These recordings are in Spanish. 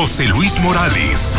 José Luis Morales.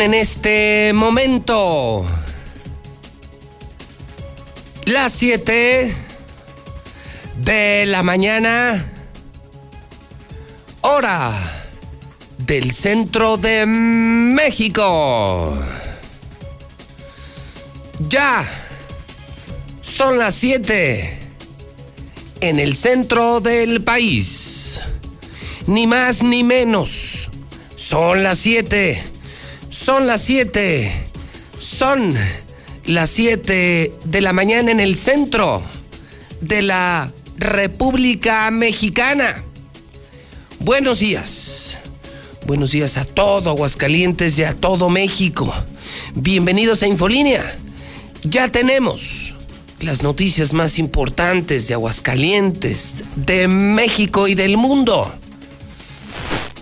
En este momento, las 7 de la mañana, hora del centro de México. Ya son las 7 en el centro del país. Ni más ni menos. Son las 7. Son las 7, son las 7 de la mañana en el centro de la República Mexicana. Buenos días a todo Aguascalientes y a todo México. Bienvenidos a Infolínea. Ya tenemos las noticias más importantes de Aguascalientes, de México y del mundo.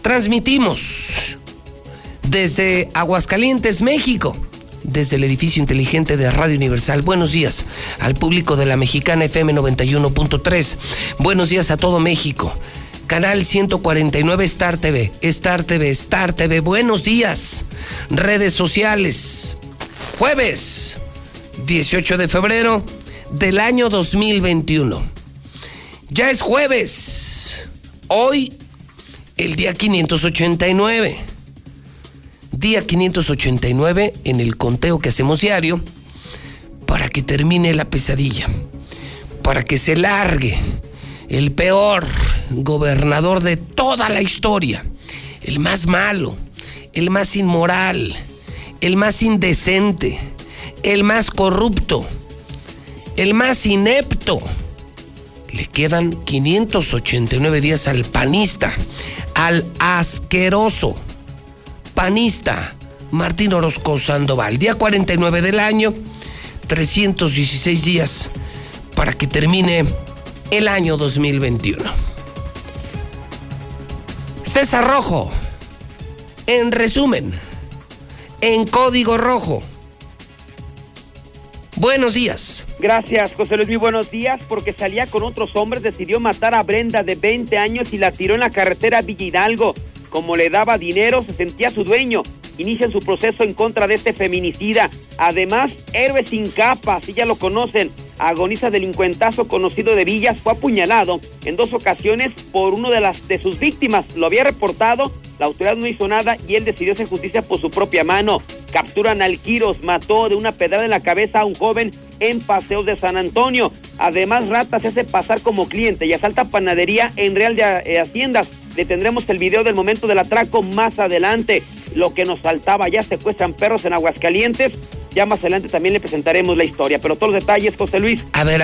Transmitimos desde Aguascalientes, México, desde el edificio inteligente de Radio Universal. Buenos días al público de La Mexicana FM 91.3. Buenos días a todo México. Canal 149 Star TV, Star TV, Star TV. Buenos días. Redes sociales. Jueves 18 de febrero del año 2021. Ya es jueves. Hoy, el día 589. Día 589 en el conteo que hacemos diario para que termine la pesadilla, para que se largue el peor gobernador de toda la historia, el más malo, el más inmoral, el más indecente, el más corrupto, el más inepto. Le quedan 589 días al panista, al asqueroso panista Martín Orozco Sandoval. Día 49 del año, 316 días para que termine el año 2021. César Rojo, en resumen, en Código Rojo. Buenos días. Gracias, José Luis. Muy buenos días. Porque salía con otros hombres, decidió matar a Brenda, de 20 años, y la tiró en la carretera Villa Hidalgo. Como le daba dinero, se sentía su dueño. Inician su proceso en contra de este feminicida. Además, héroe sin capa, así ya lo conocen. Agoniza delincuentazo conocido de Villas, fue apuñalado en 2 ocasiones por uno de sus víctimas. Lo había reportado, la autoridad no hizo nada y él decidió hacer justicia por su propia mano. Capturan al Quiros, mató de una pedrada en la cabeza a un joven en Paseos de San Antonio. Además, Rata se hace pasar como cliente y asalta panadería en Real de Haciendas. Le tendremos el video del momento del atraco más adelante. Lo que nos faltaba, ya secuestran perros en Aguascalientes. Ya más adelante también le presentaremos la historia, pero todos los detalles, José Luis. A ver.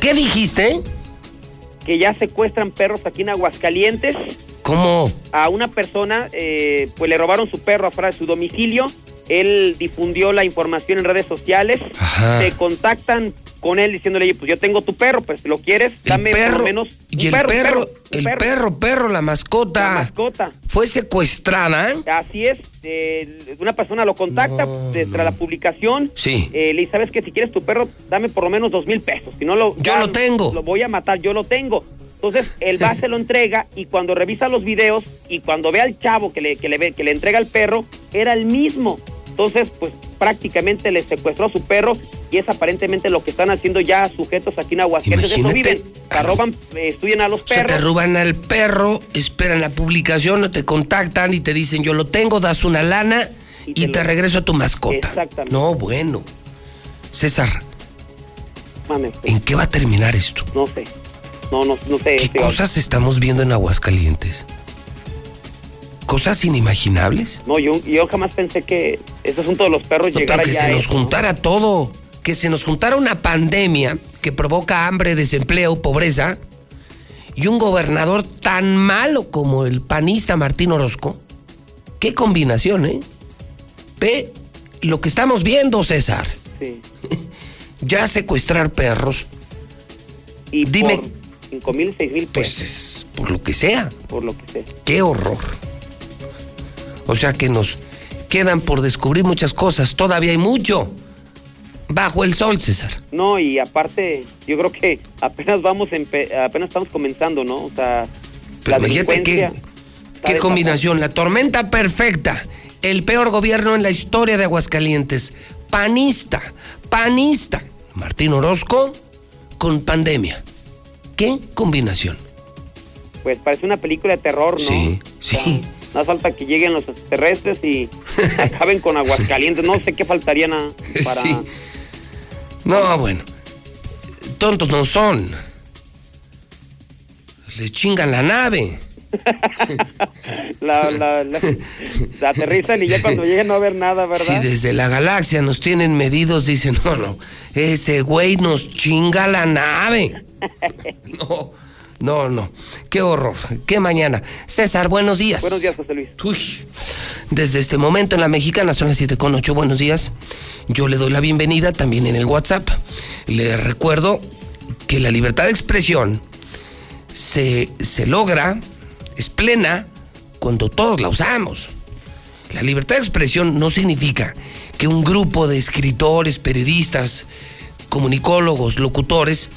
¿Qué dijiste? que ya secuestran perros aquí en Aguascalientes. ¿Cómo? A una persona, pues le robaron su perro afuera de su domicilio. Él difundió la información en redes sociales. Ajá. Se contactan con él diciéndole, pues yo tengo tu perro, pues si lo quieres, dame por lo menos un y perro, el perro, la mascota. Fue secuestrada. Así es, una persona lo contacta tras la publicación. Sí. Le dice, sabes que si quieres tu perro, dame por lo menos 2,000 pesos. Si no lo tengo. Lo voy a matar, yo lo tengo. Entonces, él va, se lo entrega, y cuando revisa los videos, y cuando ve al chavo que le entrega el perro, era el mismo. Entonces, pues prácticamente le secuestró a su perro, y es aparentemente lo que están haciendo ya sujetos aquí en Aguascalientes. Eso viven, te roban, estudian a los perros. Te roban al perro, esperan la publicación, te contactan y te dicen, yo lo tengo, das una lana y te regreso a tu mascota. Exactamente. No, bueno. César, ¿en qué va a terminar esto? No sé. No sé. ¿Qué cosas estamos viendo en Aguascalientes? ¿Cosas inimaginables? No, yo jamás pensé que este asunto de los perros llegara ya. Que se nos juntara todo, que se nos juntara una pandemia que provoca hambre, desempleo, pobreza, y un gobernador tan malo como el panista Martín Orozco. Qué combinación, ¿eh? Ve lo que estamos viendo, César. Sí. Ya secuestrar perros. Y dime. 5,000, 6,000 pesos. Pues es, por lo que sea. Por lo que sea. ¡Qué horror! O sea que nos quedan por descubrir muchas cosas. Todavía hay mucho bajo el sol, César. No, y aparte, yo creo que apenas estamos comenzando, ¿no? O sea, pero la imagínate qué combinación. La tormenta perfecta. El peor gobierno en la historia de Aguascalientes. Panista. Martín Orozco con pandemia. ¿Qué combinación? Pues parece una película de terror, ¿no? Sí. O sea, no falta que lleguen los extraterrestres y acaben con Aguascalientes. No sé qué faltaría para... Sí. No, bueno. Tontos no son. Le chingan la nave. La aterrizan y ya cuando lleguen no va a haber nada, ¿verdad? Si desde la galaxia nos tienen medidos, dicen, no, ese güey nos chinga la nave. No, qué horror, qué mañana. César, buenos días. Buenos días, José Luis. Uy, desde este momento en La Mexicana son las 7:08, buenos días. Yo le doy la bienvenida también en el WhatsApp. Le recuerdo que la libertad de expresión se logra... es plena cuando todos la usamos. La libertad de expresión no significa que un grupo de escritores, periodistas, comunicólogos, locutores,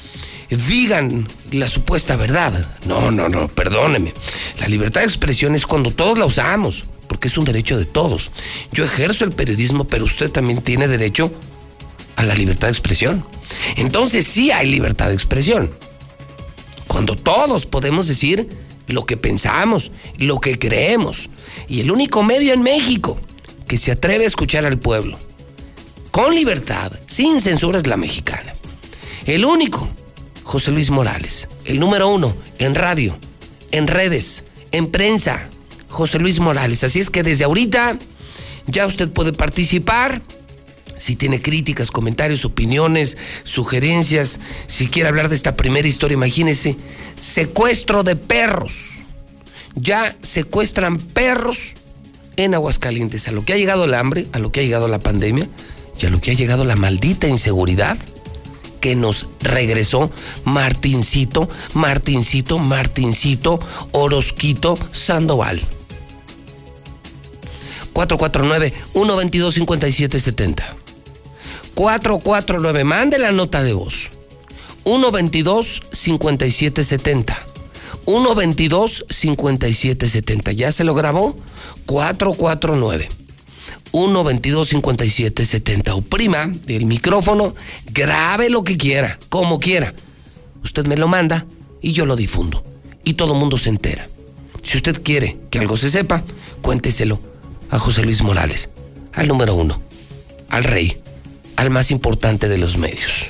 digan la supuesta verdad. No, perdóneme. La libertad de expresión es cuando todos la usamos, porque es un derecho de todos. Yo ejerzo el periodismo, pero usted también tiene derecho a la libertad de expresión. Entonces sí hay libertad de expresión. Cuando todos podemos decir... lo que pensamos, lo que creemos, y el único medio en México que se atreve a escuchar al pueblo con libertad, sin censura, es La Mexicana. El único, José Luis Morales, el número uno en radio, en redes, en prensa, José Luis Morales. Así es que desde ahorita ya usted puede participar. Si tiene críticas, comentarios, opiniones, sugerencias, si quiere hablar de esta primera historia, imagínese, secuestro de perros. Ya secuestran perros en Aguascalientes. A lo que ha llegado el hambre, a lo que ha llegado la pandemia y a lo que ha llegado la maldita inseguridad que nos regresó Martincito Orozquito Sandoval. 449-122-5770. 449, mande la nota de voz. 122-5770. 122-5770. ¿Ya se lo grabó? 449. 122-5770. Oprima el micrófono, grabe lo que quiera, como quiera. Usted me lo manda y yo lo difundo. Y todo el mundo se entera. Si usted quiere que algo se sepa, cuénteselo a José Luis Morales, al número uno, al rey, al más importante de los medios.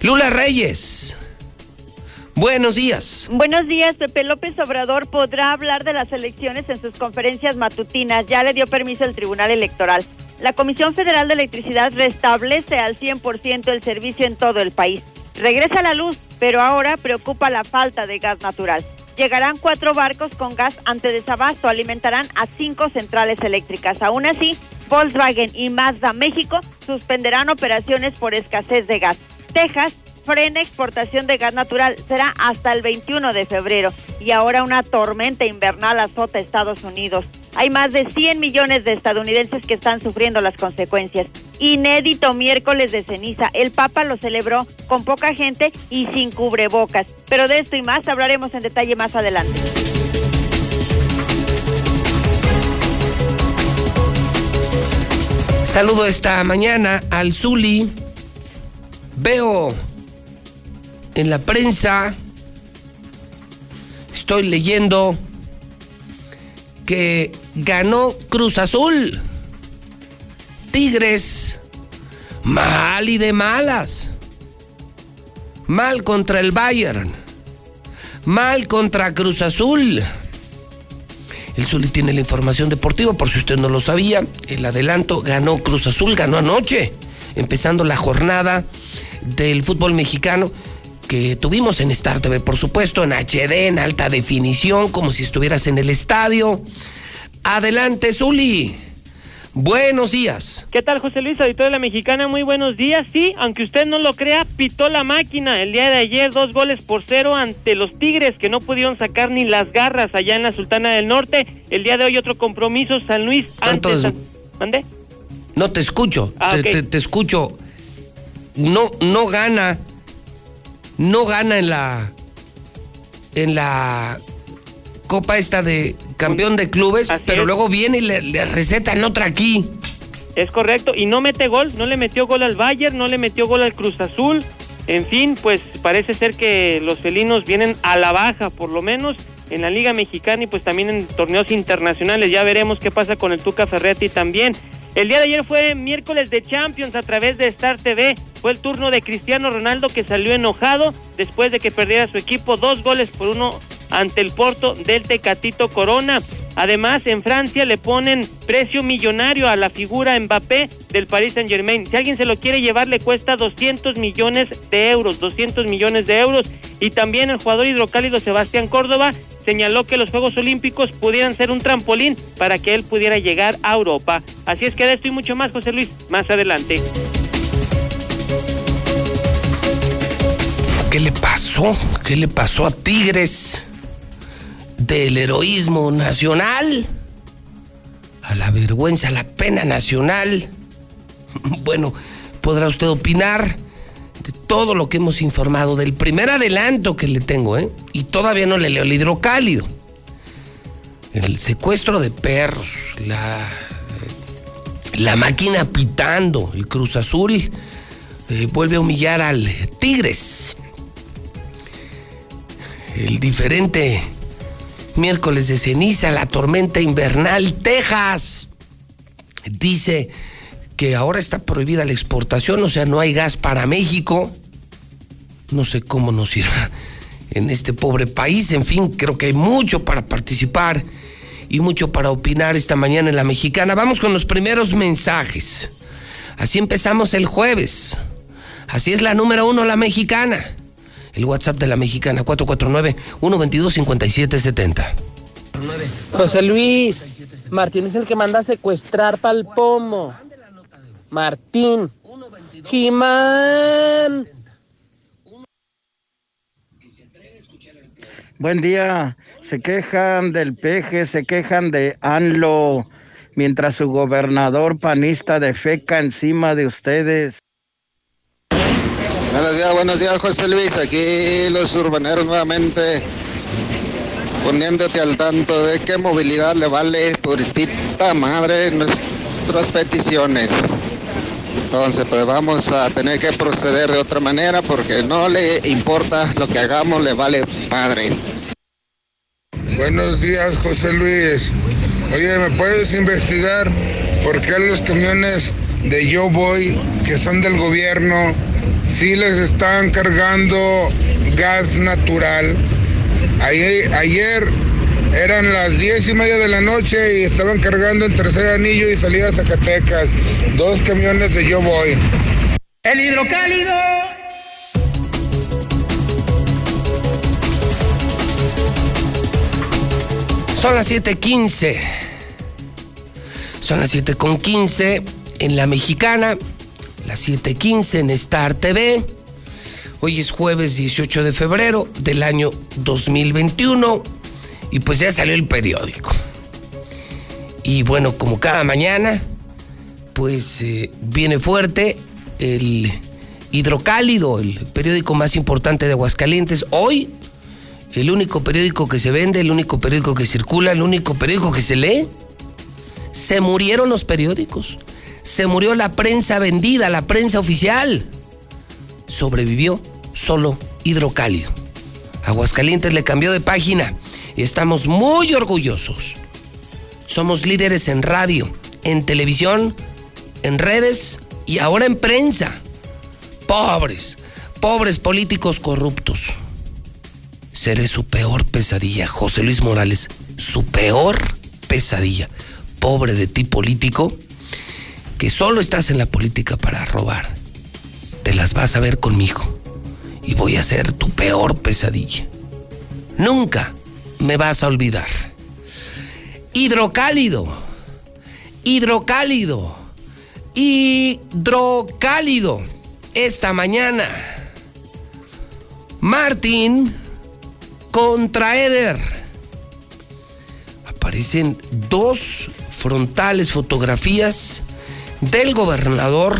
Lula Reyes, buenos días. Buenos días, Pepe. López Obrador podrá hablar de las elecciones en sus conferencias matutinas. Ya le dio permiso el Tribunal Electoral. La Comisión Federal de Electricidad restablece al 100% el servicio en todo el país. Regresa la luz, pero ahora preocupa la falta de gas natural. Llegarán 4 barcos con gas ante desabasto, alimentarán a 5 centrales eléctricas. Aún así, Volkswagen y Mazda México suspenderán operaciones por escasez de gas. Texas frena exportación de gas natural, será hasta el 21 de febrero. Y ahora una tormenta invernal azota Estados Unidos. Hay más de 100 millones de estadounidenses que están sufriendo las consecuencias. Inédito miércoles de ceniza. El Papa lo celebró con poca gente y sin cubrebocas. Pero de esto y más hablaremos en detalle más adelante. Saludo esta mañana al Zuli. Veo en la prensa, estoy leyendo que ganó Cruz Azul, Tigres, mal y de malas, mal contra el Bayern, mal contra Cruz Azul. El Zuli tiene la información deportiva, por si usted no lo sabía. El adelanto: ganó Cruz Azul, ganó anoche, empezando la jornada del fútbol mexicano, que tuvimos en Star TV, por supuesto, en HD, en alta definición, como si estuvieras en el estadio. Adelante, Zuli. Buenos días. ¿Qué tal, José Luis, editor de La Mexicana? Muy buenos días. Sí, aunque usted no lo crea, pitó la máquina el día de ayer, 2-0 ante los Tigres, que no pudieron sacar ni las garras allá en la Sultana del Norte. El día de hoy otro compromiso, San Luis ante San... ¿Mande? No te escucho. Okay. te escucho. No gana en la copa esta de campeón de clubes. Así pero es. Luego viene y le recetan otra aquí. Es correcto, y no mete gol, no le metió gol al Bayern, no le metió gol al Cruz Azul. En fin, pues parece ser que los felinos vienen a la baja, por lo menos en la Liga Mexicana y pues también en torneos internacionales. Ya veremos qué pasa con el Tuca Ferretti también. El día de ayer fue miércoles de Champions a través de Star TV. Fue el turno de Cristiano Ronaldo, que salió enojado después de que perdiera su equipo 2-1 ante el Porto del Tecatito Corona. Además, en Francia le ponen precio millonario a la figura Mbappé del Paris Saint-Germain. Si alguien se lo quiere llevar, le cuesta 200 millones de euros. Y también el jugador hidrocálido Sebastián Córdoba señaló que los Juegos Olímpicos pudieran ser un trampolín para que él pudiera llegar a Europa. Así es que de esto y mucho más, José Luis, más adelante. ¿Qué le pasó? ¿Qué le pasó a Tigres? Del heroísmo nacional a la vergüenza, a la pena nacional. Bueno, podrá usted opinar de todo lo que hemos informado, del primer adelanto que le tengo, y todavía no le leo el hidrocálido. El secuestro de perros, la máquina pitando, el Cruz Azul vuelve a humillar al Tigres. El diferente miércoles de ceniza, la tormenta invernal. Texas dice que ahora está prohibida la exportación, o sea, no hay gas para México. No sé cómo nos irá en este pobre país. En fin, creo que hay mucho para participar y mucho para opinar esta mañana en La Mexicana. Vamos con los primeros mensajes. Así empezamos el jueves. Así es la número 1, La Mexicana. El WhatsApp de La Mexicana, 449-122-5770. José Luis, Martín es el que manda a secuestrar pa'l pomo. Martín. Jimán. Buen día. Se quejan del peje, se quejan de ANLO, mientras su gobernador panista defeca encima de ustedes. Buenos días, José Luis. Aquí los urbaneros nuevamente poniéndote al tanto de qué movilidad le vale puritita madre nuestras peticiones. Entonces, pues vamos a tener que proceder de otra manera porque no le importa lo que hagamos, le vale madre. Buenos días, José Luis. Oye, ¿me puedes investigar por qué los camiones de Yo Voy, que son del gobierno, sí les están cargando gas natural? Ayer eran las 10:30 de la noche y estaban cargando en Tercer Anillo y salida a Zacatecas. 2 camiones de Yo Voy. El hidrocálido. Son las 7:15. Son las 7:15 en La Mexicana, las 7:15 en Star TV. Hoy es jueves 18 de febrero del año 2021 y pues ya salió el periódico. Y bueno, como cada mañana, pues viene fuerte el Hidrocálido, el periódico más importante de Aguascalientes. Hoy, el único periódico que se vende, el único periódico que circula, el único periódico que se lee. Se murieron los periódicos. Se murió la prensa vendida, la prensa oficial. Sobrevivió solo Hidrocálido. Aguascalientes le cambió de página y estamos muy orgullosos. Somos líderes en radio, en televisión, en redes y ahora en prensa. Pobres, pobres políticos corruptos. Seré su peor pesadilla, José Luis Morales, su peor pesadilla. Pobre de ti, político, que solo estás en la política para robar. Te las vas a ver conmigo y voy a ser tu peor pesadilla. Nunca me vas a olvidar. Hidrocálido, Hidrocálido, Hidrocálido. Esta mañana, Martín contra Eder. Aparecen dos frontales fotografías del gobernador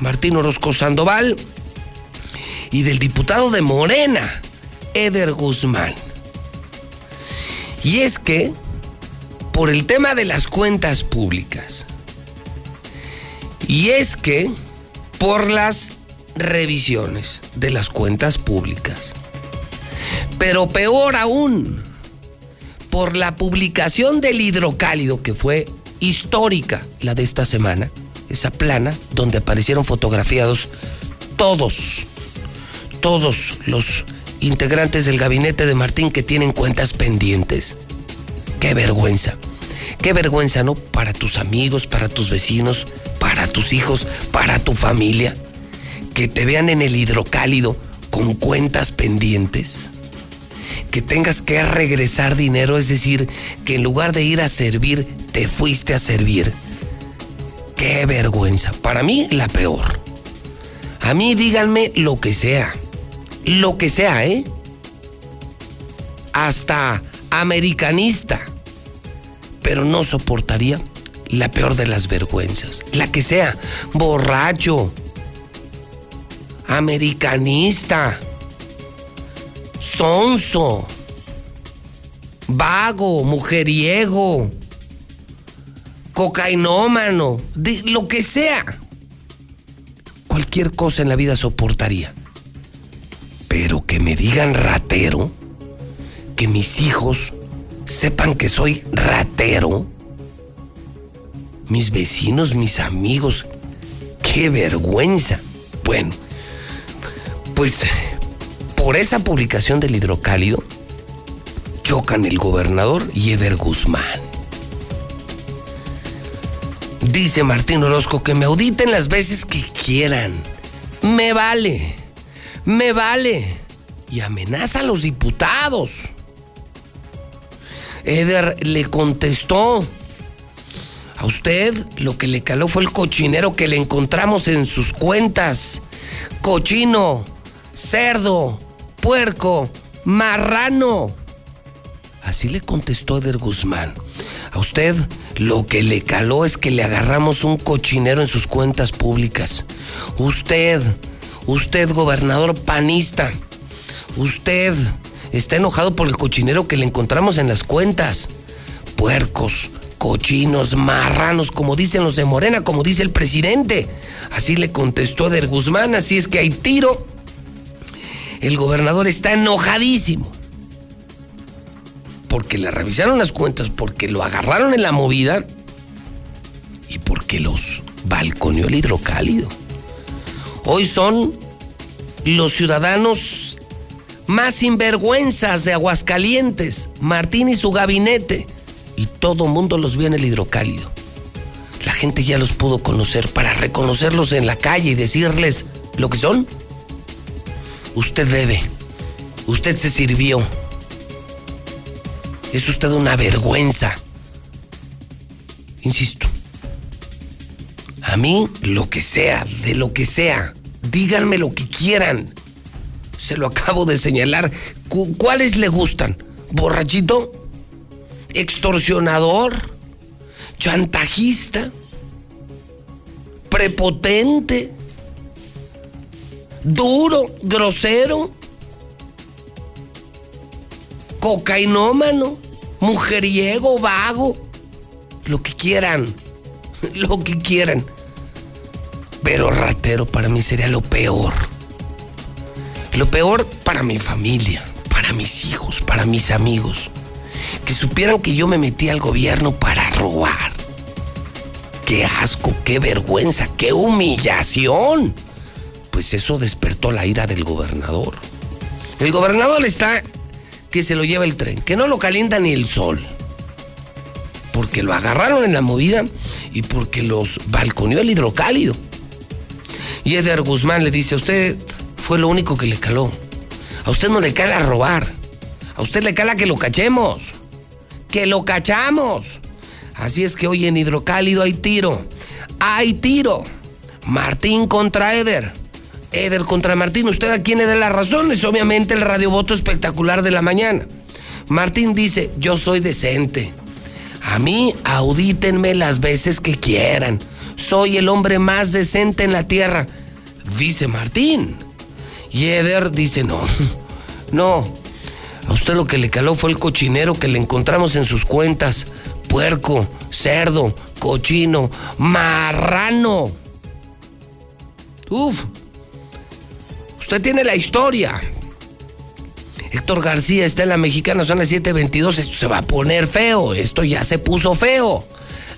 Martín Orozco Sandoval y del diputado de Morena, Eder Guzmán. Y es que, por el tema de las cuentas públicas, y es que, por las revisiones de las cuentas públicas, pero peor aún, por la publicación del Hidrocálido, que fue histórica la de esta semana, esa plana donde aparecieron fotografiados todos los integrantes del gabinete de Martín que tienen cuentas pendientes. Qué vergüenza, ¿no? Para tus amigos, para tus vecinos, para tus hijos, para tu familia, que te vean en el Hidrocálido con cuentas pendientes, que tengas que regresar dinero, es decir, que en lugar de ir a servir, te fuiste a servir. Qué vergüenza, para mí la peor. A mí díganme lo que sea, ¿eh? Hasta americanista, pero no soportaría la peor de las vergüenzas, la que sea, borracho, americanista, sonso, vago, mujeriego, cocainómano, de lo que sea. Cualquier cosa en la vida soportaría. Pero que me digan ratero, que mis hijos sepan que soy ratero, mis vecinos, mis amigos, qué vergüenza. Bueno, pues por esa publicación del Hidrocálido chocan el gobernador y Eder Guzmán. Dice Martín Orozco que me auditen las veces que quieran. Me vale, me vale. Y amenaza a los diputados. Eder le contestó: a usted lo que le caló fue el cochinero que le encontramos en sus cuentas. Cochino, cerdo, puerco, marrano. Así le contestó Eder Guzmán. A usted lo que le caló es que le agarramos un cochinero en sus cuentas públicas. Usted gobernador panista, usted está enojado por el cochinero que le encontramos en las cuentas. Puercos, cochinos, marranos, como dicen los de Morena, como dice el presidente. Así le contestó Eder Guzmán, así es que hay tiro. El gobernador está enojadísimo porque le revisaron las cuentas, porque lo agarraron en la movida y porque los balconeó el Hidrocálido. Hoy son los ciudadanos más sinvergüenzas de Aguascalientes, Martín y su gabinete. Y todo mundo los vio en el Hidrocálido. La gente ya los pudo conocer para reconocerlos en la calle y decirles lo que son. Usted debe, usted se sirvió. Es usted una vergüenza. Insisto, a mí lo que sea, de lo que sea, díganme lo que quieran. Se lo acabo de señalar. ¿Cuáles le gustan? ¿Borrachito? ¿Extorsionador? ¿Chantajista? ¿Prepotente? ¿Duro? ¿Grosero? ¿Cocainómano? ¿Mujeriego? ¿Vago? Lo que quieran, lo que quieran. Pero ratero para mí sería lo peor. Lo peor para mi familia, para mis hijos, para mis amigos. Que supieran que yo me metí al gobierno para robar. ¡Qué asco, qué vergüenza, qué humillación! Pues eso despertó la ira del gobernador. El gobernador está que se lo lleva el tren, que no lo calienta ni el sol. Porque lo agarraron en la movida y porque los balconeó el hidrocálido. Y Eder Guzmán le dice, a usted fue lo único que le caló. A usted no le cala robar. A usted le cala que lo cachemos. Que lo cachamos. Así es que hoy en hidrocálido hay tiro. Hay tiro. Martín contra Eder. Eder contra Martín. ¿Usted a quién le da las razones? Obviamente el radiovoto espectacular de la mañana. Martín dice, yo soy decente. A mí, audítenme las veces que quieran. Soy el hombre más decente en la tierra, dice Martín. Y Eder dice, no. A usted lo que le caló fue el cochinero que le encontramos en sus cuentas. Puerco, cerdo, cochino, marrano. Uf. Usted tiene la historia. Héctor García está en La Mexicana, son las 7:22. Esto se va a poner feo. Esto ya se puso feo.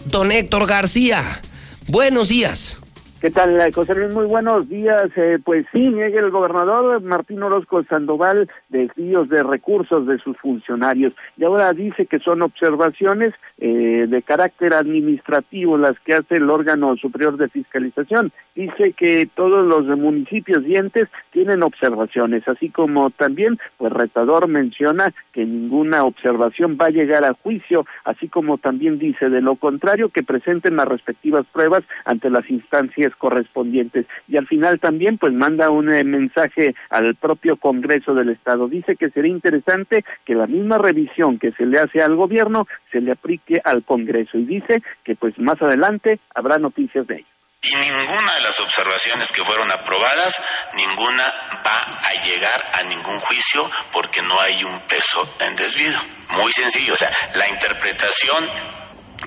Don Héctor García, buenos días. ¿Qué tal, José Luis? Muy buenos días. Pues sí, niega el gobernador Martín Orozco Sandoval desvíos de recursos de sus funcionarios. Y ahora dice que son observaciones de carácter administrativo las que hace el órgano superior de fiscalización. Dice que todos los municipios y entes tienen observaciones, así como también, pues Retador menciona que ninguna observación va a llegar a juicio, así como también dice, de lo contrario, que presenten las respectivas pruebas ante las instancias correspondientes. Y al final también pues manda un mensaje al propio Congreso del Estado. Dice que sería interesante que la misma revisión que se le hace al gobierno se le aplique al Congreso, y dice que pues más adelante habrá noticias de ello. Y ninguna de las observaciones que fueron aprobadas, ninguna va a llegar a ningún juicio porque no hay un peso en desvío. Muy sencillo, o sea, la interpretación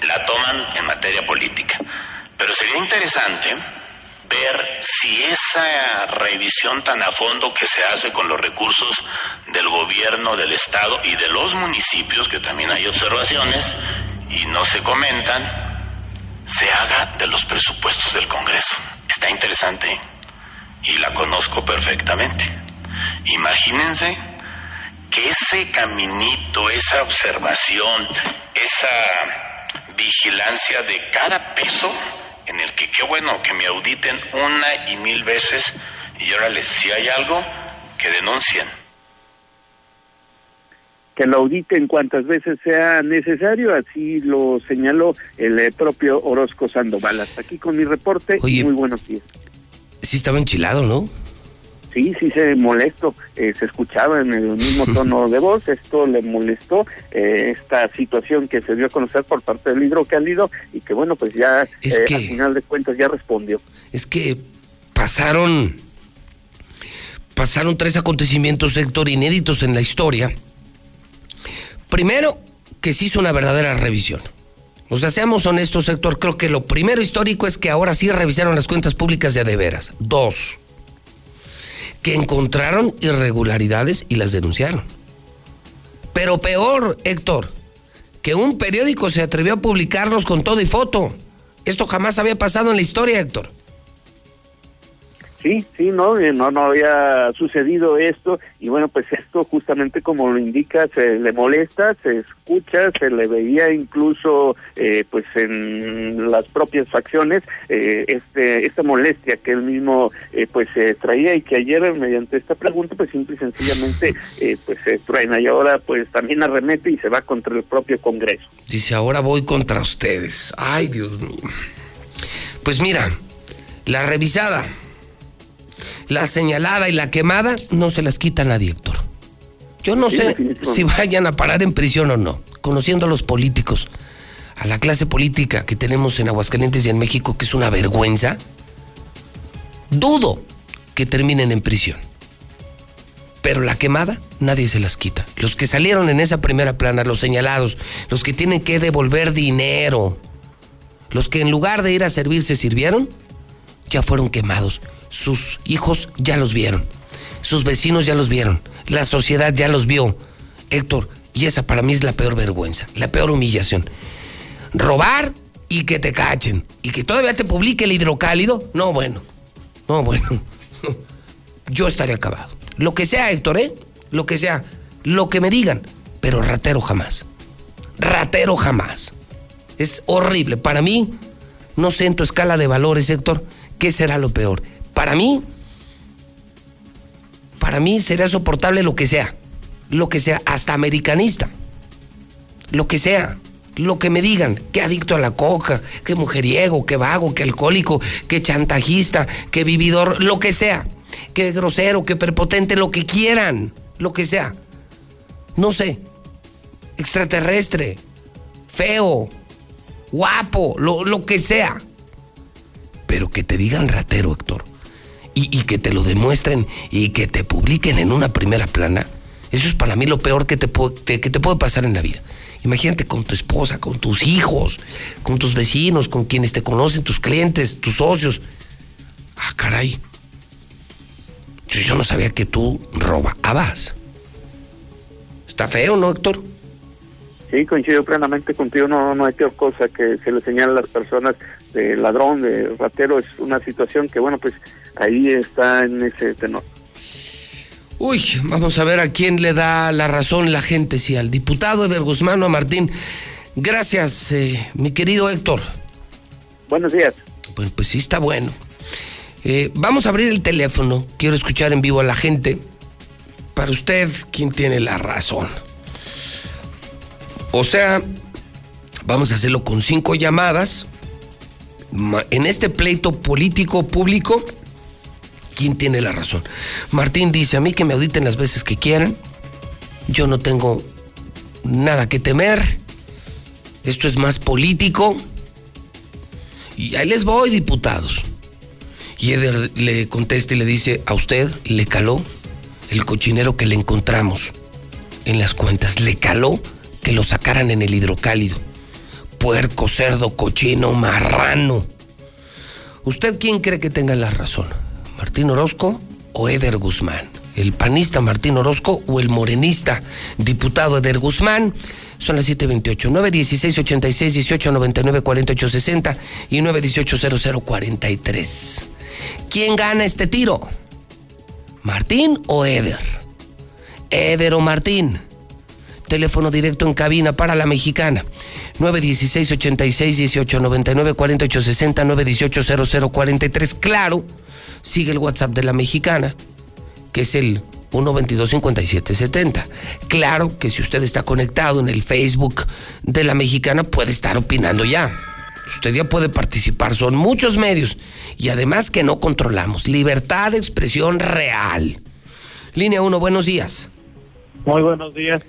la toman en materia política. Pero sería interesante ver si esa revisión tan a fondo que se hace con los recursos del gobierno, del Estado y de los municipios, que también hay observaciones y no se comentan, se haga de los presupuestos del Congreso. Está interesante, ¿eh? Y la conozco perfectamente. Imagínense que ese caminito, esa observación, esa vigilancia de cada peso, en el que qué bueno que me auditen una y mil veces, y órale, si hay algo, que denuncien. Que lo auditen cuantas veces sea necesario, así lo señaló el propio Orozco Sandoval. Hasta aquí con mi reporte. Oye, muy buenos días. Sí estaba enchilado, ¿no? Sí, se molestó, se escuchaba en el mismo tono de voz, esto le molestó, esta situación que se dio a conocer por parte del hidrocálido, y que bueno, pues ya que, al final de cuentas ya respondió. Es que pasaron tres acontecimientos, Héctor, inéditos en la historia. Primero, que se hizo una verdadera revisión. O sea, seamos honestos, Héctor, creo que lo primero histórico es que ahora sí revisaron las cuentas públicas de veras. Dos, que encontraron irregularidades y las denunciaron. Pero peor, Héctor, que un periódico se atrevió a publicarlos con todo y foto. Esto jamás había pasado en la historia, Héctor. Sí, no había sucedido esto, y bueno, pues esto justamente como lo indica, se le molesta, se escucha, se le veía incluso pues en las propias facciones esta molestia que él mismo pues traía, y que ayer mediante esta pregunta pues simple y sencillamente pues se truena, y ahora pues también arremete y se va contra el propio Congreso. Dice, ahora voy contra ustedes. Ay, Dios mío. Pues mira, la revisada, la señalada y la quemada no se las quita nadie, Héctor. Yo no sé si vayan a parar en prisión o no, conociendo a los políticos, a la clase política que tenemos en Aguascalientes y en México, que es una vergüenza, dudo que terminen en prisión. Pero la quemada, nadie se las quita. Los que salieron en esa primera plana, los señalados, los que tienen que devolver dinero, los que en lugar de ir a servir se sirvieron, ya fueron quemados. Sus hijos ya los vieron, sus vecinos ya los vieron, la sociedad ya los vio, Héctor, y esa para mí es la peor vergüenza, la peor humillación. Robar y que te cachen, y que todavía te publique el Hidrocálido, no, yo estaré acabado. Lo que sea, Héctor, lo que sea, lo que me digan, pero ratero jamás, es horrible. Para mí, no sé en tu escala de valores, Héctor, ¿qué será lo peor? Para mí sería soportable lo que sea, hasta americanista, lo que sea, lo que me digan, que adicto a la coca, que mujeriego, que vago, que alcohólico, que chantajista, que vividor, lo que sea, que grosero, que prepotente, lo que quieran, lo que sea, no sé, extraterrestre, feo, guapo, lo que sea, pero que te digan ratero, Héctor, y que te lo demuestren y que te publiquen en una primera plana, eso es para mí lo peor que te puede pasar en la vida. Imagínate con tu esposa, con tus hijos, con tus vecinos, con quienes te conocen, tus clientes, tus socios. Ah, caray, yo no sabía que tú robabas. Está feo, ¿no, Héctor? Sí, coincido plenamente contigo, no hay peor cosa que se le señala a las personas de ladrón, de ratero, es una situación que, bueno, pues ahí está en ese tenor. Uy, vamos a ver a quién le da la razón la gente, si al diputado Eder Guzmán o a Martín. Gracias, mi querido Héctor. Buenos días. Pues sí está bueno. Vamos a abrir el teléfono, quiero escuchar en vivo a la gente. Para usted, ¿quién tiene la razón? O sea, vamos a hacerlo con 5 llamadas. En este pleito político público, ¿quién tiene la razón? Martín dice, a mí que me auditen las veces que quieran, yo no tengo nada que temer, esto es más político. Y ahí les voy, diputados. Y Eder le contesta y le dice, a usted le caló el cochinero que le encontramos en las cuentas, le caló que lo sacaran en el Hidrocálido. Puerco, cerdo, cochino, marrano. ¿Usted quién cree que tenga la razón? ¿Martín Orozco o Eder Guzmán? ¿El panista Martín Orozco o el morenista diputado Eder Guzmán? Son las 7:28, 916-86, 1899, 4860 y 918-0043. ¿Quién gana este tiro? ¿Martín o Eder? ¿Eder o Martín? Teléfono directo en cabina para La Mexicana, 916-86-1899-4860-918-0043. Claro, sigue el WhatsApp de La Mexicana, que es el 122-5770. Claro que si usted está conectado en el Facebook de La Mexicana, puede estar opinando ya. Usted ya puede participar, son muchos medios. Y además que no controlamos, libertad de expresión real. Línea 1, buenos días. Muy buenos días.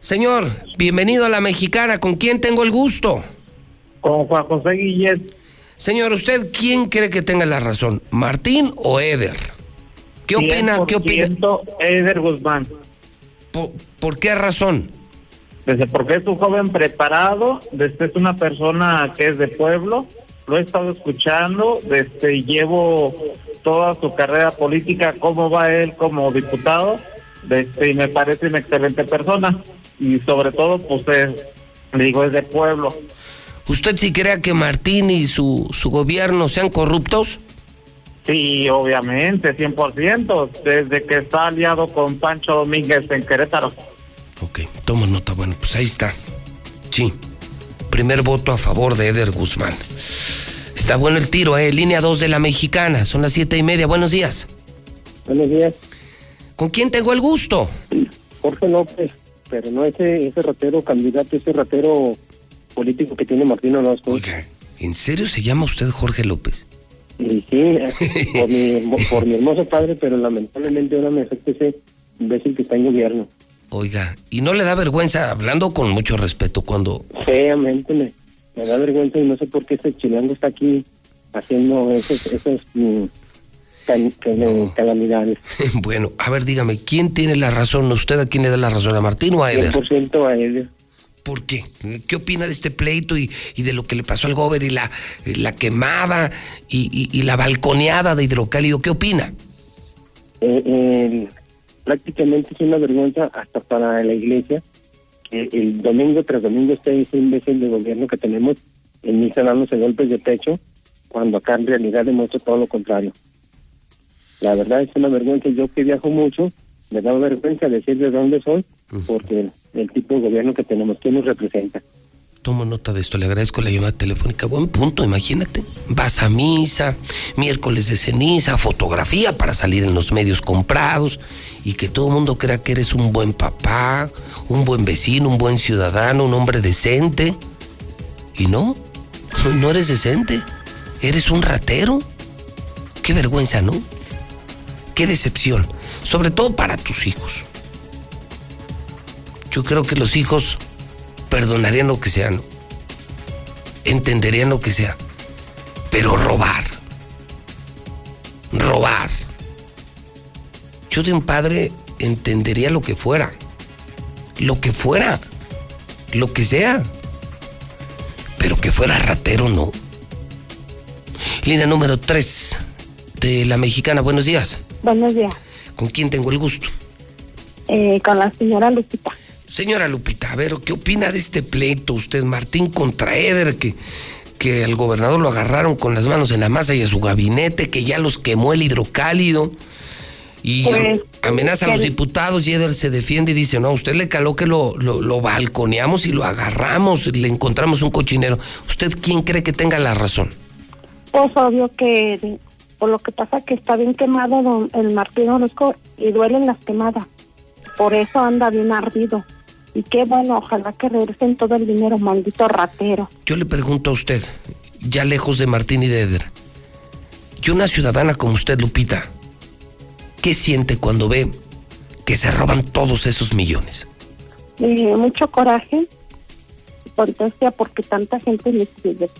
Señor, bienvenido a La Mexicana. ¿Con quién tengo el gusto? Con Juan José Guillén. Señor, ¿usted quién cree que tenga la razón? ¿Martín o Eder? ¿Qué opina? ¿Qué opina? Eder Guzmán. ¿Por qué razón? Desde porque es un joven preparado, desde es una persona que es de pueblo, lo he estado escuchando, desde llevo toda su carrera política, cómo va él como diputado, y me parece una excelente persona. Y sobre todo, pues, le digo, es de pueblo. ¿Usted sí cree que Martín y su gobierno sean corruptos? Sí, obviamente, 100%, desde que está aliado con Pancho Domínguez en Querétaro. Ok, toma nota, bueno, pues ahí está. Sí, primer voto a favor de Eder Guzmán. Está bueno el tiro, línea 2 de La Mexicana, son las 7:30, buenos días. Buenos días. ¿Con quién tengo el gusto? Jorge López, pero no ese ratero candidato, ese ratero político que tiene Martín Orozco. Oiga, ¿en serio se llama usted Jorge López? Y sí, por mi hermoso padre, pero lamentablemente ahora me afecta ese imbécil que está en gobierno. Oiga, ¿y no le da vergüenza, hablando con mucho respeto, cuando...? Feamente me da vergüenza y no sé por qué ese chilango está aquí haciendo esas calamidades. Bueno, a ver, dígame, ¿quién tiene la razón? ¿Usted a quién le da la razón? ¿A Martín o a Eder? 100% a Eder. ¿Por qué? ¿Qué opina de este pleito y de lo que le pasó al gober y la quemada y la balconeada de Hidrocálido? ¿Qué opina? Prácticamente es una vergüenza hasta para la iglesia que el domingo tras domingo esté ese imbécil de gobierno que tenemos en Nissan dándose golpes de pecho, cuando acá en realidad demuestra todo lo contrario. La verdad es una vergüenza. Yo que viajo mucho, me da vergüenza decir de dónde soy, porque el tipo de gobierno que tenemos, que nos representa. Tomo nota de esto, le agradezco la llamada telefónica. Buen punto, imagínate. Vas a misa, miércoles de ceniza, fotografía para salir en los medios comprados y que todo el mundo crea que eres un buen papá, un buen vecino, un buen ciudadano, un hombre decente. Y no eres decente, eres un ratero. Qué vergüenza, ¿no? Qué decepción. Sobre todo para tus hijos. Yo creo que los hijos perdonarían lo que sea, ¿no? Entenderían lo que sea. Pero robar. Yo de un padre entendería lo que fuera. Lo que sea. Pero que fuera ratero, no. Línea número 3 de La Mexicana, buenos días. Buenos días. ¿Con quién tengo el gusto? Con la señora Lupita. Señora Lupita, a ver, ¿qué opina de este pleito usted, Martín contra Eder, que al gobernador lo agarraron con las manos en la masa y a su gabinete, que ya los quemó el Hidrocálido y pues, amenaza a los diputados y Eder se defiende y dice, no, usted le caló que lo balconeamos y lo agarramos, le encontramos un cochinero? ¿Usted quién cree que tenga la razón? Pues obvio que... Por lo que pasa que está bien quemado el Martín Orozco y duelen las quemadas. Por eso anda bien ardido. Y qué bueno, ojalá que regresen todo el dinero, maldito ratero. Yo le pregunto a usted, ya lejos de Martín y de Eder, y una ciudadana como usted, Lupita, ¿qué siente cuando ve que se roban todos esos millones? Mucho coraje, importancia, porque tanta gente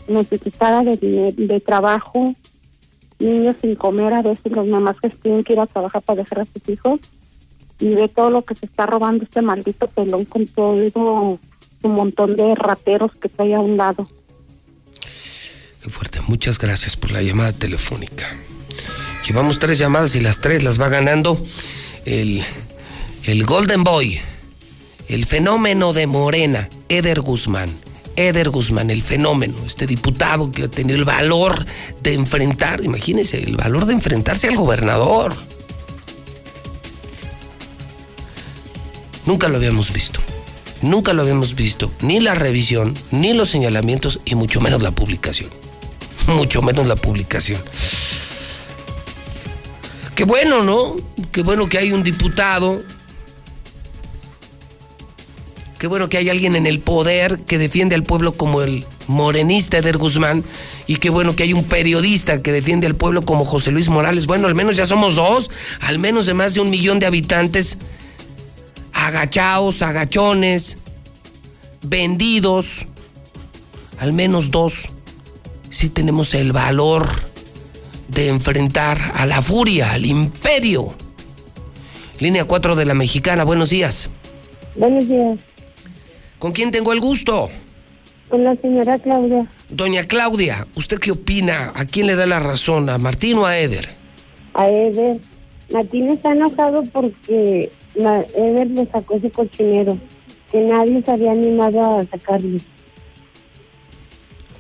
necesitada de trabajo... Niños sin comer, a veces los mamás que tienen que ir a trabajar para dejar a sus hijos, y ve todo lo que se está robando este maldito pelón con todo un montón de rateros que trae a un lado. Qué fuerte, muchas gracias por la llamada telefónica. Llevamos 3 llamadas y las 3 las va ganando el Golden Boy, el fenómeno de Morena, Eder Guzmán. Eder Guzmán, el fenómeno, este diputado que ha tenido el valor de enfrentar, imagínense, el valor de enfrentarse al gobernador. Nunca lo habíamos visto, ni la revisión, ni los señalamientos, y mucho menos la publicación. Qué bueno, ¿no? Qué bueno que hay un diputado... Qué bueno que hay alguien en el poder que defiende al pueblo como el morenista Eder Guzmán, y qué bueno que hay un periodista que defiende al pueblo como José Luis Morales. Bueno, al menos ya somos 2, al menos de más de 1 millón de habitantes, agachaos, agachones, vendidos, al menos 2. Sí tenemos el valor de enfrentar a la furia, al imperio. Línea 4 de La Mexicana, buenos días. Buenos días. ¿Con quién tengo el gusto? Con la señora Claudia. Doña Claudia, ¿usted qué opina? ¿A quién le da la razón? ¿A Martín o a Eder? A Eder. Martín está enojado porque Eder le sacó ese cochinero, que nadie se había animado a sacarle.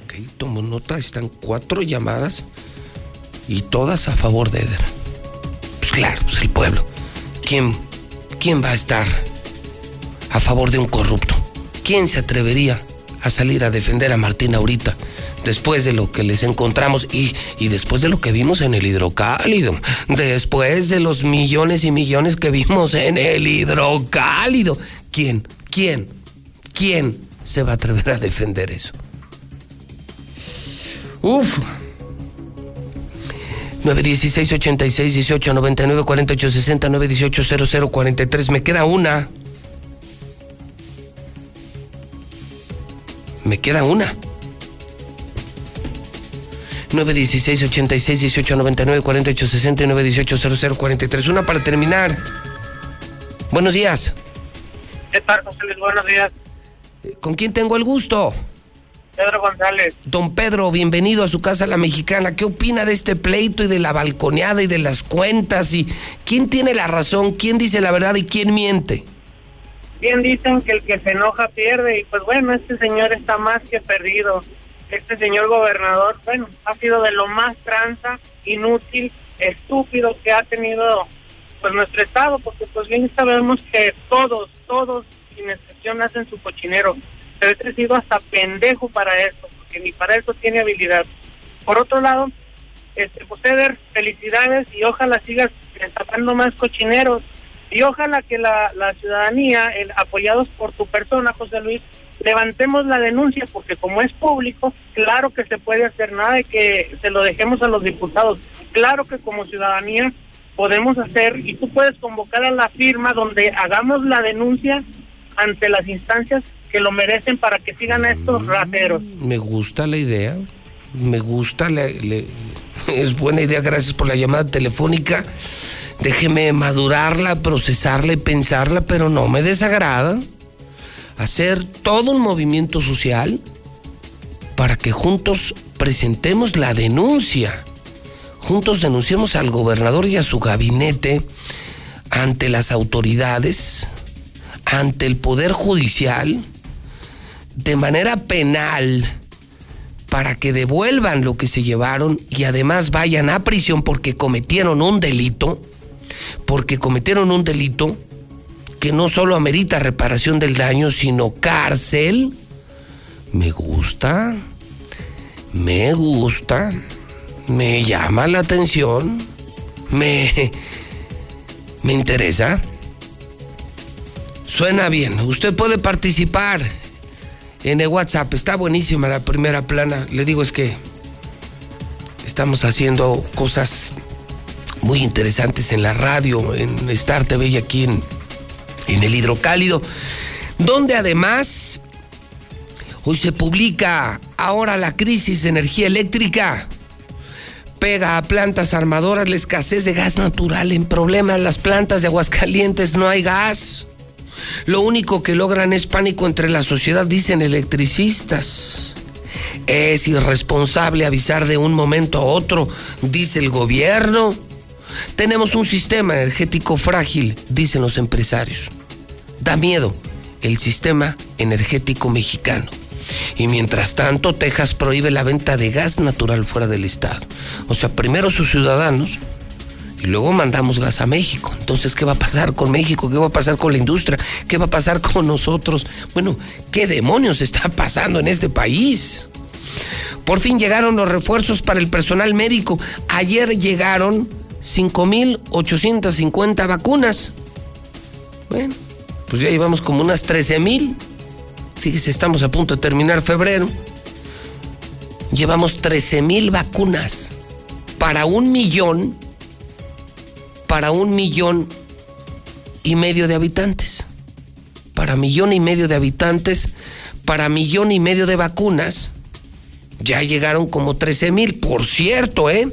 Ok, tomo nota, están 4 llamadas y todas a favor de Eder. Pues claro, pues el pueblo. ¿Quién va a estar a favor de un corrupto? ¿Quién se atrevería a salir a defender a Martín ahorita, después de lo que les encontramos y después de lo que vimos en el Hidrocálido, después de los millones y millones que vimos en el Hidrocálido? ¿Quién se va a atrever a defender eso? Uf. 916-86-1899-4860-918-0043. Me queda una. 916-86-1899-4860-918-0043. Una para terminar. Buenos días. ¿Qué tal, José Luis? Buenos días. ¿Con quién tengo el gusto? Pedro González. Don Pedro, bienvenido a su casa La Mexicana. ¿Qué opina de este pleito y de la balconeada y de las cuentas? ¿Y quién tiene la razón? ¿Quién dice la verdad y quién miente? Bien dicen que el que se enoja pierde, y pues bueno, este señor está más que perdido. Este señor gobernador, bueno, ha sido de lo más tranza, inútil, estúpido que ha tenido pues nuestro estado, porque pues bien sabemos que todos, sin excepción, hacen su cochinero, pero este ha sido hasta pendejo para esto, porque ni para eso tiene habilidad. Por otro lado, pues Eder, felicidades, y ojalá sigas destapando más cochineros. Y ojalá que la ciudadanía, apoyados por tu persona, José Luis, levantemos la denuncia, porque como es público, claro que se puede hacer, nada de que se lo dejemos a los diputados. Claro que como ciudadanía podemos hacer, y tú puedes convocar a la firma donde hagamos la denuncia ante las instancias que lo merecen para que sigan a estos rateros. Me gusta la idea, es buena idea, gracias por la llamada telefónica. Déjeme madurarla, procesarla y pensarla, pero no me desagrada hacer todo un movimiento social para que juntos presentemos la denuncia. Juntos denunciemos al gobernador y a su gabinete ante las autoridades, ante el Poder Judicial, de manera penal, para que devuelvan lo que se llevaron y además vayan a prisión porque cometieron un delito. Porque cometieron un delito que no solo amerita reparación del daño, sino cárcel. Me gusta, me llama la atención, me interesa. Suena bien. Usted puede participar en el WhatsApp. Está buenísima la primera plana. Le digo, es que estamos haciendo cosas muy interesantes en la radio, en Star TV y aquí en el Hidrocálido, donde además hoy se publica: ahora la crisis de energía eléctrica pega a plantas armadoras, la escasez de gas natural en problemas, las plantas de Aguascalientes no hay gas, lo único que logran es pánico entre la sociedad, dicen electricistas. Es irresponsable avisar de un momento a otro, dice el gobierno. Tenemos un sistema energético frágil, dicen los empresarios. Da miedo el sistema energético mexicano. Y mientras tanto, Texas prohíbe la venta de gas natural fuera del estado. O sea, primero sus ciudadanos y luego mandamos gas a México. Entonces, ¿qué va a pasar con México? ¿Qué va a pasar con la industria? ¿Qué va a pasar con nosotros? Bueno, ¿qué demonios está pasando en este país? Por fin llegaron los refuerzos para el personal médico. Ayer llegaron 5,850 vacunas. Bueno, pues ya llevamos como unas 13,000. Fíjese, estamos a punto de terminar febrero. Llevamos 13,000 vacunas para 1,5 millones de habitantes. Para 1,5 millones de habitantes, para 1,5 millones de vacunas, ya llegaron como 13,000. Por cierto, el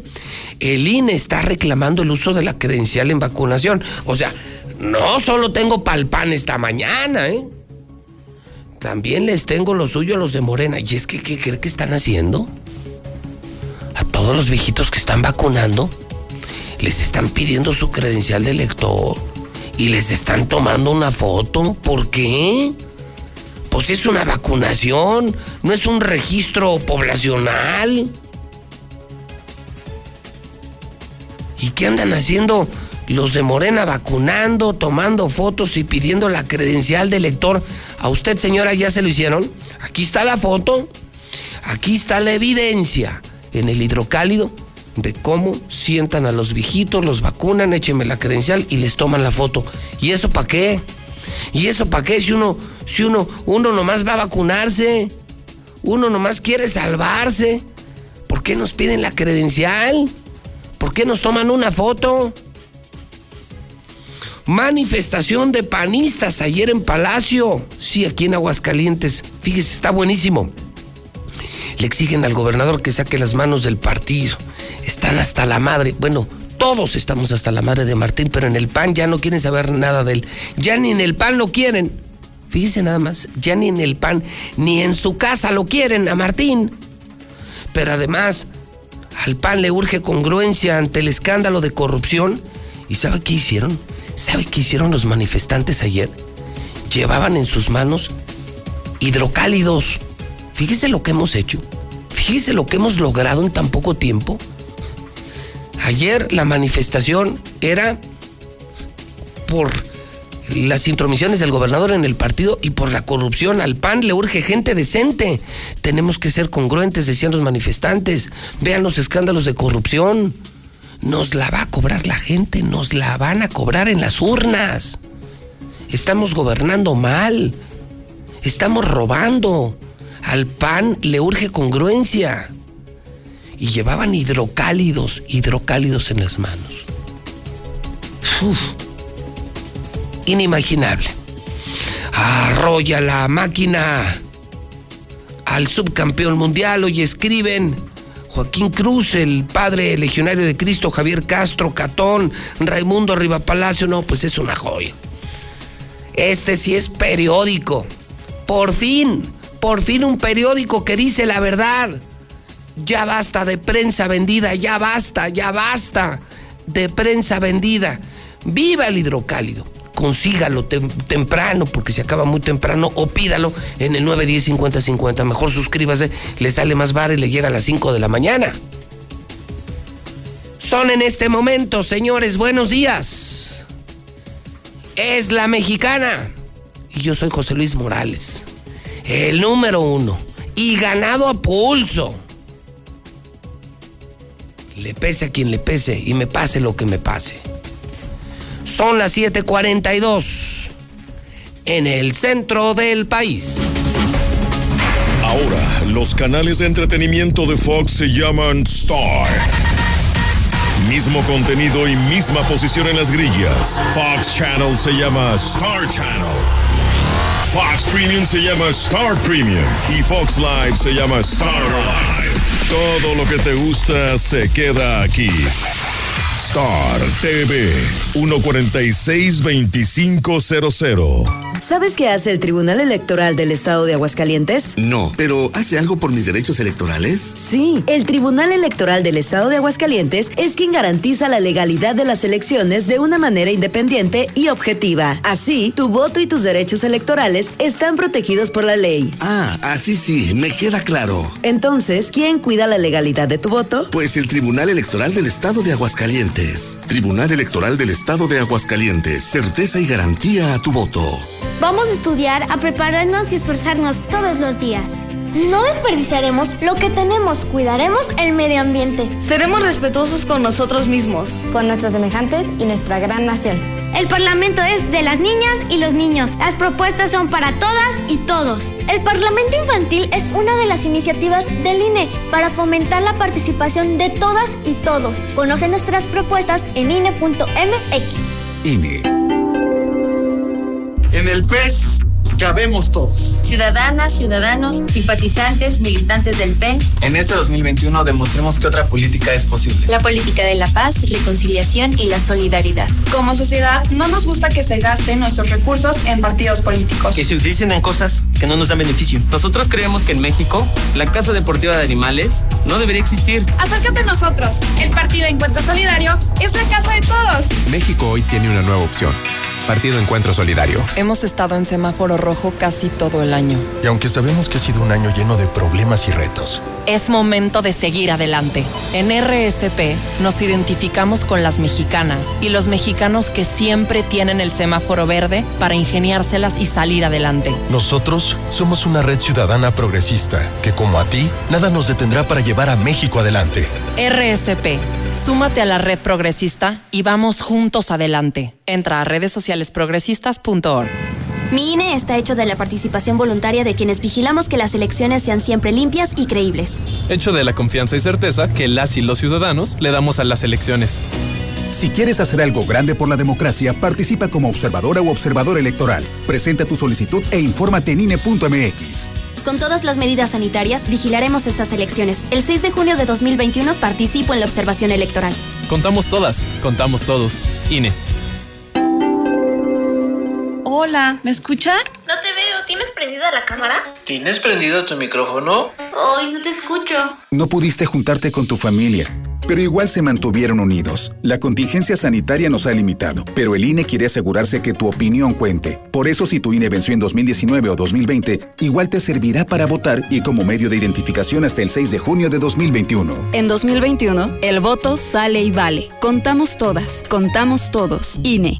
INE está reclamando el uso de la credencial en vacunación. O sea, no solo tengo pal PAN esta mañana, también les tengo lo suyo a los de Morena. Y es que, ¿qué creen que están haciendo? A todos los viejitos que están vacunando, les están pidiendo su credencial de elector y les están tomando una foto. ¿Por qué? Pues es una vacunación, no es un registro poblacional. qué andan haciendo los de Morena, vacunando, tomando fotos y pidiendo la credencial de elector? A usted, señora, ya se lo hicieron. Aquí está la foto, aquí está la evidencia en el Hidrocálido de cómo sientan a los viejitos, los vacunan, échenme la credencial y les toman la foto. ¿Y eso para qué? ¿Y eso para qué? Si uno nomás va a vacunarse, uno nomás quiere salvarse, ¿por qué nos piden la credencial? ¿Por qué nos toman una foto? Manifestación de panistas ayer en Palacio, sí, aquí en Aguascalientes. Fíjese, está buenísimo. Le exigen al gobernador que saque las manos del partido. Están hasta la madre. Bueno, todos estamos hasta la madre de Martín, pero en el PAN ya no quieren saber nada de él. Ya ni en el PAN lo quieren. Fíjese nada más, ya ni en el PAN, ni en su casa lo quieren a Martín. Pero además, al PAN le urge congruencia ante el escándalo de corrupción. ¿Y sabe qué hicieron? ¿Sabe qué hicieron los manifestantes ayer? Llevaban en sus manos hidrocálidos. Fíjese lo que hemos hecho. Fíjese lo que hemos logrado en tan poco tiempo. Ayer la manifestación era por las intromisiones del gobernador en el partido y por la corrupción. Al PAN le urge gente decente. Tenemos que ser congruentes, decían los manifestantes. Vean los escándalos de corrupción. Nos la va a cobrar la gente, nos la van a cobrar en las urnas. Estamos gobernando mal, estamos robando. Al PAN le urge congruencia. Y llevaban hidrocálidos en las manos. Uf. Inimaginable. Arrolla la máquina al subcampeón mundial. Hoy escriben Joaquín Cruz, el padre legionario de Cristo, Javier Castro, Catón, Raimundo Rivapalacio. No, pues es una joya. Este sí es periódico. Por fin un periódico que dice la verdad. Ya basta de prensa vendida, ya basta de prensa vendida. ¡Viva el hidrocálido! Consígalo temprano, porque se acaba muy temprano, o pídalo en el 910-5050. Mejor suscríbase, le sale más barato y le llega a las 5 de la mañana. Son en este momento, señores, buenos días. Es La Mexicana. Y yo soy José Luis Morales, el número uno, y ganado a pulso. Le pese a quien le pese y me pase lo que me pase. Son las 7:42 en el centro del país. Ahora, los canales de entretenimiento de Fox se llaman Star. Mismo contenido y misma posición en las grillas. Fox Channel se llama Star Channel. Fox Premium se llama Star Premium. Y Fox Live se llama Star Live. Todo lo que te gusta se queda aquí. Star TV, 146-2500. ¿Sabes qué hace el Tribunal Electoral del Estado de Aguascalientes? No, pero ¿hace algo por mis derechos electorales? Sí, el Tribunal Electoral del Estado de Aguascalientes es quien garantiza la legalidad de las elecciones de una manera independiente y objetiva. Así, tu voto y tus derechos electorales están protegidos por la ley. Ah, así sí, me queda claro. Entonces, ¿quién cuida la legalidad de tu voto? Pues el Tribunal Electoral del Estado de Aguascalientes. Tribunal Electoral del Estado de Aguascalientes. Certeza y garantía a tu voto. Vamos a estudiar, a prepararnos y esforzarnos todos los días. No desperdiciaremos lo que tenemos, cuidaremos el medio ambiente. Seremos respetuosos con nosotros mismos, con nuestros semejantes y nuestra gran nación. El Parlamento es de las niñas y los niños. Las propuestas son para todas y todos. El Parlamento Infantil es una de las iniciativas del INE para fomentar la participación de todas y todos. Conoce nuestras propuestas en INE.mx. INE. En el PES cabemos todos. Ciudadanas, ciudadanos, simpatizantes, militantes del PES. En este 2021 demostremos que otra política es posible. La política de la paz, reconciliación y la solidaridad. Como sociedad, no nos gusta que se gasten nuestros recursos en partidos políticos. Que se utilicen en cosas que no nos dan beneficio. Nosotros creemos que en México, la Casa Deportiva de Animales no debería existir. Acércate a nosotros. El Partido Encuentro Solidario es la casa de todos. México hoy tiene una nueva opción. Partido Encuentro Solidario. Hemos estado en semáforo rojo casi todo el año. Y aunque sabemos que ha sido un año lleno de problemas y retos, es momento de seguir adelante. En RSP nos identificamos con las mexicanas y los mexicanos que siempre tienen el semáforo verde para ingeniárselas y salir adelante. Nosotros somos una red ciudadana progresista que, como a ti, nada nos detendrá para llevar a México adelante. RSP, súmate a la red progresista y vamos juntos adelante. Entra a redessocialesprogresistas.org. Mi INE está hecho de la participación voluntaria de quienes vigilamos que las elecciones sean siempre limpias y creíbles. Hecho de la confianza y certeza que las y los ciudadanos le damos a las elecciones. Si quieres hacer algo grande por la democracia, participa como observadora u observador electoral. Presenta tu solicitud e infórmate en INE.mx. Con todas las medidas sanitarias, vigilaremos estas elecciones. El 6 de junio de 2021 participo en la observación electoral. Contamos todas, contamos todos. INE. Hola, ¿me escuchan? No te veo, ¿tienes prendida la cámara? ¿Tienes prendido tu micrófono? Ay, no te escucho. No pudiste juntarte con tu familia, pero igual se mantuvieron unidos. La contingencia sanitaria nos ha limitado, pero el INE quiere asegurarse que tu opinión cuente. Por eso, si tu INE venció en 2019 o 2020, igual te servirá para votar y como medio de identificación hasta el 6 de junio de 2021. En 2021, el voto sale y vale. Contamos todas, contamos todos. INE.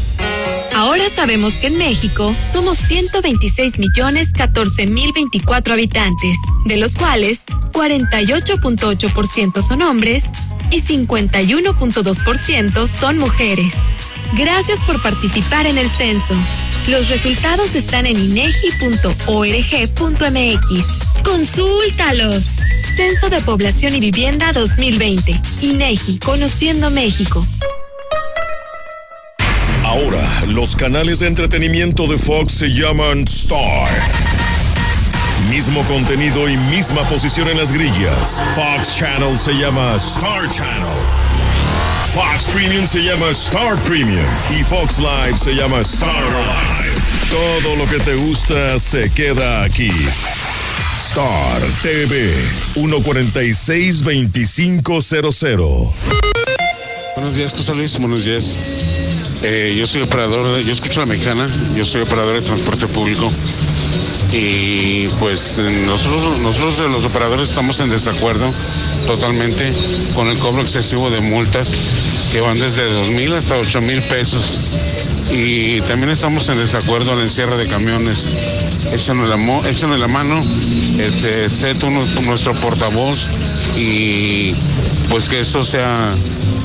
Ahora sabemos que en México somos 126.014.024 habitantes, de los cuales 48.8% son hombres y 51.2% son mujeres. Gracias por participar en el censo. Los resultados están en inegi.org.mx. ¡Consúltalos! Censo de Población y Vivienda 2020. INEGI, Conociendo México. Ahora, los canales de entretenimiento de Fox se llaman Star. Mismo contenido y misma posición en las grillas. Fox Channel se llama Star Channel. Fox Premium se llama Star Premium. Y Fox Live se llama Star Live. Todo lo que te gusta se queda aquí. Star TV, 146-2500. Buenos días, José Luis. Buenos días. Yo soy operador, yo escucho La Mexicana, yo soy operador de transporte público y pues nosotros los operadores estamos en desacuerdo totalmente con el cobro excesivo de multas que van desde 2,000 hasta 8,000 pesos y también estamos en desacuerdo al encierre de camiones. Échanos la mano, sé tú nuestro portavoz y pues que esto sea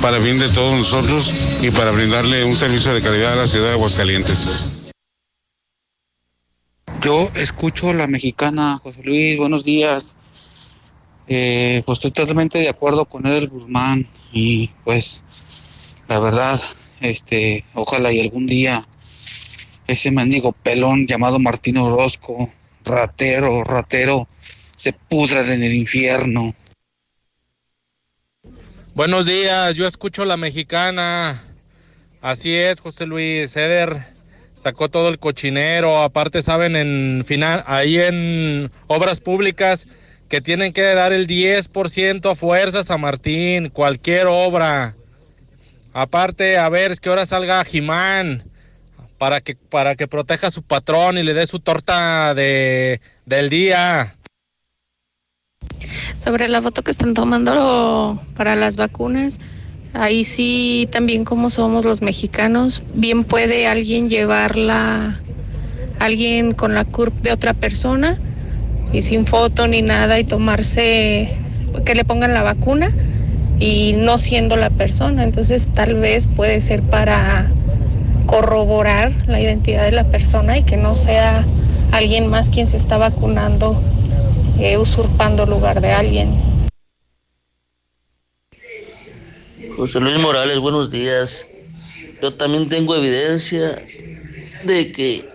para bien de todos nosotros y para brindarle un servicio de calidad a la ciudad de Aguascalientes. Yo escucho La Mexicana, José Luis, buenos días. Pues estoy totalmente de acuerdo con Eder Guzmán y pues la verdad, ojalá y algún día ese mendigo pelón llamado Martín Orozco, ratero, se pudra en el infierno. Buenos días, yo escucho La Mexicana. Así es, José Luis. Eder sacó todo el cochinero. Aparte, saben, ahí en obras públicas que tienen que dar el 10% a fuerzas a Martín, cualquier obra. Aparte, a ver, es que ahora salga Jimán para que proteja a su patrón y le dé su torta del día. Sobre la foto que están tomando para las vacunas, ahí sí también como somos los mexicanos, bien puede alguien alguien con la CURP de otra persona y sin foto ni nada y tomarse, que le pongan la vacuna y no siendo la persona, entonces tal vez puede ser para corroborar la identidad de la persona y que no sea alguien más quien se está vacunando. Usurpando el lugar de alguien. José Luis Morales, buenos días. yo también tengo evidencia de que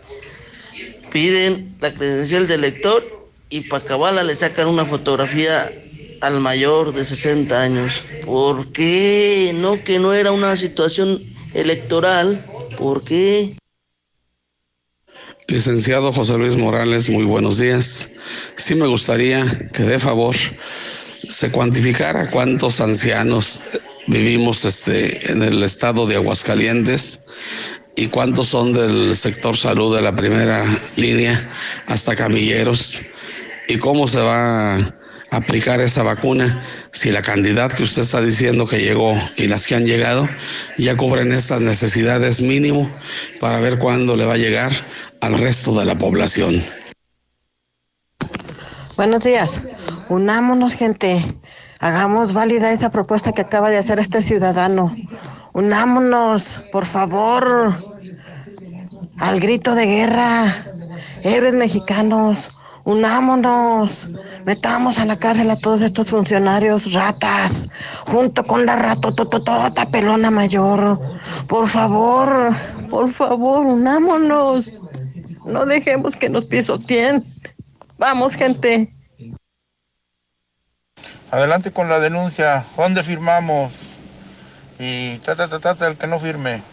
piden la credencial del elector y para acabarla le sacan una fotografía al mayor de 60 años. ¿Por qué? No, que no era una situación electoral. ¿Por qué? Licenciado José Luis Morales, muy buenos días. Sí me gustaría que de favor se cuantificara cuántos ancianos vivimos en el estado de Aguascalientes y cuántos son del sector salud de la primera línea hasta camilleros y cómo se va a aplicar esa vacuna, si la cantidad que usted está diciendo que llegó y las que han llegado ya cubren estas necesidades mínimo para ver cuándo le va a llegar al resto de la población. Buenos días, unámonos gente, hagamos válida esa propuesta que acaba de hacer este ciudadano, unámonos por favor al grito de guerra, héroes mexicanos. Unámonos, metamos a la cárcel a todos estos funcionarios ratas, junto con la ratototota pelona mayor. Por favor, unámonos. No dejemos que nos pisoteen. Vamos, gente. Adelante con la denuncia. ¿Dónde firmamos? Y el que no firme.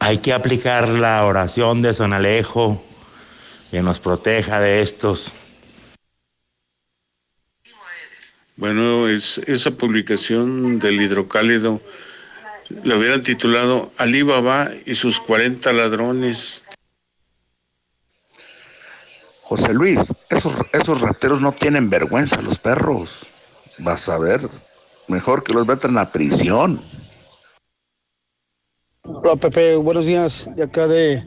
Hay que aplicar la oración de San Alejo, que nos proteja de estos. Bueno, esa publicación del Hidrocálido la hubieran titulado Alí Baba y sus 40 ladrones. José Luis, esos rateros no tienen vergüenza, los perros. Vas a ver, mejor que los metan a prisión. Hola Pepe, buenos días, de acá de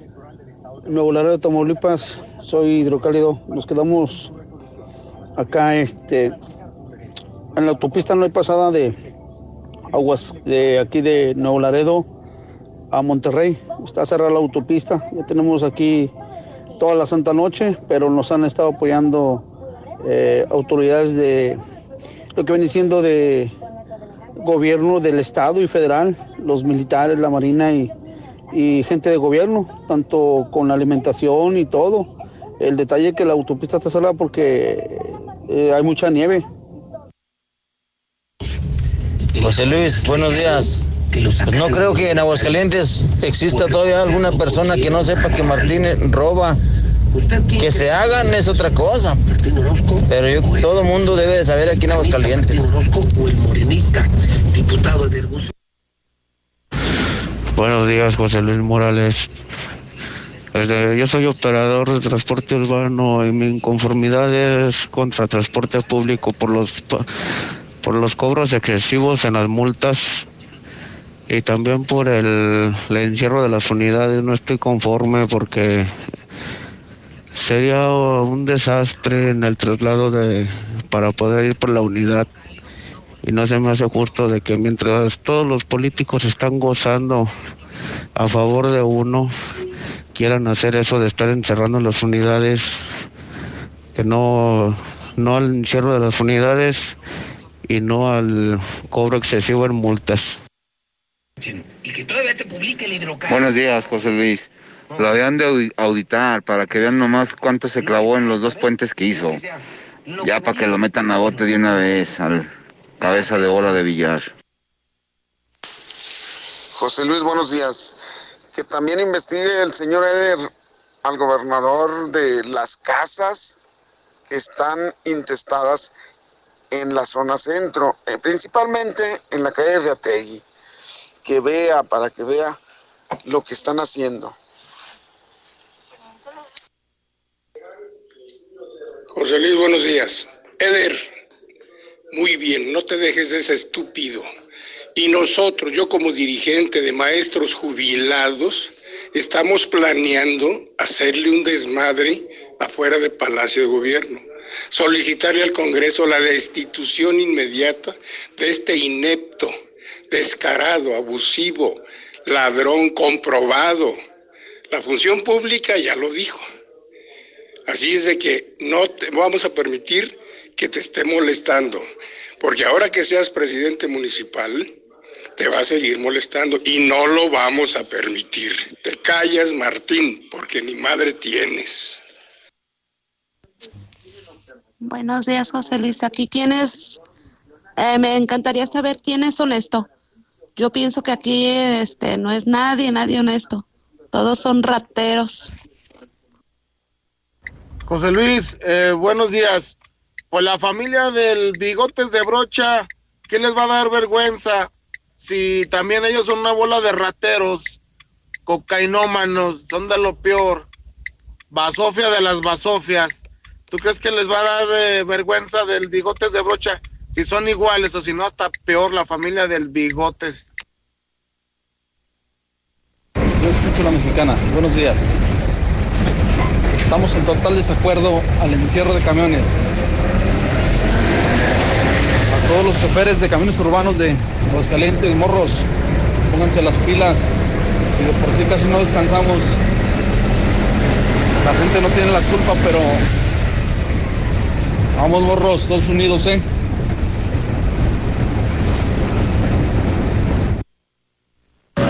Nuevo Laredo, Tamaulipas. Soy Hidrocálido, nos quedamos acá en la autopista no hay pasada de aguas de aquí de Nuevo Laredo a Monterrey, está cerrada la autopista, ya tenemos aquí toda la santa noche, pero nos han estado apoyando autoridades de lo que viene siendo de gobierno del estado y federal, los militares, la marina y gente de gobierno, tanto con alimentación y todo. El detalle es que la autopista está cerrada porque hay mucha nieve. José Luis, buenos días. Pues no creo que en Aguascalientes exista todavía alguna persona que no sepa que Martín roba. Que se hagan es otra cosa, pero todo el mundo debe de saber aquí en Aguascalientes. Buenos días, José Luis Morales. Yo soy operador de transporte urbano y mi inconformidad es contra transporte público por los cobros excesivos en las multas y también por el encierro de las unidades. No estoy conforme porque sería un desastre en el traslado para poder ir por la unidad. Y no se me hace justo de que mientras todos los políticos están gozando a favor de uno, quieran hacer eso de estar encerrando las unidades, que no al encierro de las unidades y no al cobro excesivo en multas. Y que todavía te publique el Hidrocálido. Buenos días, José Luis. Lo habían de auditar para que vean nomás cuánto se clavó en los dos puentes que hizo. Ya para que lo metan a bote de una vez al cabeza de bola de billar. José Luis, buenos días. Que también investigue el señor Eder al gobernador de las casas que están intestadas en la zona centro, principalmente en la calle Reategui, para que vea lo que están haciendo. José Luis, buenos días. Eder, muy bien, no te dejes de ese estúpido. Y nosotros, yo como dirigente de maestros jubilados, estamos planeando hacerle un desmadre afuera de Palacio de Gobierno. Solicitarle al Congreso la destitución inmediata de este inepto, descarado, abusivo, ladrón comprobado. La función pública ya lo dijo. Así es de que no te vamos a permitir que te esté molestando, porque ahora que seas presidente municipal, te va a seguir molestando y no lo vamos a permitir. Te callas, Martín, porque ni madre tienes. Buenos días, José Luis. Aquí quiénes, me encantaría saber quién es honesto. Yo pienso que aquí no es nadie honesto. Todos son rateros. José Luis, buenos días. Pues la familia del Bigotes de Brocha, ¿quién les va a dar vergüenza si también ellos son una bola de rateros, cocainómanos, son de lo peor, basofia de las basofias? ¿Tú crees que les va a dar vergüenza del Bigotes de Brocha si son iguales o si no hasta peor la familia del Bigotes? Yo escucho La Mexicana, buenos días. Estamos en total desacuerdo al encierro de camiones. Todos los choferes de camiones urbanos de Aguascalientes, morros, pónganse las pilas. Si de por sí casi no descansamos, la gente no tiene la culpa, pero vamos, morros, todos unidos, ¿eh?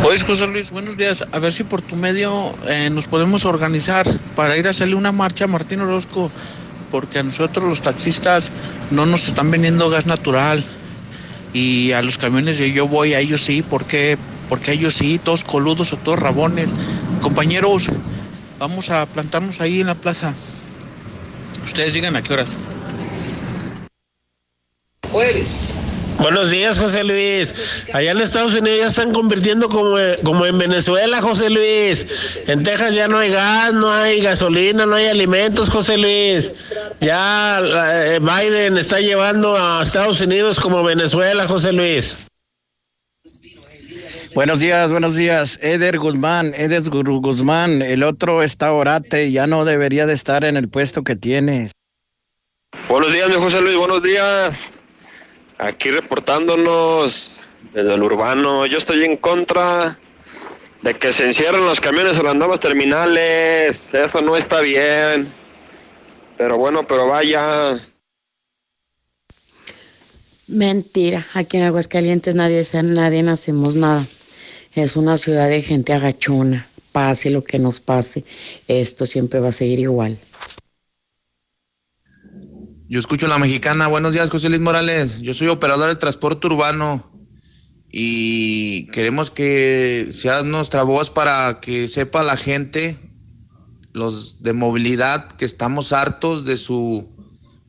Oye, José Luis, buenos días. A ver si por tu medio nos podemos organizar para ir a hacerle una marcha a Martín Orozco, porque a nosotros los taxistas no nos están vendiendo gas natural y a los camiones yo voy, a ellos sí. ¿Por qué? Porque a ellos sí, todos coludos o todos rabones. Compañeros, vamos a plantarnos ahí en la plaza. Ustedes digan a qué horas. Jueves. Buenos días, José Luis. Allá en Estados Unidos ya están convirtiendo como en Venezuela, José Luis. En Texas ya no hay gas, no hay gasolina, no hay alimentos, José Luis. Ya Biden está llevando a Estados Unidos como Venezuela, José Luis. Buenos días, Eder Guzmán. El otro está orate, ya no debería de estar en el puesto que tiene. Buenos días, mi José Luis, buenos días. Aquí reportándonos desde el urbano. Yo estoy en contra de que se encierren los camiones en las nuevas terminales. Eso no está bien. Pero bueno, pero vaya. Mentira. Aquí en Aguascalientes nadie hacemos nada. Es una ciudad de gente agachona. Pase lo que nos pase, esto siempre va a seguir igual. Yo escucho La Mexicana. Buenos días, José Luis Morales. Yo soy operador del transporte urbano y queremos que sea nuestra voz para que sepa la gente, los de movilidad, que estamos hartos de su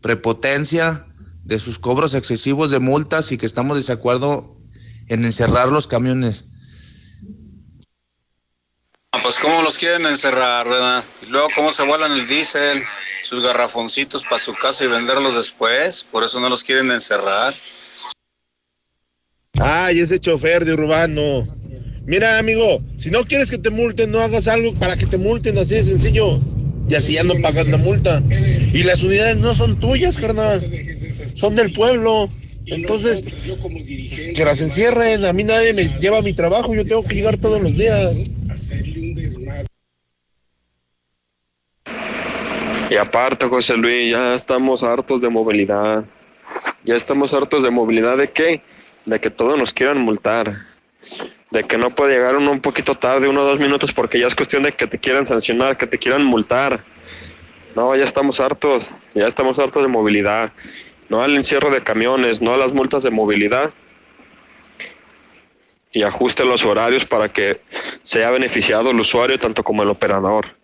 prepotencia, de sus cobros excesivos de multas y que estamos de desacuerdo en encerrar los camiones. Pues cómo los quieren encerrar, ¿verdad? Y luego cómo se vuelan el diésel, sus garrafoncitos para su casa y venderlos después, por eso no los quieren encerrar. Ay, ese chofer de urbano. Mira, amigo, si no quieres que te multen, no hagas algo para que te multen, así de sencillo. Y así ya no pagan la multa. Y las unidades no son tuyas, carnal, son del pueblo. Entonces, que las encierren. A mí nadie me lleva a mi trabajo, yo tengo que llegar todos los días. Y aparte, José Luis, ya estamos hartos de movilidad. Ya estamos hartos de movilidad, ¿de qué? De que todos nos quieran multar. De que no puede llegar uno un poquito tarde, 1 o 2 minutos, porque ya es cuestión de que te quieran sancionar, que te quieran multar. No, ya estamos hartos de movilidad. No al encierro de camiones, no a las multas de movilidad. Y ajusten los horarios para que sea beneficiado el usuario tanto como el operador.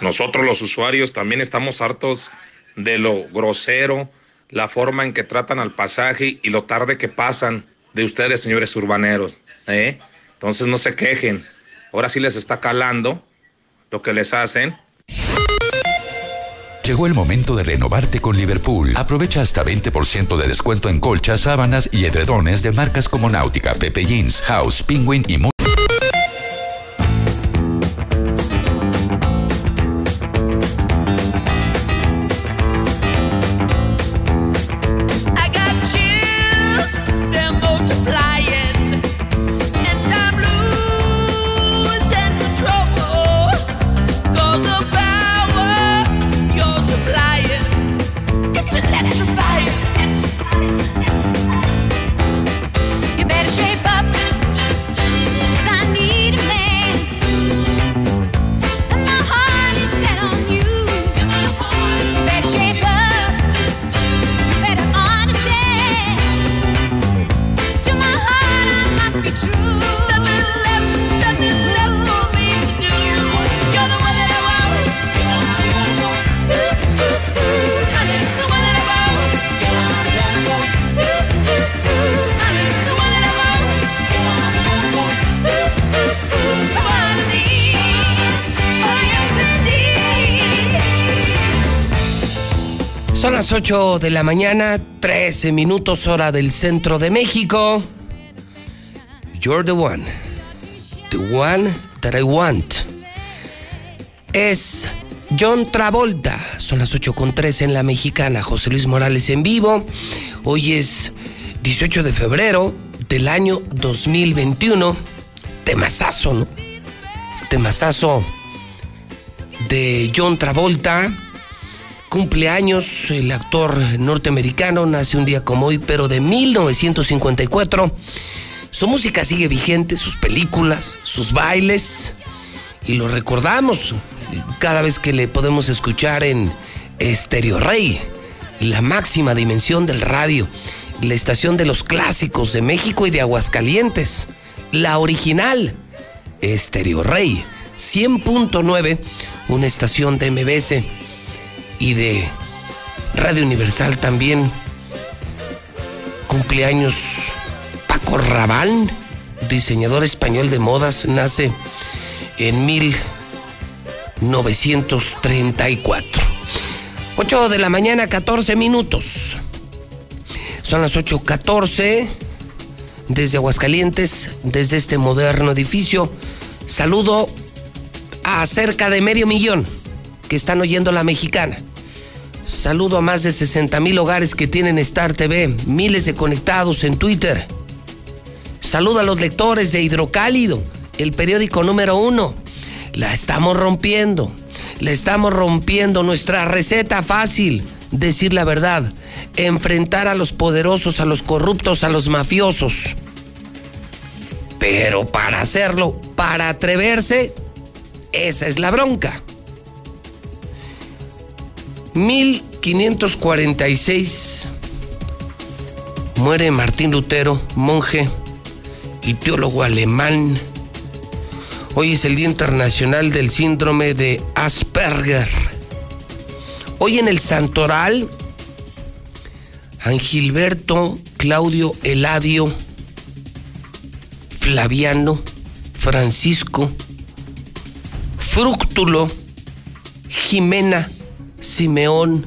Nosotros los usuarios también estamos hartos de lo grosero, la forma en que tratan al pasaje y lo tarde que pasan de ustedes, señores urbaneros, ¿eh? Entonces no se quejen. Ahora sí les está calando lo que les hacen. Llegó el momento de renovarte con Liverpool. Aprovecha hasta 20% de descuento en colchas, sábanas y edredones de marcas como Náutica, Pepe Jeans, House, Penguin y muchos. Son las 8 de la mañana, 13 minutos, hora del centro de México. You're the one that I want. Es John Travolta. Son las 8:13 en La Mexicana. José Luis Morales en vivo. Hoy es 18 de febrero del año 2021. Temazazo, ¿no? Temazazo de John Travolta. Cumpleaños, el actor norteamericano nace un día como hoy, pero de 1954. Su música sigue vigente, sus películas, sus bailes, y lo recordamos cada vez que le podemos escuchar en Estéreo Rey, la máxima dimensión del radio, la estación de los clásicos de México y de Aguascalientes, la original, Estéreo Rey, 100.9, una estación de MBS. Y de Radio Universal también. Cumpleaños Paco Rabanne, diseñador español de modas, nace en 1934. 8 de la mañana, 14 minutos. Son las 8:14. Desde Aguascalientes, desde este moderno edificio, saludo a cerca de 500,000 que están oyendo La Mexicana. Saludo a más de 60,000 hogares que tienen Star TV, miles de conectados en Twitter. Saludo a los lectores de Hidrocálido, el periódico número 1. La estamos rompiendo. Le estamos rompiendo nuestra receta fácil. Decir la verdad. Enfrentar a los poderosos, a los corruptos, a los mafiosos. Pero para hacerlo, para atreverse, esa es la bronca. 1546 muere Martín Lutero, monje y teólogo alemán. Hoy es el Día Internacional del Síndrome de Asperger. Hoy en el Santoral, Angilberto, Claudio, Eladio, Flaviano, Francisco, Frúctulo, Jimena, Simeón,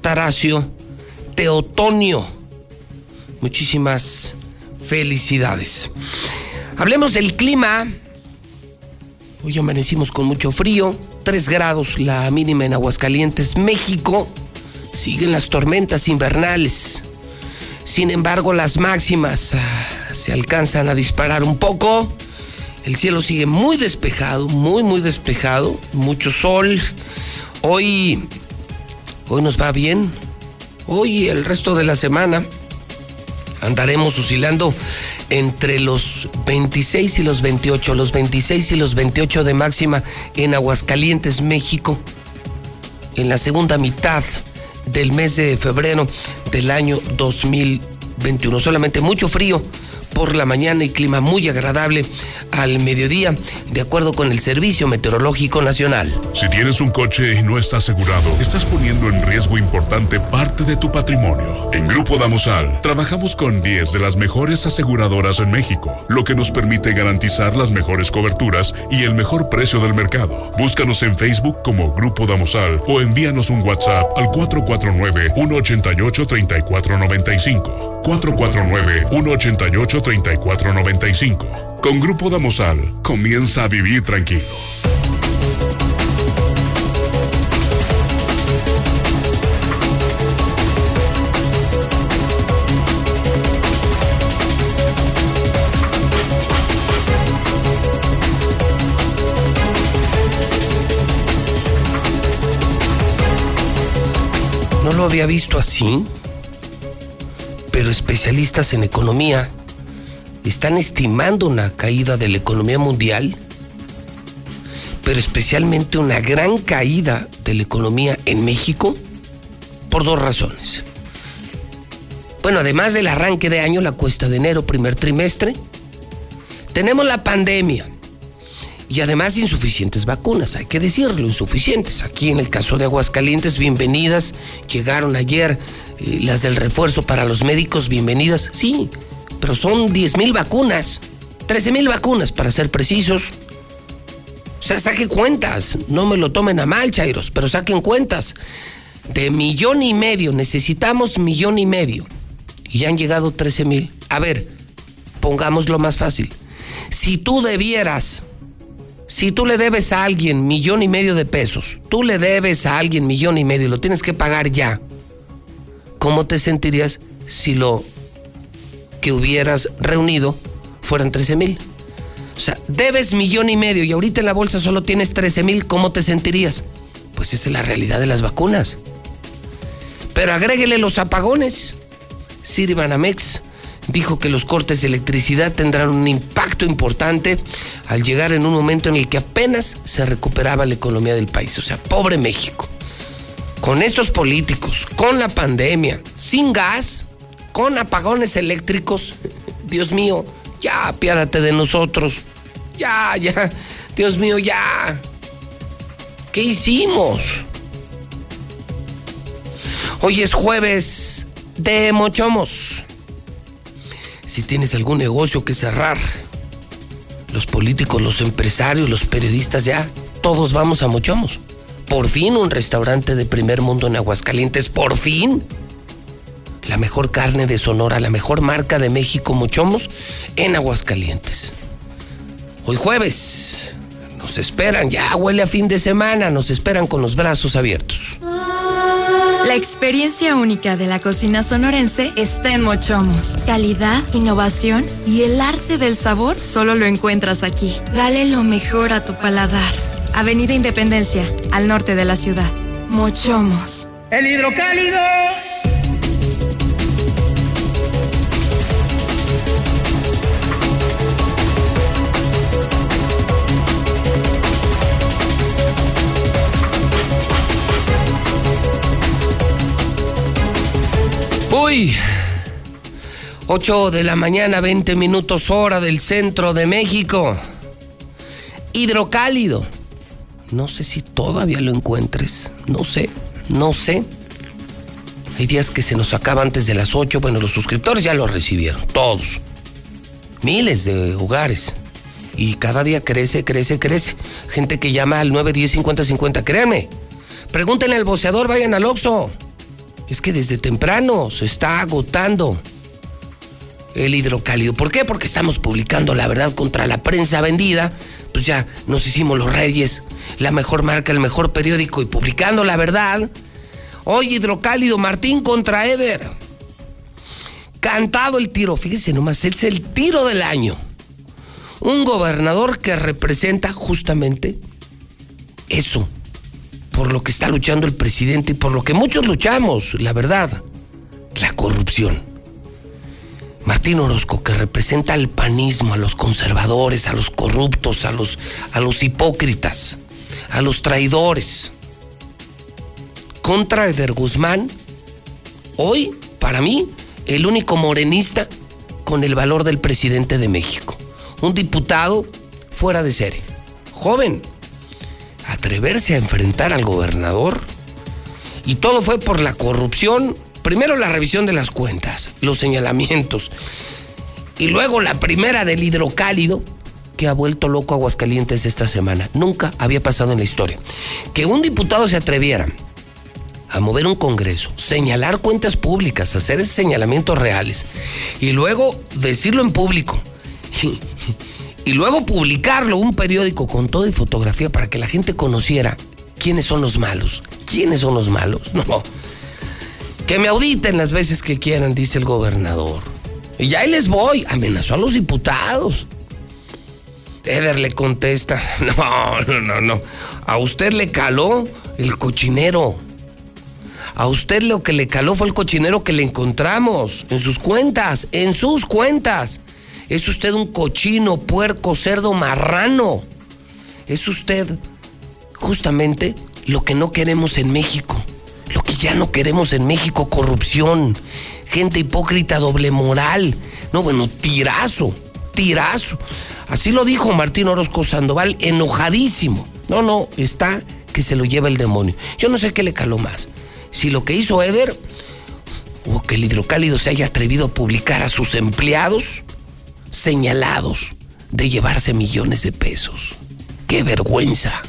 Taracio, Teotonio. Muchísimas felicidades. Hablemos del clima. Hoy amanecimos con mucho frío, 3 grados la mínima en Aguascalientes, México. Siguen las tormentas invernales. Sin embargo, las máximas se alcanzan a disparar un poco. El cielo sigue muy despejado, muy despejado, mucho sol. Hoy nos va bien. Hoy el resto de la semana andaremos oscilando entre los 26 y los 28, los 26 y los 28 de máxima en Aguascalientes, México, en la segunda mitad del mes de febrero del año 2021. Solamente mucho frío por la mañana y clima muy agradable al mediodía, de acuerdo con el Servicio Meteorológico Nacional. Si tienes un coche y no está asegurado, estás poniendo en riesgo importante parte de tu patrimonio. En Grupo Damosal, trabajamos con 10 de las mejores aseguradoras en México, lo que nos permite garantizar las mejores coberturas y el mejor precio del mercado. Búscanos en Facebook como Grupo Damosal o envíanos un WhatsApp al 449-188-3495. 449-188-3495. Con Grupo Damosal, comienza a vivir tranquilo. No lo había visto así, pero especialistas en economía están estimando una caída de la economía mundial, pero especialmente una gran caída de la economía en México, por 2 razones. Bueno, además del arranque de año, la cuesta de enero, primer trimestre, tenemos la pandemia y además insuficientes vacunas, hay que decirlo, insuficientes. Aquí en el caso de Aguascalientes, bienvenidas, llegaron ayer las del refuerzo para los médicos, bienvenidas, sí, pero son 10,000 vacunas, 13,000 vacunas para ser precisos. O sea, saquen cuentas, no me lo tomen a mal, chairos, pero saquen cuentas. de 1,5 millones, necesitamos 1,5 millones. Y ya han llegado 13,000. A ver, pongámoslo más fácil. Si tú debieras, si tú le debes a alguien 1,5 millones de pesos, tú le debes a alguien 1,5 millones y lo tienes que pagar ya, ¿cómo te sentirías si lo que hubieras reunido fueran 13,000? O sea, debes 1,5 millones y ahorita en la bolsa solo tienes 13,000, ¿cómo te sentirías? Pues esa es la realidad de las vacunas. Pero agréguele los apagones. Sirvanamex dijo que los cortes de electricidad tendrán un impacto importante al llegar en un momento en el que apenas se recuperaba la economía del país. O sea, pobre México. Con estos políticos, con la pandemia, sin gas, con apagones eléctricos. Dios mío, ya apiádate de nosotros. Ya. Dios mío, ya. ¿Qué hicimos? Hoy es jueves de mochomos. Si tienes algún negocio que cerrar, los políticos, los empresarios, los periodistas, ya, todos vamos a mochomos. Por fin un restaurante de primer mundo en Aguascalientes, por fin. La mejor carne de Sonora, la mejor marca de México, mochomos, en Aguascalientes. Hoy jueves. Nos esperan, ya huele a fin de semana, nos esperan con los brazos abiertos. La experiencia única de la cocina sonorense está en Mochomos. Calidad, innovación y el arte del sabor solo lo encuentras aquí. Dale lo mejor a tu paladar. Avenida Independencia, al norte de la ciudad. Mochomos. ¡El hidrocálido! Uy, 8 de la mañana, 20 minutos hora del centro de México. Hidrocálido. No sé si todavía lo encuentres. No sé. Hay días que se nos acaba antes de las 8. Bueno, los suscriptores ya lo recibieron, todos. Miles de hogares. Y cada día crece. Gente que llama al 910-5050. Créanme, pregúntenle al voceador, vayan al Oxxo. Es que desde temprano se está agotando el hidrocálido. ¿Por qué? Porque estamos publicando la verdad contra la prensa vendida. Pues ya nos hicimos los reyes, la mejor marca, el mejor periódico y publicando la verdad. Hoy hidrocálido, Martín contra Eder. Cantado el tiro, fíjense nomás, es el tiro del año. Un gobernador que representa justamente eso, por lo que está luchando el presidente y por lo que muchos luchamos, la verdad, la corrupción. Martín Orozco, que representa al panismo, a los conservadores, a los corruptos, a los hipócritas, a los traidores. Contra Eder Guzmán, hoy, para mí, el único morenista con el valor del presidente de México. Un diputado fuera de serie, joven. Atreverse a enfrentar al gobernador, y todo fue por la corrupción. Primero la revisión de las cuentas, los señalamientos, y luego la primera del hidrocálido, que ha vuelto loco a Aguascalientes esta semana. Nunca había pasado en la historia que un diputado se atreviera a mover un congreso, señalar cuentas públicas, hacer señalamientos reales y luego decirlo en público y luego publicarlo un periódico con todo y fotografía para que la gente conociera quiénes son los malos. ¿Quiénes son los malos? No. Que me auditen las veces que quieran, dice el gobernador. Y ahí les voy. Amenazó a los diputados. Eder le contesta: No. A usted le caló el cochinero. A usted lo que le caló fue el cochinero que le encontramos en sus cuentas, en sus cuentas. Es usted un cochino, puerco, cerdo, marrano. Es usted justamente lo que no queremos en México. Lo que ya no queremos en México, corrupción, gente hipócrita, doble moral. No, bueno, tirazo. Así lo dijo Martín Orozco Sandoval, enojadísimo. No, está que se lo lleva el demonio. Yo no sé qué le caló más. Si lo que hizo Eder, o que el hidrocálido se haya atrevido a publicar a sus empleados señalados de llevarse millones de pesos. ¡Qué vergüenza!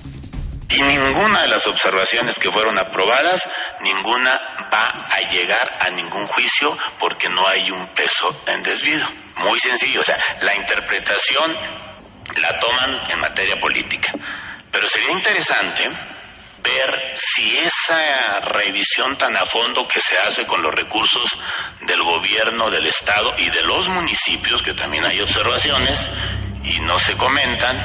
Y ninguna de las observaciones que fueron aprobadas ninguna va a llegar a ningún juicio porque no hay un peso en desvío. Muy sencillo, o sea, la interpretación la toman en materia política. Pero sería interesante ver si esa revisión tan a fondo que se hace con los recursos del gobierno, del estado y de los municipios, que también hay observaciones y no se comentan,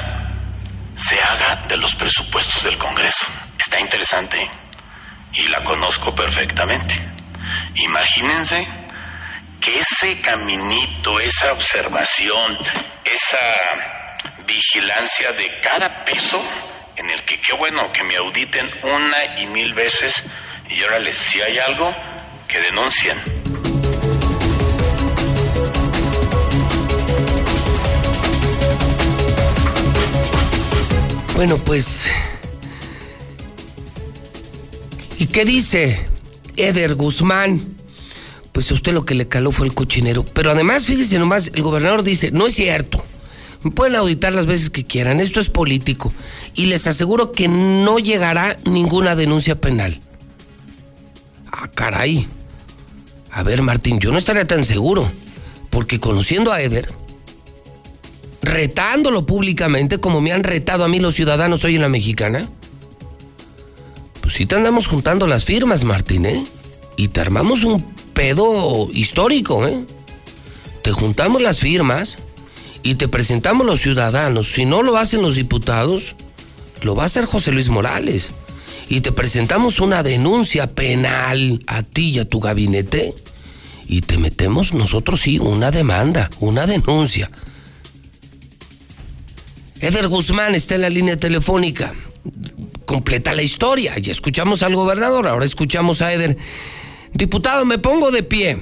se haga de los presupuestos del Congreso. Está interesante, ¿eh? Y la conozco perfectamente. Imagínense que ese caminito, esa observación, esa vigilancia de cada peso, en el que qué bueno que me auditen una y mil veces, y órale, si hay algo, que denuncien. Bueno, pues, ¿y qué dice Eder Guzmán? Pues a usted lo que le caló fue el cochinero. Pero además, fíjese nomás, el gobernador dice, no es cierto. Me pueden auditar las veces que quieran, esto es político. Y les aseguro que no llegará ninguna denuncia penal. Ah, caray. A ver, Martín, yo no estaría tan seguro. Porque conociendo a Eder, retándolo públicamente, como me han retado a mí los ciudadanos hoy en La Mexicana, pues sí te andamos juntando las firmas, Martín, ¿eh? Y te armamos un pedo histórico, ¿eh? Te juntamos las firmas y te presentamos los ciudadanos. Si no lo hacen los diputados, lo va a hacer José Luis Morales. Y te presentamos una denuncia penal a ti y a tu gabinete, y te metemos nosotros, sí, una demanda, una denuncia. Eder Guzmán está en la línea telefónica. Completa la historia. Ya escuchamos al gobernador, ahora escuchamos a Eder. Diputado, me pongo de pie.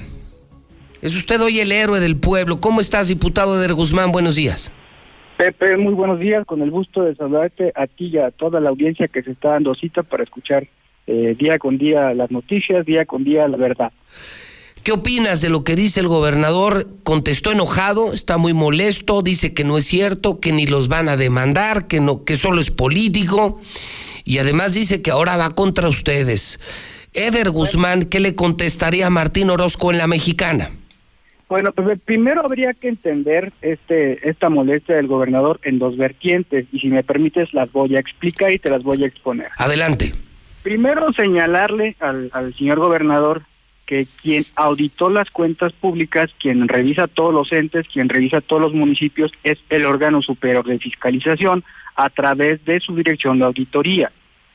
Es usted hoy el héroe del pueblo. ¿Cómo estás, diputado Eder Guzmán? Buenos días. Pepe, muy buenos días. Con el gusto de saludarte a ti y a toda la audiencia que se está dando cita para escuchar día con día las noticias, día con día la verdad. ¿Qué opinas de lo que dice el gobernador? Contestó enojado, está muy molesto, dice que no es cierto, que ni los van a demandar, que no, que solo es político, y además dice que ahora va contra ustedes. Eder Guzmán, ¿qué le contestaría a Martín Orozco en La Mexicana? Bueno, pues primero habría que entender esta molestia del gobernador en dos vertientes, y si me permites las voy a explicar y te las voy a exponer. Adelante. Primero, señalarle al señor gobernador que quien auditó las cuentas públicas, quien revisa todos los entes, quien revisa todos los municipios, es el órgano superior de fiscalización a través de su dirección de auditoría.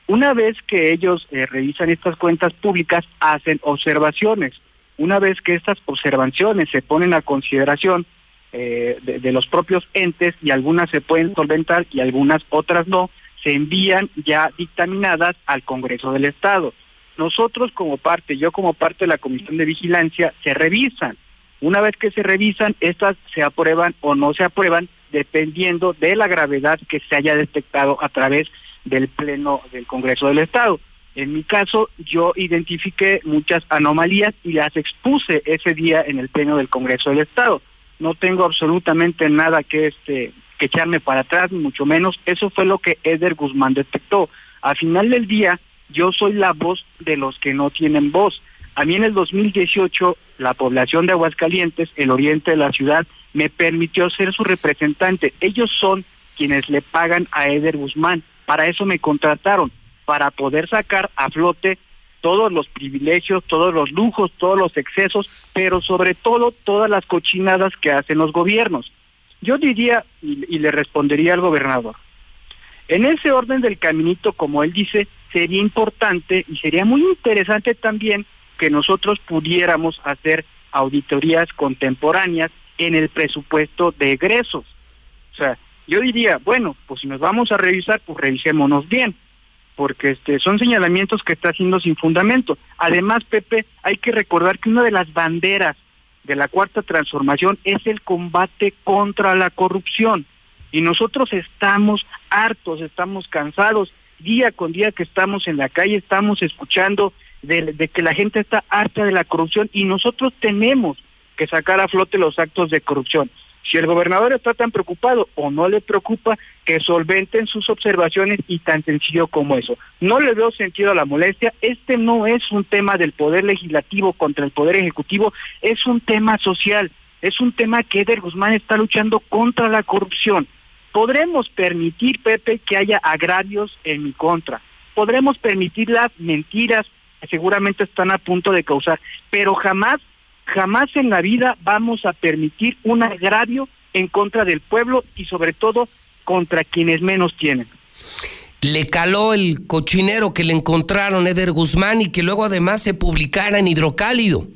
Una vez que ellos revisan estas cuentas públicas, hacen observaciones. Una vez que estas observaciones se ponen a consideración de los propios entes, y algunas se pueden solventar y algunas otras no, se envían ya dictaminadas al Congreso del Estado. Nosotros como parte, yo como parte de la Comisión de Vigilancia, se revisan. Una vez que se revisan, estas se aprueban o no se aprueban, dependiendo de la gravedad que se haya detectado a través del Pleno del Congreso del Estado. En mi caso, yo identifiqué muchas anomalías y las expuse ese día en el Pleno del Congreso del Estado. No tengo absolutamente nada que echarme para atrás, mucho menos. Eso fue lo que Eder Guzmán detectó. Al final del día, yo soy la voz de los que no tienen voz. A mí en el 2018, la población de Aguascalientes, el oriente de la ciudad, me permitió ser su representante. Ellos son quienes le pagan a Eder Guzmán. Para eso me contrataron, para poder sacar a flote todos los privilegios, todos los lujos, todos los excesos, pero sobre todo todas las cochinadas que hacen los gobiernos. Yo diría, y le respondería al gobernador, en ese orden del caminito, como él dice, sería importante y sería muy interesante también que nosotros pudiéramos hacer auditorías contemporáneas en el presupuesto de egresos. O sea, yo diría, bueno, pues si nos vamos a revisar, pues revisémonos bien, porque son señalamientos que está haciendo sin fundamento. Además, Pepe, hay que recordar que una de las banderas de la Cuarta Transformación es el combate contra la corrupción. Y nosotros estamos hartos, estamos cansados. Día con día que estamos en la calle, estamos escuchando de que la gente está harta de la corrupción, y nosotros tenemos que sacar a flote los actos de corrupción. Si el gobernador está tan preocupado o no le preocupa, que solventen sus observaciones, y tan sencillo como eso. No le veo sentido a la molestia. Este no es un tema del poder legislativo contra el poder ejecutivo, es un tema social, es un tema que Eder Guzmán está luchando contra la corrupción. Podremos permitir, Pepe, que haya agravios en mi contra, podremos permitir las mentiras que seguramente están a punto de causar, pero jamás en la vida vamos a permitir un agravio en contra del pueblo y sobre todo contra quienes menos tienen. Le caló el cochinero que le encontraron a Eder Guzmán y que luego además se publicara en Hidrocálido.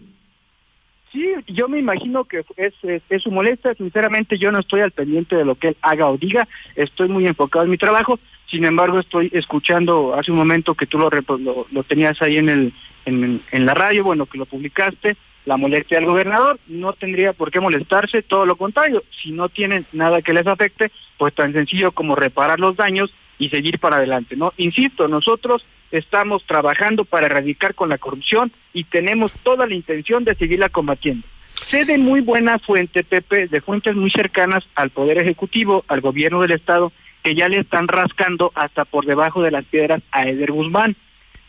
Sí, yo me imagino que es su molestia. Sinceramente yo no estoy al pendiente de lo que él haga o diga, estoy muy enfocado en mi trabajo. Sin embargo, estoy escuchando hace un momento que tú lo tenías ahí en la radio, bueno, que lo publicaste, la molestia del gobernador. No tendría por qué molestarse, todo lo contrario, si no tienen nada que les afecte, pues tan sencillo como reparar los daños y seguir para adelante, ¿no? Insisto, nosotros estamos trabajando para erradicar con la corrupción y tenemos toda la intención de seguirla combatiendo. Sé de muy buena fuente, Pepe, de fuentes muy cercanas al Poder Ejecutivo, al Gobierno del Estado, que ya le están rascando hasta por debajo de las piedras a Eder Guzmán.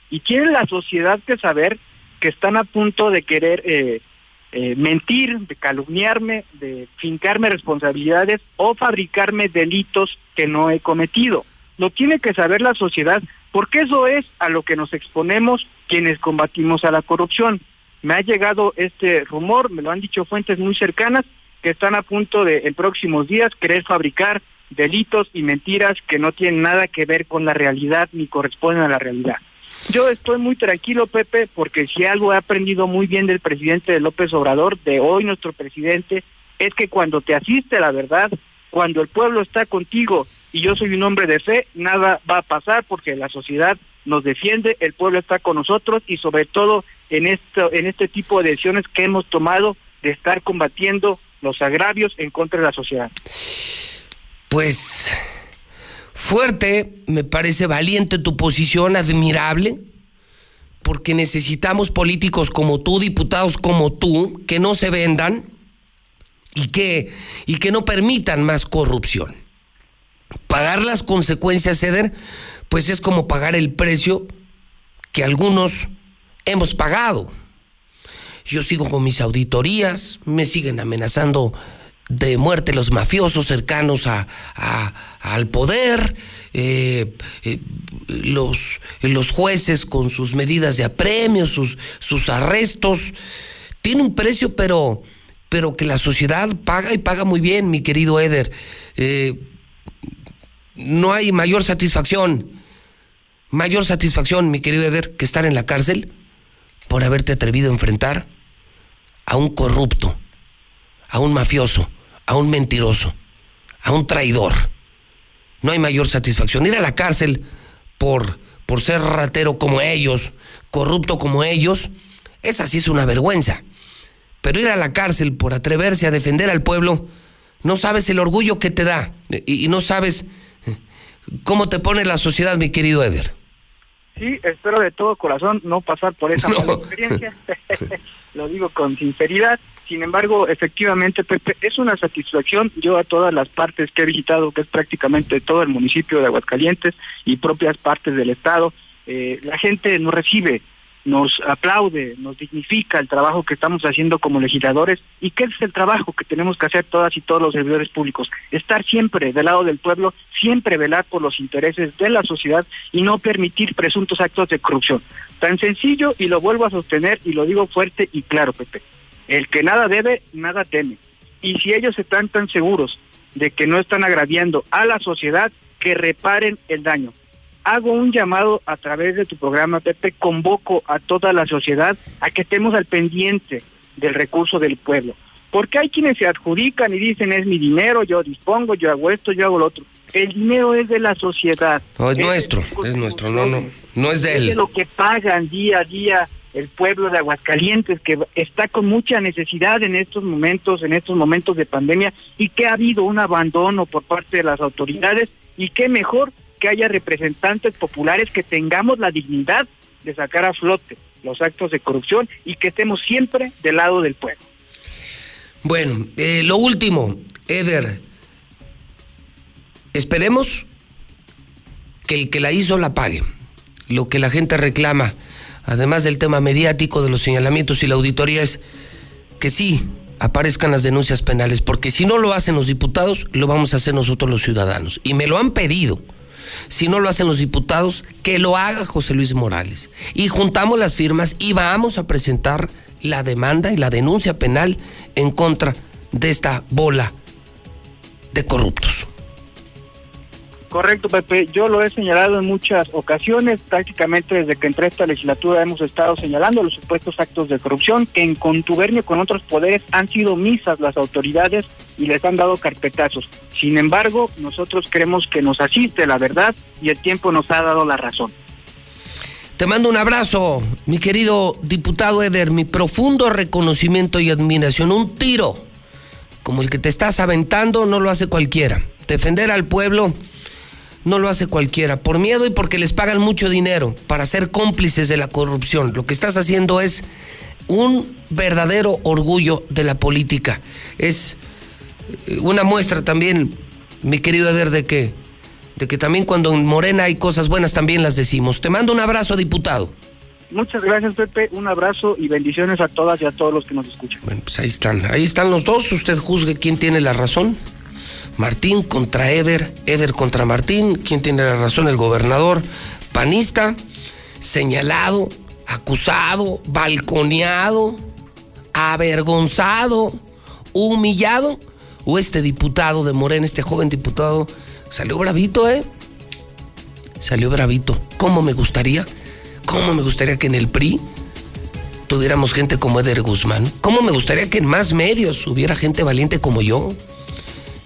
Y tiene la sociedad que saber que están a punto de querer mentir, de calumniarme, de fincarme responsabilidades o fabricarme delitos que no he cometido. Lo tiene que saber la sociedad, porque eso es a lo que nos exponemos quienes combatimos a la corrupción. Me ha llegado este rumor, me lo han dicho fuentes muy cercanas, que están a punto de, en próximos días, querer fabricar delitos y mentiras que no tienen nada que ver con la realidad ni corresponden a la realidad. Yo estoy muy tranquilo, Pepe, porque si algo he aprendido muy bien del presidente López Obrador, de hoy nuestro presidente, es que cuando te asiste la verdad, cuando el pueblo está contigo, y yo soy un hombre de fe, nada va a pasar porque la sociedad nos defiende, el pueblo está con nosotros, y sobre todo en este tipo de decisiones que hemos tomado de estar combatiendo los agravios en contra de la sociedad. Pues fuerte, me parece valiente tu posición, admirable, porque necesitamos políticos como tú, diputados como tú, que no se vendan y que no permitan más corrupción. Pagar las consecuencias, Eder, pues es como pagar el precio que algunos hemos pagado. Yo sigo con mis auditorías, me siguen amenazando de muerte los mafiosos cercanos al poder, los jueces con sus medidas de apremio, sus arrestos. Tiene un precio, pero que la sociedad paga, y paga muy bien, mi querido Eder. No hay mayor satisfacción, mi querido Eder, que estar en la cárcel por haberte atrevido a enfrentar a un corrupto, a un mafioso, a un mentiroso, a un traidor. No hay mayor satisfacción. Ir a la cárcel por ser ratero como ellos, corrupto como ellos, esa sí es una vergüenza. Pero ir a la cárcel por atreverse a defender al pueblo, no sabes el orgullo que te da y no sabes cómo te pone la sociedad, mi querido Eder. Sí, espero de todo corazón no pasar por esa mala experiencia. Lo digo con sinceridad. Sin embargo, efectivamente, Pepe, es una satisfacción. Yo a todas las partes que he visitado, que es prácticamente todo el municipio de Aguascalientes y propias partes del estado, la gente nos recibe, nos aplaude, nos dignifica el trabajo que estamos haciendo como legisladores, y que es el trabajo que tenemos que hacer todas y todos los servidores públicos: estar siempre del lado del pueblo, siempre velar por los intereses de la sociedad y no permitir presuntos actos de corrupción. Tan sencillo, y lo vuelvo a sostener y lo digo fuerte y claro, Pepe: el que nada debe, nada teme. Y si ellos están tan seguros de que no están agraviando a la sociedad, que reparen el daño. Hago un llamado a través de tu programa, Pepe, convoco a toda la sociedad a que estemos al pendiente del recurso del pueblo. Porque hay quienes se adjudican y dicen: es mi dinero, yo dispongo, yo hago esto, yo hago lo otro. El dinero es de la sociedad. No, es nuestro, no es de él. Es de lo que pagan día a día el pueblo de Aguascalientes, que está con mucha necesidad en estos momentos de pandemia, y que ha habido un abandono por parte de las autoridades, y qué mejor que haya representantes populares, que tengamos la dignidad de sacar a flote los actos de corrupción y que estemos siempre del lado del pueblo. Bueno, lo último, Eder, esperemos que el que la hizo la pague, lo que la gente reclama, además del tema mediático, de los señalamientos y la auditoría, es que sí aparezcan las denuncias penales, porque si no lo hacen los diputados, lo vamos a hacer nosotros los ciudadanos, y me lo han pedido. Si no lo hacen los diputados, que lo haga José Luis Morales, y juntamos las firmas y vamos a presentar la demanda y la denuncia penal en contra de esta bola de corruptos. Correcto, Pepe, yo lo he señalado en muchas ocasiones, prácticamente desde que entré a esta legislatura hemos estado señalando los supuestos actos de corrupción, que en contubernio con otros poderes han sido omisas las autoridades y les han dado carpetazos. Sin embargo, nosotros creemos que nos asiste la verdad y el tiempo nos ha dado la razón. Te mando un abrazo, mi querido diputado Eder, mi profundo reconocimiento y admiración. Un tiro como el que te estás aventando no lo hace cualquiera. Defender al pueblo no lo hace cualquiera, por miedo y porque les pagan mucho dinero para ser cómplices de la corrupción. Lo que estás haciendo es un verdadero orgullo de la política. Es una muestra también, mi querido Eder, de que también cuando en Morena hay cosas buenas también las decimos. Te mando un abrazo, diputado. Muchas gracias, Pepe, un abrazo y bendiciones a todas y a todos los que nos escuchan. Bueno, pues ahí están los dos, usted juzgue quién tiene la razón. Martín contra Eder, Eder contra Martín, ¿quién tiene la razón? El gobernador panista, señalado, acusado, balconeado, avergonzado, humillado, o este diputado de Morena, este joven diputado, salió bravito, salió bravito. ¿Cómo me gustaría que en el PRI tuviéramos gente como Eder Guzmán? ¿Cómo me gustaría que en más medios hubiera gente valiente como yo?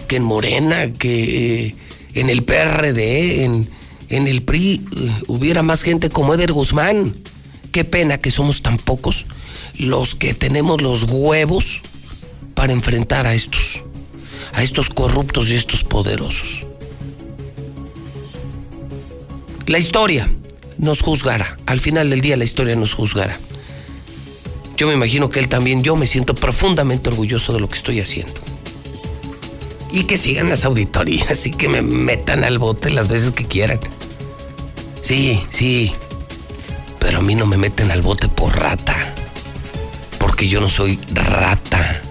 Que en Morena, que en el PRD, en el PRI hubiera más gente como Eder Guzmán. Qué pena que somos tan pocos los que tenemos los huevos para enfrentar a estos corruptos y estos poderosos. La historia nos juzgará, al final del día la historia nos juzgará. Yo me imagino que él también, yo me siento profundamente orgulloso de lo que estoy haciendo. Y que sigan las auditorías y que me metan al bote las veces que quieran. Sí, pero a mí no me meten al bote por rata, porque yo no soy rata.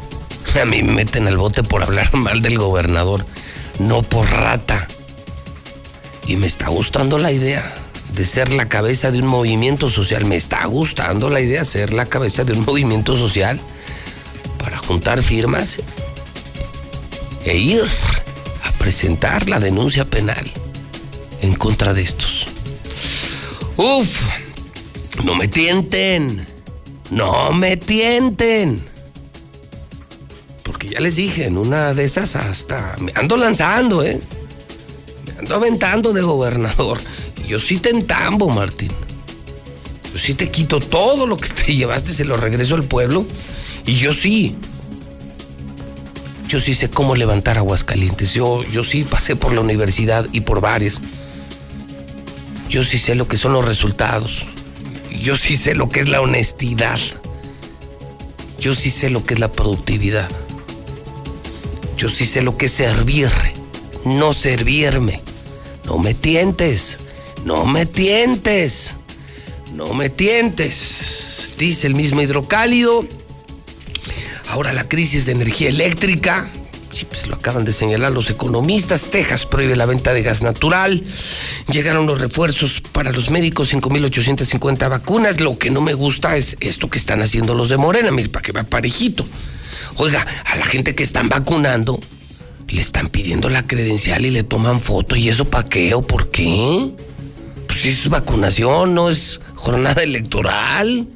A mí me meten al bote por hablar mal del gobernador, no por rata. Y me está gustando la idea de ser la cabeza de un movimiento social. Me está gustando la idea de ser la cabeza de un movimiento social para juntar firmas e ir a presentar la denuncia penal en contra de estos. ¡Uf! ¡No me tienten! ¡No me tienten! Porque ya les dije, en una de esas hasta me ando lanzando, me ando aventando de gobernador. Y yo sí te entambo, Martín. Yo sí te quito todo lo que te llevaste, se lo regreso al pueblo. Y yo sí sé cómo levantar Aguascalientes. Yo sí pasé por la universidad y por bares. Yo sí sé lo que son los resultados. Yo sí sé lo que es la honestidad. Yo sí sé lo que es la productividad. Yo sí sé lo que es servir, no servirme. No me tientes, no me tientes, no me tientes, dice el mismo Hidrocálido. Ahora la crisis de energía eléctrica, sí, pues lo acaban de señalar los economistas. Texas prohíbe la venta de gas natural. Llegaron los refuerzos para los médicos, 5,850 vacunas. Lo que no me gusta es esto que están haciendo los de Morena, mira, para que va parejito. Oiga, a la gente que están vacunando, le están pidiendo la credencial y le toman foto. ¿Y eso para qué o por qué? Pues es vacunación, no es jornada electoral.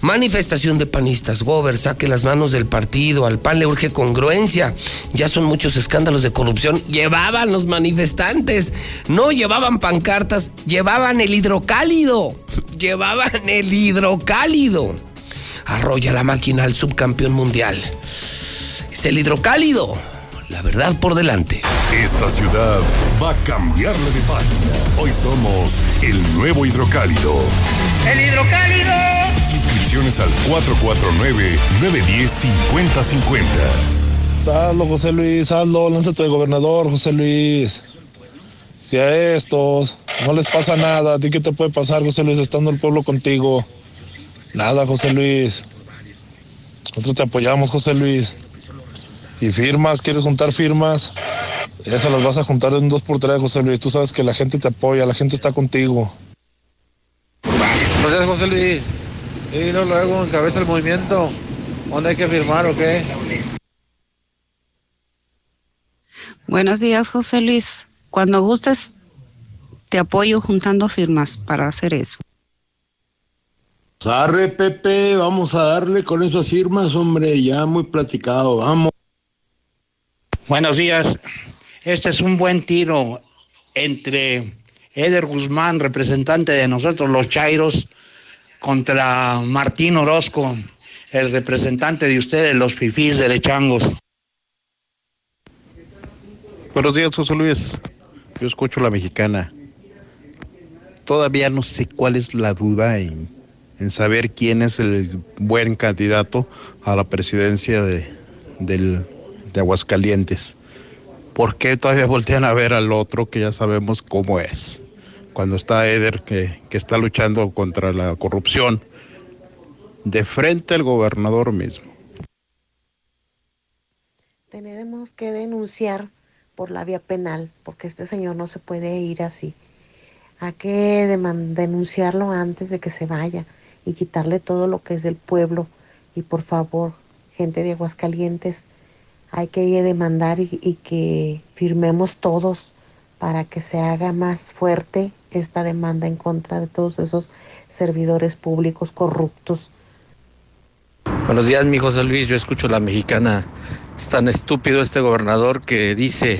Manifestación de panistas. Gober, saque las manos del partido. Al PAN le urge congruencia. Ya son muchos escándalos de corrupción. Llevaban los manifestantes. No llevaban pancartas. Llevaban el hidrocálido. Llevaban el hidrocálido. Arrolla la máquina al subcampeón mundial. Es el hidrocálido. La verdad por delante. Esta ciudad va a cambiarle de página. Hoy somos el nuevo Hidrocálido. ¡El Hidrocálido! Suscripciones al 449-910-5050. Saldo, José Luis, saldo, lánzate de gobernador, José Luis. Si a estos no les pasa nada, ¿a ti qué te puede pasar, José Luis, estando el pueblo contigo? Nada, José Luis. Nosotros te apoyamos, José Luis. Y firmas, ¿quieres juntar firmas? Esas las vas a juntar en 2x3, José Luis. Tú sabes que la gente te apoya, la gente está contigo. Gracias, José Luis. Y luego encabeza el movimiento. ¿Dónde hay que firmar o qué? Buenos días, José Luis. Cuando gustes, te apoyo juntando firmas para hacer eso. Arre, Pepe, vamos a darle con esas firmas, hombre, ya muy platicado, vamos. Buenos días, este es un buen tiro entre Eder Guzmán, representante de nosotros los chairos, contra Martín Orozco, el representante de ustedes, los fifís derechangos. Buenos días, José Luis, yo escucho La Mexicana. Todavía no sé cuál es la duda en saber quién es el buen candidato a la presidencia de Aguascalientes. ¿Por qué todavía voltean a ver al otro que ya sabemos cómo es? Cuando está Eder, que está luchando contra la corrupción, de frente al gobernador mismo. Tenemos que denunciar por la vía penal, porque este señor no se puede ir así. Hay que denunciarlo antes de que se vaya y quitarle todo lo que es del pueblo. Y por favor, gente de Aguascalientes, hay que demandar y que firmemos todos para que se haga más fuerte esta demanda en contra de todos esos servidores públicos corruptos. Buenos días, mi José Luis, yo escucho La Mexicana. Es tan estúpido este gobernador que dice: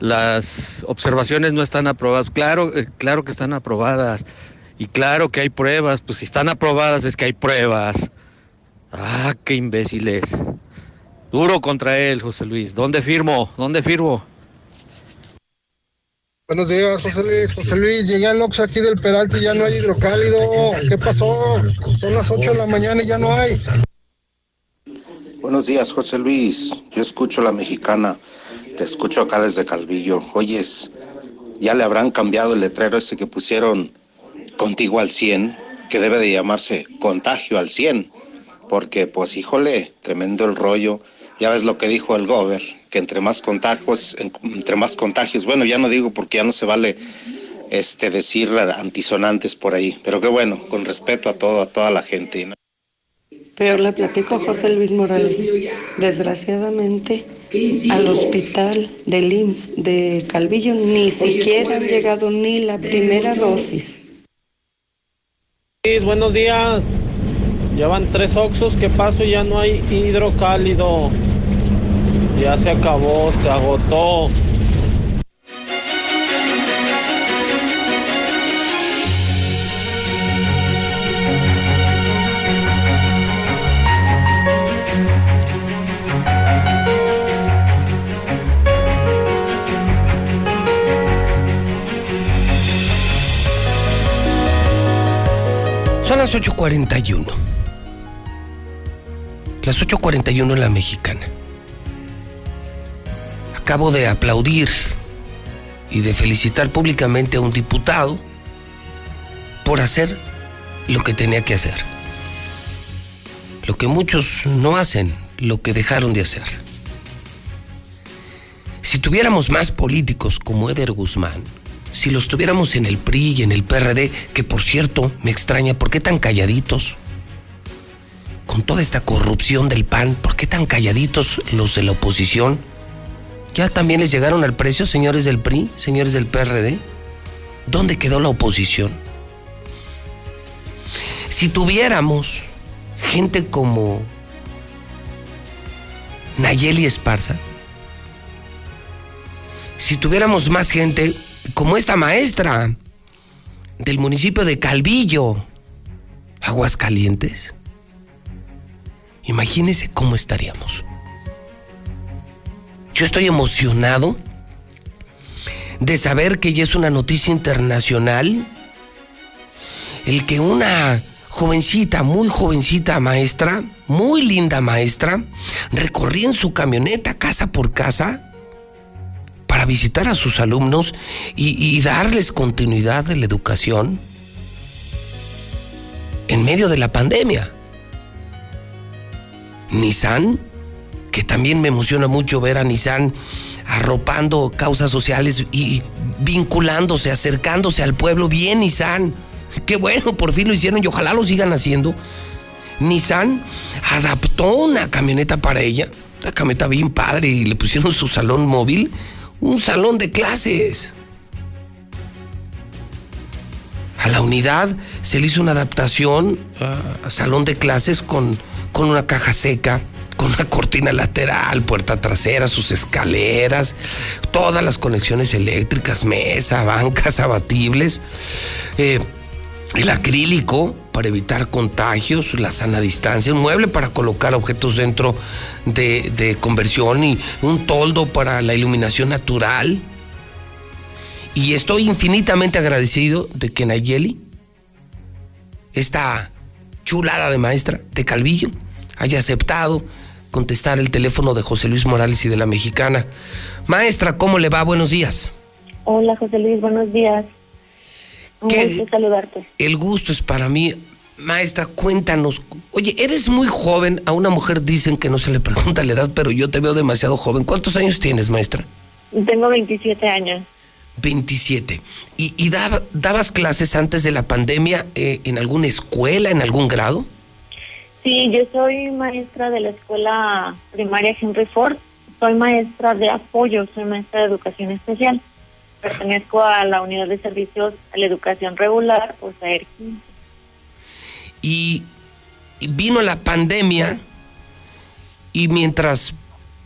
las observaciones no están aprobadas. Claro que están aprobadas. Y claro que hay pruebas. Pues si están aprobadas es que hay pruebas. Ah, qué imbéciles. Duro contra él, José Luis. ¿Dónde firmo? ¿Dónde firmo? Buenos días, José Luis. José Luis, llegué al Oxxo aquí del Peralta y ya no hay Hidrocálido. ¿Qué pasó? Son las 8 de la mañana y ya no hay. Buenos días, José Luis. Yo escucho La Mexicana. Te escucho acá desde Calvillo. Oyes, ya le habrán cambiado el letrero ese que pusieron Contigo al 100, que debe de llamarse Contagio al 100. Porque, pues, híjole, tremendo el rollo. Ya ves lo que dijo el gober, que entre más contagios, bueno, ya no digo porque ya no se vale decir antisonantes por ahí, pero qué bueno, con respeto a toda la gente, ¿no? Peor le platico a José Luis Morales. Desgraciadamente, al hospital del IMSS de Calvillo ni siquiera han llegado ni la primera dosis. Buenos días, ya van 3 Oxxos que paso y ya no hay Hidrocálido. Ya se acabó, se agotó. Son las 8:41. Las 8:41 en La Mexicana. Acabo de aplaudir y de felicitar públicamente a un diputado por hacer lo que tenía que hacer. Lo que muchos no hacen, lo que dejaron de hacer. Si tuviéramos más políticos como Eder Guzmán, si los tuviéramos en el PRI y en el PRD, que por cierto me extraña, ¿por qué tan calladitos? Con toda esta corrupción del PAN, ¿por qué tan calladitos los de la oposición? ¿Ya también les llegaron al precio, señores del PRI, señores del PRD? ¿Dónde quedó la oposición? Si tuviéramos gente como Nayeli Esparza, si tuviéramos más gente como esta maestra del municipio de Calvillo, Aguascalientes, imagínense cómo estaríamos. Yo estoy emocionado de saber que ya es una noticia internacional el que una jovencita, muy jovencita maestra, muy linda maestra, recorría en su camioneta casa por casa para visitar a sus alumnos y darles continuidad de la educación en medio de la pandemia. Nissan, que también me emociona mucho ver a Nissan arropando causas sociales y vinculándose, acercándose al pueblo. Bien, Nissan. Qué bueno, por fin lo hicieron y ojalá lo sigan haciendo. Nissan adaptó una camioneta para ella, una camioneta bien padre, y le pusieron su salón móvil, un salón de clases. A la unidad se le hizo una adaptación a salón de clases con una caja seca, con una cortina lateral, puerta trasera, sus escaleras, todas las conexiones eléctricas, mesa, bancas abatibles, el acrílico para evitar contagios, la sana distancia, un mueble para colocar objetos dentro de conversión y un toldo para la iluminación natural. Y estoy infinitamente agradecido de que Nayeli, esta chulada de maestra de Calvillo, haya aceptado contestar el teléfono de José Luis Morales y de La Mexicana. Maestra, ¿cómo le va? Buenos días. Hola, José Luis, buenos días. Un gusto saludarte. El gusto es para mí. Maestra, cuéntanos. Oye, eres muy joven. A una mujer dicen que no se le pregunta la edad, pero yo te veo demasiado joven. ¿Cuántos años tienes, maestra? Tengo 27 años. 27. ¿Y dabas clases antes de la pandemia en alguna escuela, en algún grado? Sí, yo soy maestra de la escuela primaria Henry Ford, soy maestra de apoyo, soy maestra de educación especial, pertenezco a la unidad de servicios a la educación regular, o sea, ERC. Y vino la pandemia y mientras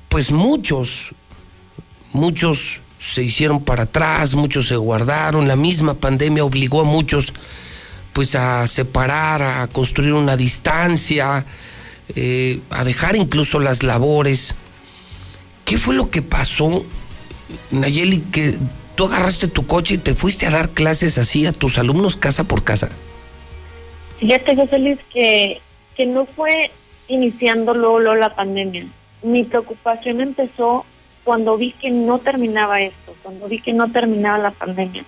pues muchos se hicieron para atrás, muchos se guardaron, la misma pandemia obligó a muchos pues a separar, a construir una distancia, a dejar incluso las labores. ¿Qué fue lo que pasó, Nayeli, que tú agarraste tu coche y te fuiste a dar clases así a tus alumnos casa por casa? Fíjate, José Luis, que no fue iniciando luego la pandemia. Mi preocupación empezó cuando vi que no terminaba esto, cuando vi que no terminaba la pandemia.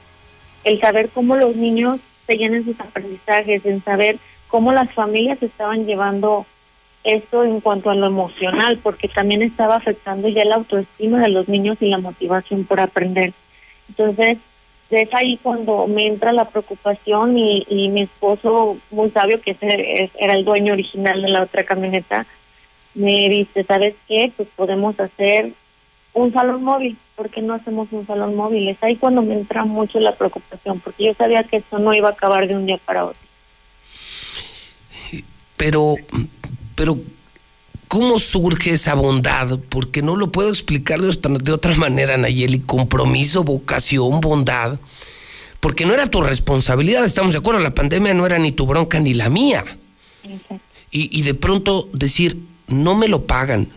El saber cómo los niños seguían en sus aprendizajes, en saber cómo las familias estaban llevando esto en cuanto a lo emocional, porque también estaba afectando ya la autoestima de los niños y la motivación por aprender. Entonces, es ahí cuando me entra la preocupación y mi esposo, muy sabio, que era el dueño original de la otra camioneta, me dice, ¿sabes qué? Pues podemos hacer un salón móvil. ¿Por qué no hacemos un salón móvil? Es ahí cuando me entra mucho la preocupación, porque yo sabía que esto no iba a acabar de un día para otro. Pero ¿cómo surge esa bondad? Porque no lo puedo explicar de otra manera, Nayeli. Compromiso, vocación, bondad. Porque no era tu responsabilidad, estamos de acuerdo, la pandemia no era ni tu bronca ni la mía. Exacto. Y de pronto decir, no me lo pagan,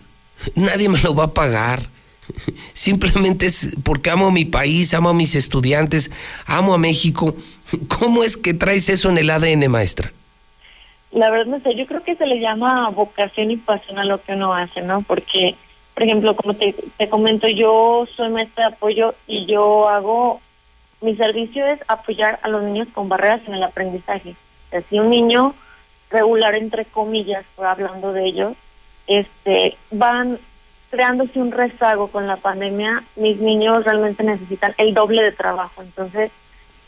nadie me lo va a pagar. Simplemente es porque amo a mi país, amo a mis estudiantes, amo a México. ¿Cómo es que traes eso en el ADN, maestra? La verdad no sé, yo creo que se le llama vocación y pasión a lo que uno hace, ¿no? Porque, por ejemplo, como te comento, yo soy maestra de apoyo y yo hago, mi servicio es apoyar a los niños con barreras en el aprendizaje. O sea, si un niño regular, entre comillas, hablando de ellos, van creándose un rezago con la pandemia, mis niños realmente necesitan el doble de trabajo. Entonces,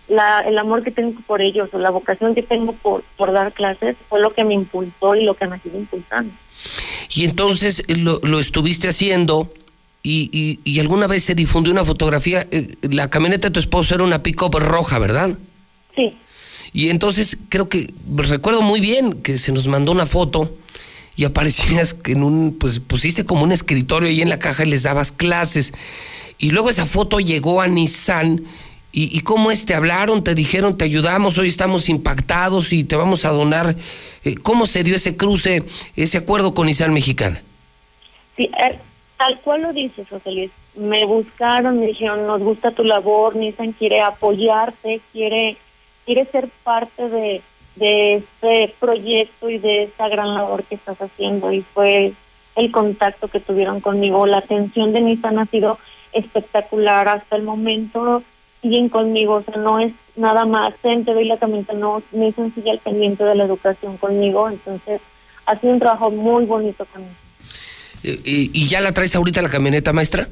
el amor que tengo por ellos o la vocación que tengo por dar clases fue lo que me impulsó y lo que me sigue impulsando. Y entonces lo estuviste haciendo y alguna vez se difundió una fotografía, la camioneta de tu esposo era una pick-up roja, ¿verdad? Sí. Y entonces creo que, recuerdo muy bien que se nos mandó una foto y aparecías en pues pusiste como un escritorio ahí en la caja y les dabas clases. Y luego esa foto llegó a Nissan. ¿Y cómo te hablaron? ¿Te dijeron, te ayudamos, hoy estamos impactados y te vamos a donar? ¿Cómo se dio ese cruce, ese acuerdo con Nissan Mexicana? Sí, tal cual lo dices, José Luis. me buscaron, me dijeron, nos gusta tu labor, Nissan quiere apoyarte, quiere ser parte de este proyecto y de esta gran labor que estás haciendo. Y fue el contacto que tuvieron conmigo. La atención de Nissan ha sido espectacular hasta el momento, siguen conmigo, o sea, no es nada más en TV y la camioneta, no, Nissan sigue al pendiente de la educación conmigo, entonces ha sido un trabajo muy bonito conmigo. ¿Y ya la traes ahorita la camioneta, maestra?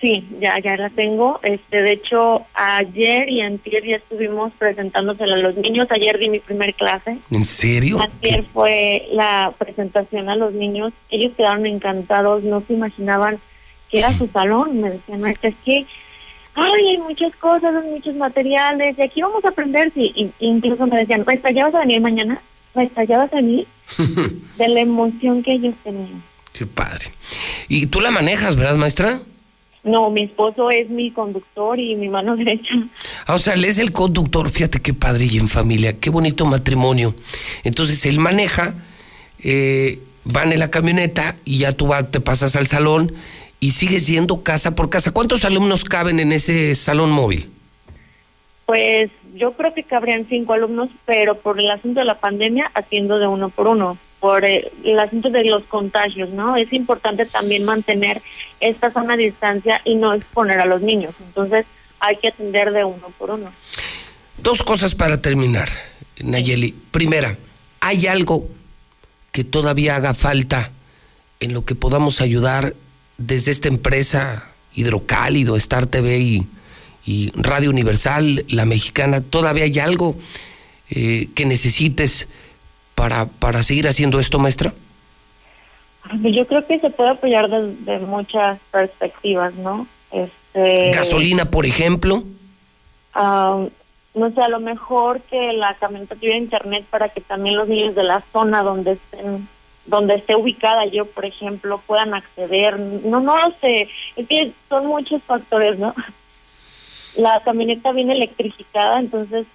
Sí, ya la tengo. De hecho, ayer y antier ya estuvimos presentándosela a los niños. Ayer di mi primer clase. ¿En serio? Ayer fue la presentación a los niños. Ellos quedaron encantados, no se imaginaban que era su salón. Me decían, maestra, es que hay muchas cosas, hay muchos materiales, y aquí vamos a aprender. Sí. Incluso me decían, maestra, ¿ya vas a venir mañana? Maestra, ¿ya vas a venir? De la emoción que ellos tenían. Qué padre. ¿Y tú la manejas, verdad, maestra? No, mi esposo es mi conductor y mi mano derecha. Ah, o sea, él es el conductor. Fíjate qué padre y en familia, qué bonito matrimonio. Entonces, él maneja, van en la camioneta y ya tú te pasas al salón y sigues yendo casa por casa. ¿Cuántos alumnos caben en ese salón móvil? Pues yo creo que cabrían 5 alumnos, pero por el asunto de la pandemia, haciendo de uno por uno. Por el asunto de los contagios, ¿no? Es importante también mantener esta zona de distancia y no exponer a los niños. Entonces, hay que atender de uno por uno. Dos cosas para terminar, Nayeli. Primera, ¿hay algo que todavía haga falta en lo que podamos ayudar desde esta empresa Hidrocálido, Star TV y Radio Universal, La Mexicana? ¿Todavía hay algo que necesites para seguir haciendo esto, maestra? Yo creo que se puede apoyar de muchas perspectivas, ¿no? ¿Gasolina, por ejemplo? No sé, a lo mejor que la camioneta tuviera internet para que también los niños de la zona donde esté ubicada yo, por ejemplo, puedan acceder. No lo sé, es que son muchos factores, ¿no? La camioneta viene electrificada, entonces...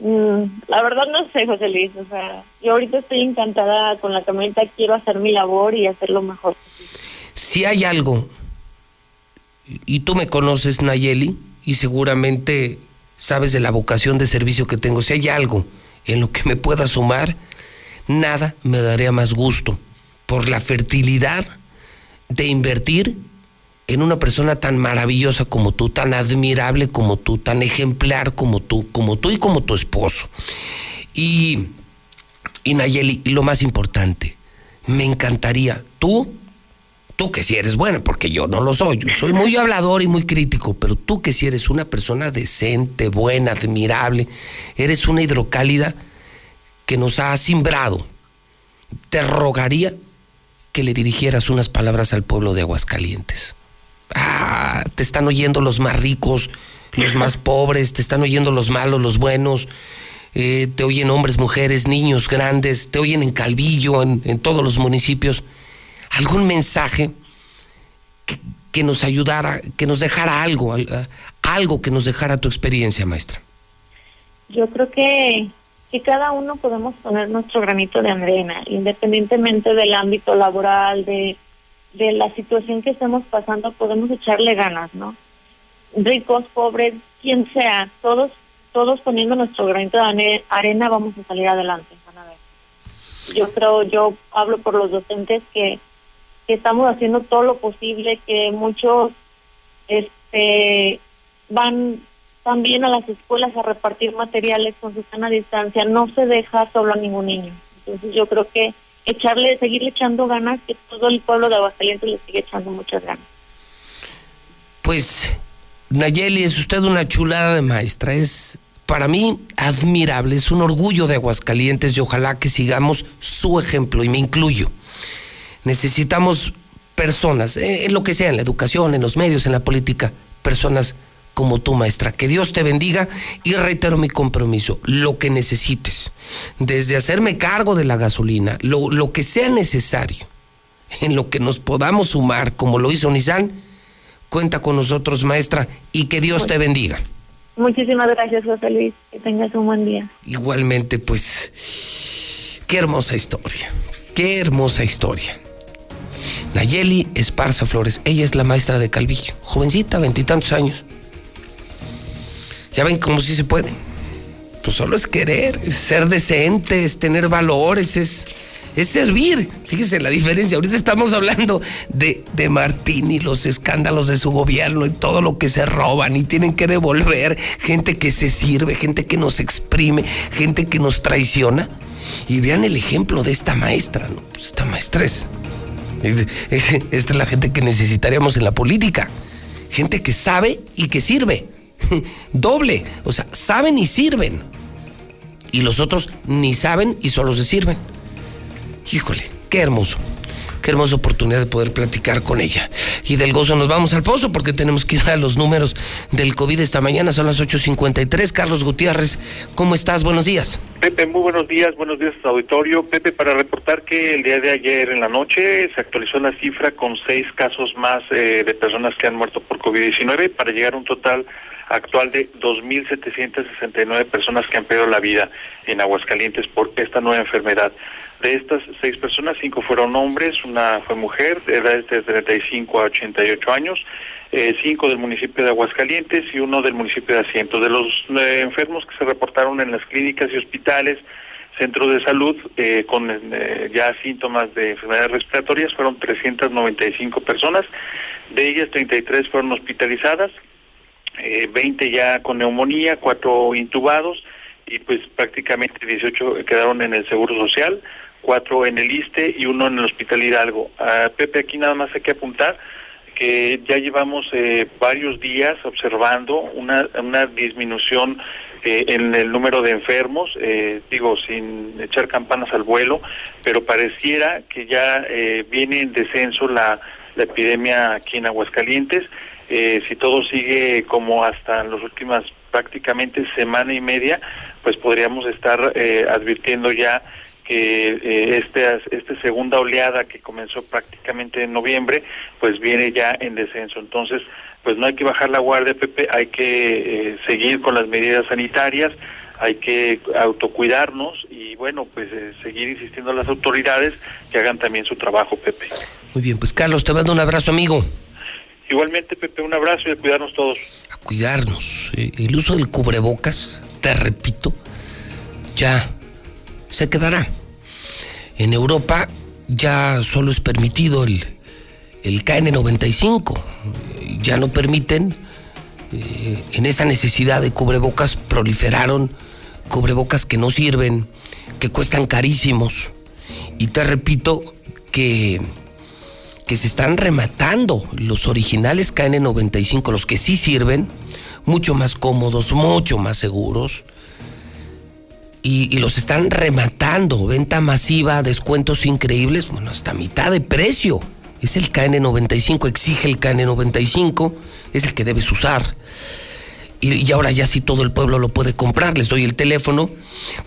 la verdad no sé, José Luis, o sea, yo ahorita estoy encantada con la camioneta, quiero hacer mi labor y hacerlo mejor. Si hay algo, y tú me conoces, Nayeli, y seguramente sabes de la vocación de servicio que tengo, si hay algo en lo que me pueda sumar, nada me daría más gusto por la fertilidad de invertir en una persona tan maravillosa como tú, tan admirable como tú, tan ejemplar como tú y como tu esposo. Y Nayeli, lo más importante, me encantaría, tú que sí eres buena, porque yo no lo soy, yo soy muy hablador y muy crítico, pero tú que sí eres una persona decente, buena, admirable, eres una hidrocálida que nos ha cimbrado, te rogaría que le dirigieras unas palabras al pueblo de Aguascalientes. Ah, te están oyendo los más ricos, los más pobres, te están oyendo los malos, los buenos, te oyen hombres, mujeres, niños, grandes, te oyen en Calvillo, en todos los municipios. Algún mensaje que nos ayudara, que nos dejara algo que nos dejara tu experiencia, maestra. Yo creo que cada uno podemos poner nuestro granito de arena, independientemente del ámbito laboral, de la situación que estamos pasando, podemos echarle ganas, ¿no? Ricos, pobres, quien sea, todos poniendo nuestro granito de arena vamos a salir adelante, van a ver. Yo hablo por los docentes que estamos haciendo todo lo posible, que muchos van también a las escuelas a repartir materiales con su sana distancia, no se deja solo a ningún niño. Entonces yo creo que seguirle echando ganas, que todo el pueblo de Aguascalientes le sigue echando muchas ganas. Pues, Nayeli, es usted una chulada de maestra, es para mí admirable, es un orgullo de Aguascalientes y ojalá que sigamos su ejemplo, y me incluyo. Necesitamos personas, en lo que sea, en la educación, en los medios, en la política, personas como tú, maestra. Que Dios te bendiga y reitero mi compromiso, lo que necesites, desde hacerme cargo de la gasolina, lo que sea necesario, en lo que nos podamos sumar, como lo hizo Nissan, cuenta con nosotros, maestra, y que Dios te bendiga. Muchísimas gracias, José Luis, que tengas un buen día. Igualmente, pues, qué hermosa historia, Nayeli Esparza Flores, ella es la maestra de Calvillo, jovencita, veintitantos años. Ya ven cómo sí se puede. Pues solo es querer, es ser decente, es tener valores, es servir. Fíjese la diferencia. Ahorita estamos hablando de Martín y los escándalos de su gobierno y todo lo que se roban y tienen que devolver, gente que se sirve, gente que nos exprime, gente que nos traiciona. Y vean el ejemplo de esta maestra, ¿no? Pues esta maestresa. Esta es la gente que necesitaríamos en la política. Gente que sabe y que sirve. Doble. O sea, saben y sirven. Y los otros ni saben y solo se sirven. Híjole, qué hermosa oportunidad de poder platicar con ella. Y del gozo nos vamos al pozo porque tenemos que ir a los números del COVID esta mañana, son las 8:53. Carlos Gutiérrez, ¿cómo estás? Buenos días. Pepe, muy buenos días auditorio. Pepe, para reportar que el día de ayer en la noche se actualizó la cifra con 6 casos más de personas que han muerto por COVID-19 para llegar a un total actual de 2.769 personas que han perdido la vida en Aguascalientes por esta nueva enfermedad. De estas 6 personas, 5 fueron hombres, una fue mujer, de edades de 35 a 88 años, 5 del municipio de Aguascalientes y 1 del municipio de Asiento. De los enfermos que se reportaron en las clínicas y hospitales, centros de salud, con ya síntomas de enfermedades respiratorias, fueron 395 personas, de ellas 33 fueron hospitalizadas, 20 ya con neumonía, 4 intubados y pues prácticamente 18 quedaron en el Seguro Social, 4 en el ISSSTE y 1 en el Hospital Hidalgo. Pepe, aquí nada más hay que apuntar que ya llevamos varios días observando una disminución en el número de enfermos, digo, sin echar campanas al vuelo, pero pareciera que ya viene en descenso la epidemia aquí en Aguascalientes. Si todo sigue como hasta las últimas prácticamente semana y media, pues podríamos estar advirtiendo ya que esta segunda oleada que comenzó prácticamente en noviembre, pues viene ya en descenso. Entonces, pues no hay que bajar la guardia, Pepe, hay que seguir con las medidas sanitarias, hay que autocuidarnos y bueno, pues seguir insistiendo a las autoridades que hagan también su trabajo, Pepe. Muy bien, pues Carlos, te mando un abrazo, amigo. Igualmente, Pepe, un abrazo y a cuidarnos todos. A cuidarnos. El uso del cubrebocas, te repito, ya se quedará. En Europa ya solo es permitido el KN95. Ya no permiten, en esa necesidad de cubrebocas proliferaron cubrebocas que no sirven, que cuestan carísimos. Y te repito que se están rematando los originales KN95, los que sí sirven, mucho más cómodos, mucho más seguros, y los están rematando, venta masiva, descuentos increíbles, bueno, hasta mitad de precio. Es el KN95, exige el KN95, es el que debes usar. Y ahora ya sí todo el pueblo lo puede comprar. Les doy el teléfono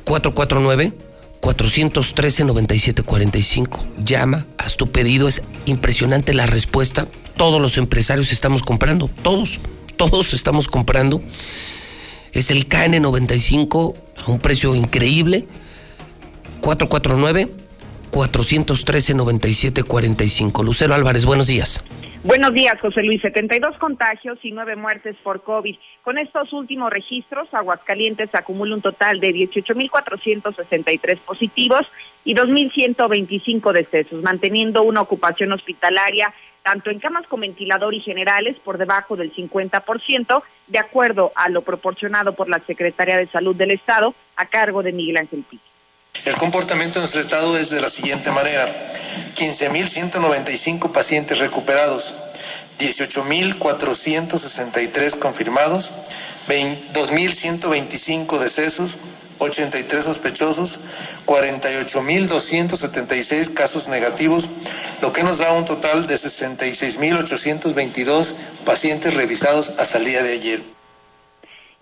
449-413-9745. Llama, haz tu pedido. Es impresionante la respuesta. Todos los empresarios estamos comprando. Todos estamos comprando. Es el KN95 a un precio increíble. 449-413-9745. Lucero Álvarez, buenos días. Buenos días, José Luis. 72 contagios y 9 muertes por COVID. Con estos últimos registros, Aguascalientes acumula un total de 18.463 positivos y 2.125 decesos, manteniendo una ocupación hospitalaria tanto en camas con ventilador y generales por debajo del 50%, de acuerdo a lo proporcionado por la Secretaría de Salud del Estado a cargo de Miguel Ángel Pico. El comportamiento de nuestro estado es de la siguiente manera: 15.195 pacientes recuperados, 18.463 confirmados, 2.125 decesos, 83 sospechosos, 48.276 casos negativos, lo que nos da un total de 66.822 pacientes revisados hasta el día de ayer.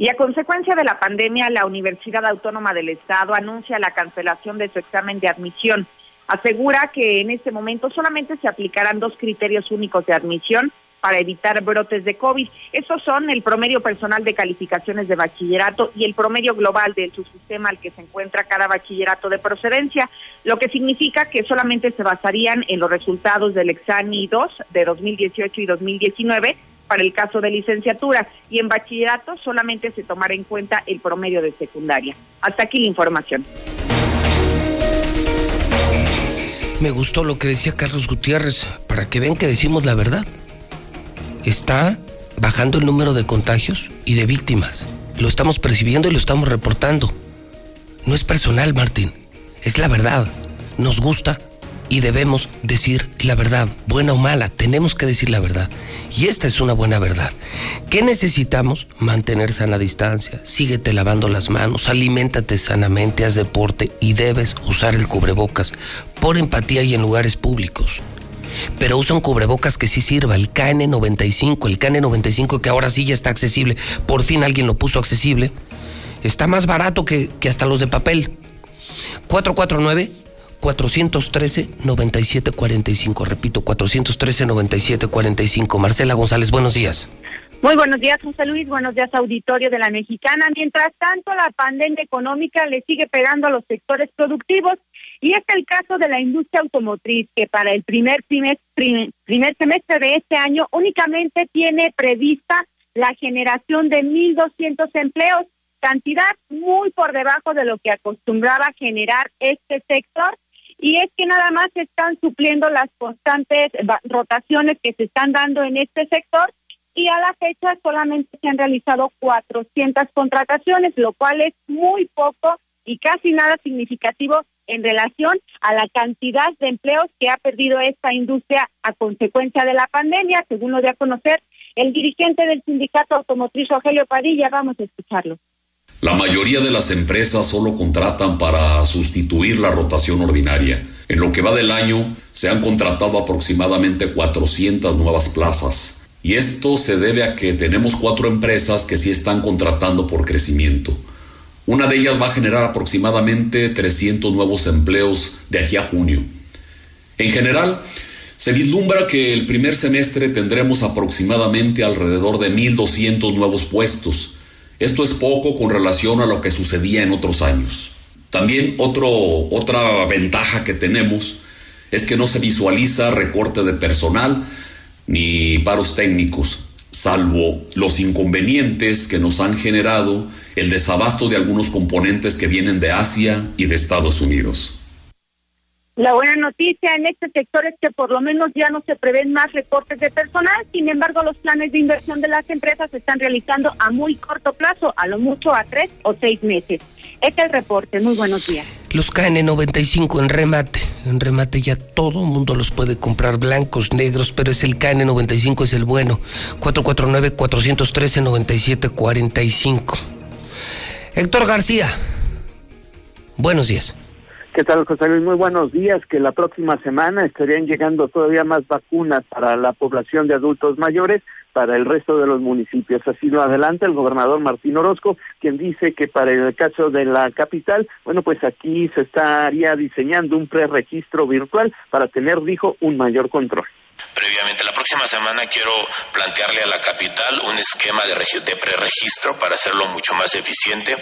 Y a consecuencia de la pandemia, la Universidad Autónoma del Estado anuncia la cancelación de su examen de admisión. Asegura que en este momento solamente se aplicarán 2 criterios únicos de admisión para evitar brotes de COVID. Estos son el promedio personal de calificaciones de bachillerato y el promedio global del subsistema al que se encuentra cada bachillerato de procedencia, lo que significa que solamente se basarían en los resultados del Exani 2 de 2018 y 2019 para el caso de licenciatura, y en bachillerato solamente se tomará en cuenta el promedio de secundaria. Hasta aquí la información. Me gustó lo que decía Carlos Gutiérrez, para que vean que decimos la verdad. Está bajando el número de contagios y de víctimas. Lo estamos percibiendo y lo estamos reportando. No es personal, Martín. Es la verdad. Nos gusta y debemos decir la verdad. Buena o mala, tenemos que decir la verdad. Y esta es una buena verdad. ¿Qué necesitamos? Mantener sana distancia. Síguete lavando las manos. Aliméntate sanamente. Haz deporte. Y debes usar el cubrebocas por empatía y en lugares públicos. Pero usa un cubrebocas que sí sirva, el KN95, el KN95 que ahora sí ya está accesible, por fin alguien lo puso accesible, está más barato que hasta los de papel. 449-413-9745, repito, 413-9745. Marcela González, buenos días. Muy buenos días, José Luis, buenos días, auditorio de La Mexicana. Mientras tanto, la pandemia económica le sigue pegando a los sectores productivos, y es el caso de la industria automotriz, que para el primer semestre de este año únicamente tiene prevista la generación de 1.200 empleos, cantidad muy por debajo de lo que acostumbraba generar este sector, y es que nada más están supliendo las constantes rotaciones que se están dando en este sector, y a la fecha solamente se han realizado 400 contrataciones, lo cual es muy poco y casi nada significativo en relación a la cantidad de empleos que ha perdido esta industria a consecuencia de la pandemia, según lo dio a conocer el dirigente del sindicato automotriz, Rogelio Padilla. Vamos a escucharlo. La mayoría de las empresas solo contratan para sustituir la rotación ordinaria. En lo que va del año, se han contratado aproximadamente 400 nuevas plazas. Y esto se debe a que tenemos 4 empresas que sí están contratando por crecimiento. Una de ellas va a generar aproximadamente 300 nuevos empleos de aquí a junio. En general, se vislumbra que el primer semestre tendremos aproximadamente alrededor de 1.200 nuevos puestos. Esto es poco con relación a lo que sucedía en otros años. También otra ventaja que tenemos es que no se visualiza recorte de personal ni paros técnicos, salvo los inconvenientes que nos han generado el desabasto de algunos componentes que vienen de Asia y de Estados Unidos. La buena noticia en este sector es que por lo menos ya no se prevén más recortes de personal, sin embargo los planes de inversión de las empresas se están realizando a muy corto plazo, a lo mucho a 3 o 6 meses. Este es el reporte, muy buenos días. Los KN95 en remate ya todo mundo los puede comprar, blancos, negros, pero es el KN95, es el bueno. 449-413-9745. Héctor García, buenos días. ¿Qué tal, José Luis? Muy buenos días. Que la próxima semana estarían llegando todavía más vacunas para la población de adultos mayores para el resto de los municipios. Así lo adelanta el gobernador Martín Orozco, quien dice que para el caso de la capital, bueno, pues aquí se estaría diseñando un preregistro virtual para tener, dijo, un mayor control. Previamente, la próxima semana quiero plantearle a la capital un esquema de preregistro para hacerlo mucho más eficiente.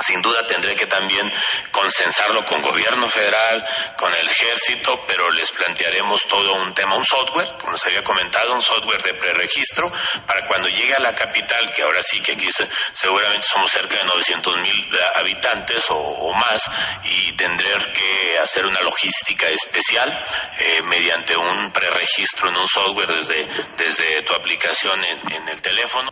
Sin duda tendré que también consensarlo con gobierno federal, con el ejército, pero les plantearemos todo un tema, un software, como les había comentado, un software de preregistro para cuando llegue a la capital, que ahora sí que aquí seguramente somos cerca de 900,000 habitantes o más, y tendré que hacer una logística especial mediante un preregistro en un software desde tu aplicación en el teléfono.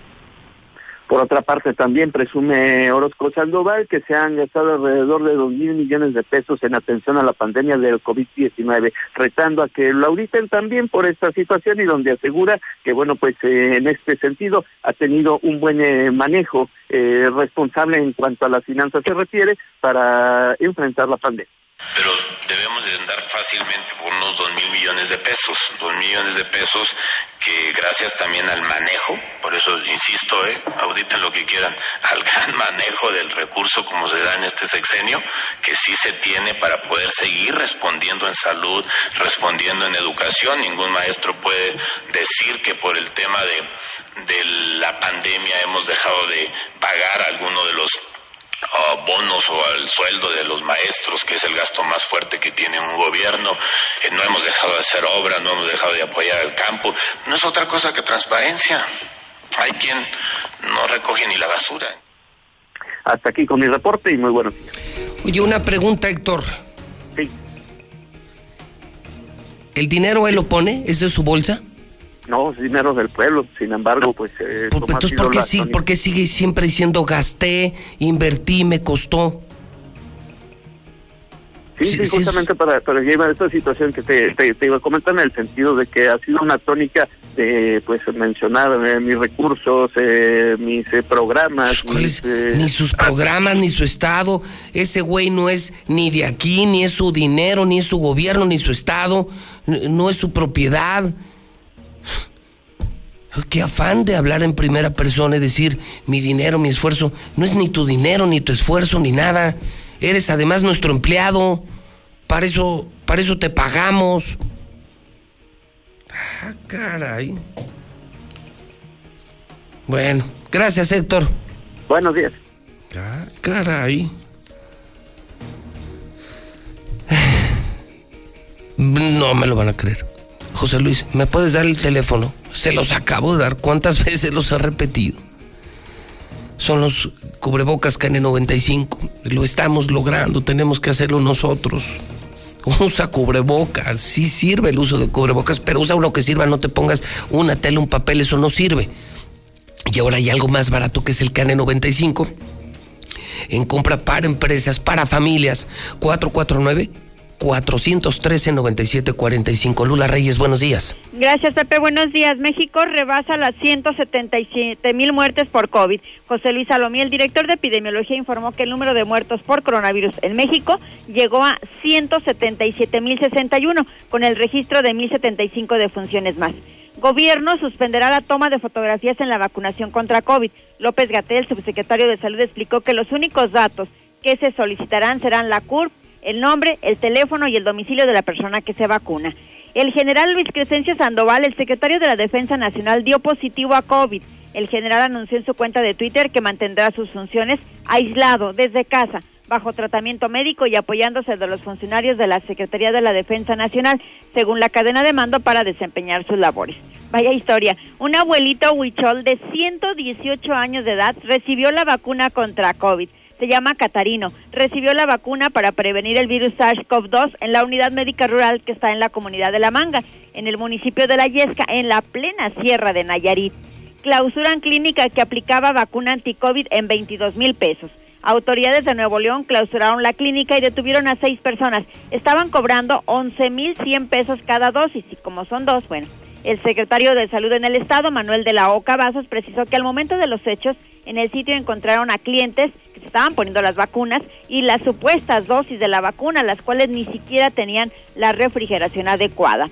Por otra parte, también presume Orozco Sandoval que se han gastado alrededor de 2,000 millones de pesos en atención a la pandemia del COVID-19, retando a que lo auditen también por esta situación, y donde asegura que, bueno, pues en este sentido ha tenido un buen manejo responsable en cuanto a las finanzas se refiere para enfrentar la pandemia. Pero debemos de de andar fácilmente por unos 2,000 millones de pesos, 2 millones de pesos que gracias también al manejo, por eso insisto, auditen lo que quieran, al gran manejo del recurso como se da en este sexenio, que sí se tiene para poder seguir respondiendo en salud, respondiendo en educación. Ningún maestro puede decir que por el tema de la pandemia hemos dejado de pagar alguno de los bonos o al sueldo de los maestros, que es el gasto más fuerte que tiene un gobierno. No hemos dejado de hacer obra, no hemos dejado de apoyar al campo. No es otra cosa que transparencia. Hay quien no recoge ni la basura. Hasta aquí con mi reporte y muy buenos días. Oye, una pregunta, Héctor. Sí. ¿El dinero él lo pone? ¿Es de su bolsa? No, es dinero del pueblo, sin embargo, pues... entonces, ¿por qué sigue siempre diciendo gasté, invertí, me costó? Sí, justamente para llevar esta situación que te iba a comentar, en el sentido de que ha sido una tónica de, pues, mencionar mis recursos, mis programas... Ni sus programas, ni su estado, ese güey no es ni de aquí, ni es su dinero, ni es su gobierno, ni su estado, no es su propiedad... Qué afán de hablar en primera persona y decir mi dinero, mi esfuerzo. No es ni tu dinero, ni tu esfuerzo, ni nada. Eres además nuestro empleado. Para eso te pagamos. Ah, caray. Bueno, gracias, Héctor. Buenos días. Ah, caray. No me lo van a creer. José Luis, ¿me puedes dar el teléfono? Se los acabo de dar. ¿Cuántas veces los ha repetido? Son los cubrebocas KN95. Lo estamos logrando, tenemos que hacerlo nosotros. Usa cubrebocas. Sí sirve el uso de cubrebocas, pero usa uno que sirva, no te pongas una tela, un papel, eso no sirve. Y ahora hay algo más barato que es el KN95. En compra para empresas, para familias. 449-413-9745. Lula Reyes, buenos días. Gracias, Pepe, buenos días. México rebasa las 177,000 muertes por COVID. José Luis Salomí, el director de epidemiología, informó que el número de muertos por coronavirus en México llegó a 177,061, con el registro de 1,075 defunciones más. Gobierno suspenderá la toma de fotografías en la vacunación contra COVID. López-Gatell, subsecretario de Salud, explicó que los únicos datos que se solicitarán serán la CURP, el nombre, el teléfono y el domicilio de la persona que se vacuna. El general Luis Crescencio Sandoval, el secretario de la Defensa Nacional, dio positivo a COVID. El general anunció en su cuenta de Twitter que mantendrá sus funciones aislado, desde casa, bajo tratamiento médico y apoyándose de los funcionarios de la Secretaría de la Defensa Nacional, según la cadena de mando, para desempeñar sus labores. Vaya historia. Un abuelito huichol de 118 años de edad recibió la vacuna contra COVID. Se llama Catarino, recibió la vacuna para prevenir el virus SARS-CoV-2 en la unidad médica rural que está en la comunidad de La Manga, en el municipio de La Yesca, en la plena sierra de Nayarit. Clausuran clínica que aplicaba vacuna anticovid en 22,000 pesos. Autoridades de Nuevo León clausuraron la clínica y detuvieron a 6 personas. Estaban cobrando 11,100 pesos cada dosis y como son 2, bueno. El secretario de Salud en el Estado, Manuel de la O. Cavazos, precisó que al momento de los hechos, en el sitio encontraron a clientes que se estaban poniendo las vacunas y las supuestas dosis de la vacuna, las cuales ni siquiera tenían la refrigeración adecuada.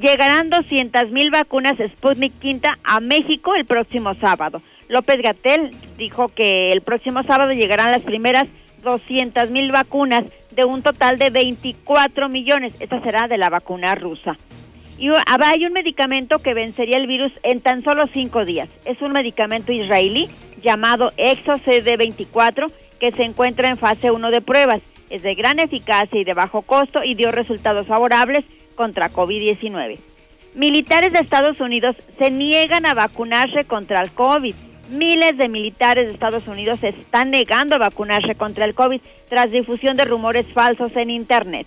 Llegarán 200,000 vacunas Sputnik V a México el próximo sábado. López-Gatell dijo que el próximo sábado llegarán las primeras 200,000 vacunas de un total de 24 millones. Esta será de la vacuna rusa. Y hay un medicamento que vencería el virus en tan solo 5 días. Es un medicamento israelí llamado Exo-CD24 que se encuentra en fase 1 de pruebas. Es de gran eficacia y de bajo costo y dio resultados favorables contra COVID-19. Militares de Estados Unidos se niegan a vacunarse contra el COVID. Miles de militares de Estados Unidos se están negando a vacunarse contra el COVID tras difusión de rumores falsos en Internet.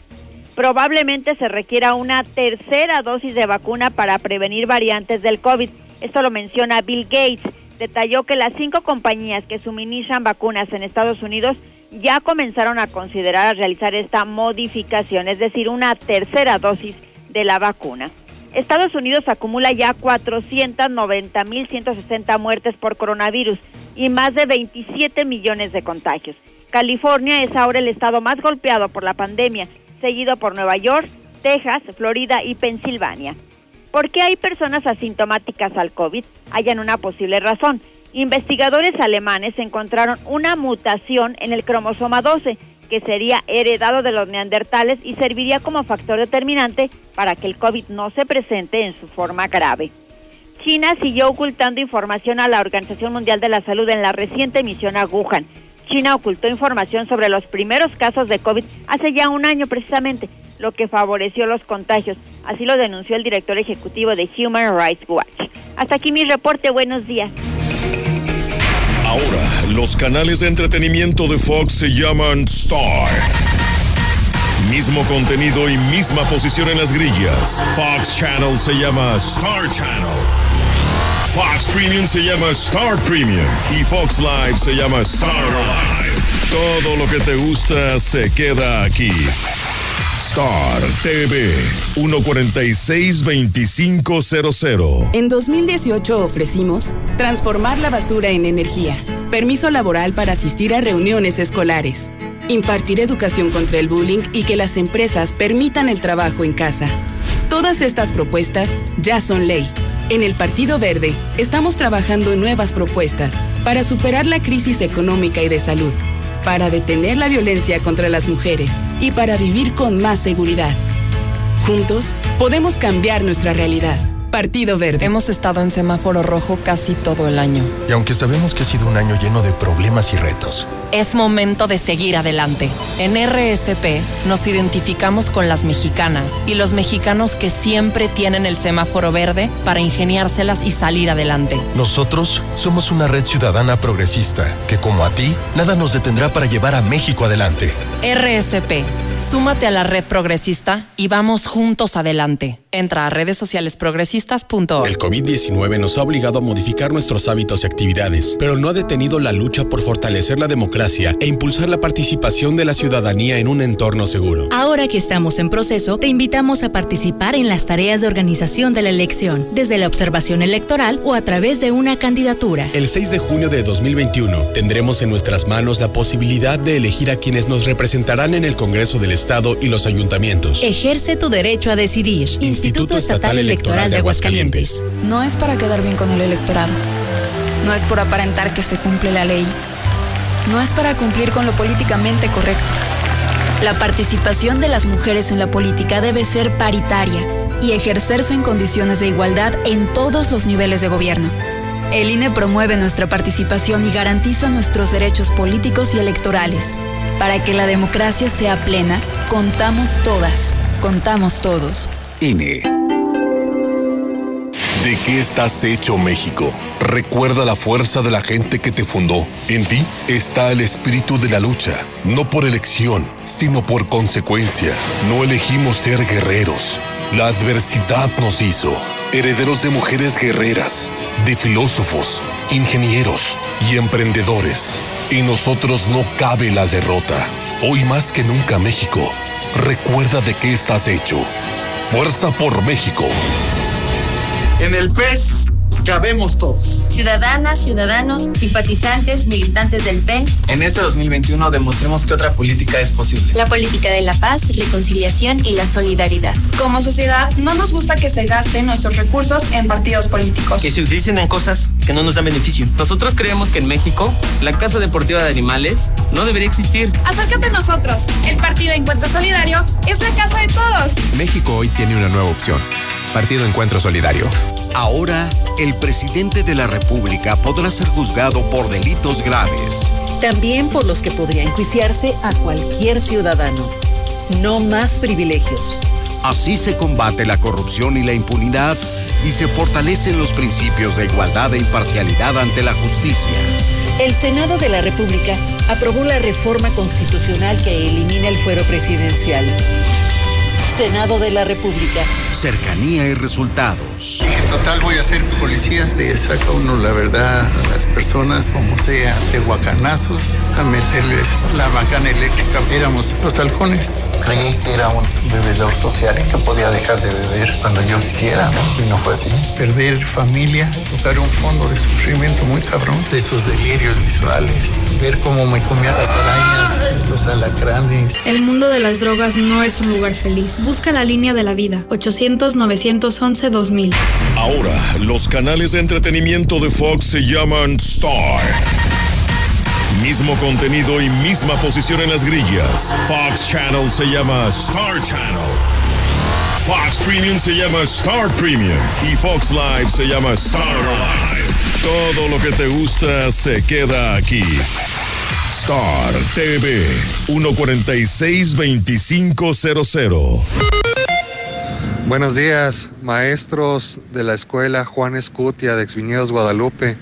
Probablemente se requiera una tercera dosis de vacuna para prevenir variantes del COVID. Esto lo menciona Bill Gates. Detalló que las 5 compañías que suministran vacunas en Estados Unidos ya comenzaron a considerar a realizar esta modificación, es decir, una tercera dosis de la vacuna. Estados Unidos acumula ya 490,160 muertes por coronavirus y más de 27 millones de contagios. California es ahora el estado más golpeado por la pandemia. seguido por Nueva York, Texas, Florida y Pensilvania. ¿Por qué hay personas asintomáticas al COVID? Hayan una posible razón. Investigadores alemanes encontraron una mutación en el cromosoma 12, que sería heredado de los neandertales y serviría como factor determinante para que el COVID no se presente en su forma grave. China siguió ocultando información a la Organización Mundial de la Salud en la reciente misión a Wuhan. China ocultó información sobre los primeros casos de COVID hace ya un año precisamente, lo que favoreció los contagios. Así lo denunció el director ejecutivo de Human Rights Watch. Hasta aquí mi reporte, buenos días. Ahora, los canales de entretenimiento de Fox se llaman Star. Mismo contenido y misma posición en las grillas. Fox Channel se llama Star Channel. Fox Premium se llama Star Premium. Y Fox Live se llama Star Live. Todo lo que te gusta se queda aquí. Star TV 146-2500. En 2018 ofrecimos transformar la basura en energía, permiso laboral para asistir a reuniones escolares, impartir educación contra el bullying y que las empresas permitan el trabajo en casa. Todas estas propuestas ya son ley. En el Partido Verde estamos trabajando en nuevas propuestas para superar la crisis económica y de salud, para detener la violencia contra las mujeres y para vivir con más seguridad. Juntos podemos cambiar nuestra realidad. Partido Verde. Hemos estado en semáforo rojo casi todo el año. Y aunque sabemos que ha sido un año lleno de problemas y retos, es momento de seguir adelante. En RSP nos identificamos con las mexicanas y los mexicanos que siempre tienen el semáforo verde para ingeniárselas y salir adelante. Nosotros somos una red ciudadana progresista que, como a ti, nada nos detendrá para llevar a México adelante. RSP. Súmate a la red progresista y vamos juntos adelante. Entra a redessocialesprogresistas.org. El COVID-19 nos ha obligado a modificar nuestros hábitos y actividades, pero no ha detenido la lucha por fortalecer la democracia e impulsar la participación de la ciudadanía en un entorno seguro. Ahora que estamos en proceso, te invitamos a participar en las tareas de organización de la elección, desde la observación electoral o a través de una candidatura. El 6 de junio de 2021 tendremos en nuestras manos la posibilidad de elegir a quienes nos representarán en el Congreso del Estado y los ayuntamientos. Ejerce tu derecho a decidir. Instituto Estatal Electoral de Aguascalientes. No es para quedar bien con el electorado. No es por aparentar que se cumple la ley. No es para cumplir con lo políticamente correcto. La participación de las mujeres en la política debe ser paritaria y ejercerse en condiciones de igualdad en todos los niveles de gobierno. El INE promueve nuestra participación y garantiza nuestros derechos políticos y electorales. Para que la democracia sea plena, contamos todas, contamos todos. INE. ¿De qué estás hecho, México? Recuerda la fuerza de la gente que te fundó. En ti está el espíritu de la lucha, no por elección, sino por consecuencia. No elegimos ser guerreros. La adversidad nos hizo herederos de mujeres guerreras, de filósofos, ingenieros y emprendedores. En nosotros no cabe la derrota. Hoy más que nunca, México, recuerda de qué estás hecho. Fuerza por México. En el PES cabemos todos. Ciudadanas, ciudadanos, simpatizantes, militantes del PES. En este 2021 demostremos que otra política es posible. La política de la paz, reconciliación y la solidaridad. Como sociedad, no nos gusta que se gasten nuestros recursos en partidos políticos. Que se utilicen en cosas que no nos dan beneficio. Nosotros creemos que en México, la Casa Deportiva de Animales no debería existir. Acércate a nosotros. El Partido Encuentro Solidario es la casa de todos. México hoy tiene una nueva opción. Partido Encuentro Solidario. Ahora, el presidente de la República podrá ser juzgado por delitos graves. También por los que podría enjuiciarse a cualquier ciudadano. No más privilegios. Así se combate la corrupción y la impunidad y se fortalecen los principios de igualdad e imparcialidad ante la justicia. El Senado de la República aprobó la reforma constitucional que elimina el fuero presidencial. Senado de la República. Cercanía y resultados. En total voy a ser policía. Le saca uno la verdad a las personas, como sea, de guacanazos, a meterles la bacana eléctrica. Éramos los halcones. Creí que era un bebedor social y que podía dejar de beber cuando yo quisiera, ¿no? Y no fue así. Perder familia, tocar un fondo de sufrimiento muy cabrón, de sus delirios visuales, ver cómo me comía las arañas, los alacranes. El mundo de las drogas no es un lugar feliz. Busca la línea de la vida. 800-911-2000. Ahora, los canales de entretenimiento de Fox se llaman Star. Mismo contenido y misma posición en las grillas. Fox Channel se llama Star Channel. Fox Premium se llama Star Premium y Fox Live se llama Star Live. Todo lo que te gusta se queda aquí. Star TV 146-2500. Buenos días, maestros de la escuela Juan Escutia de Exviñedos, Guadalupe.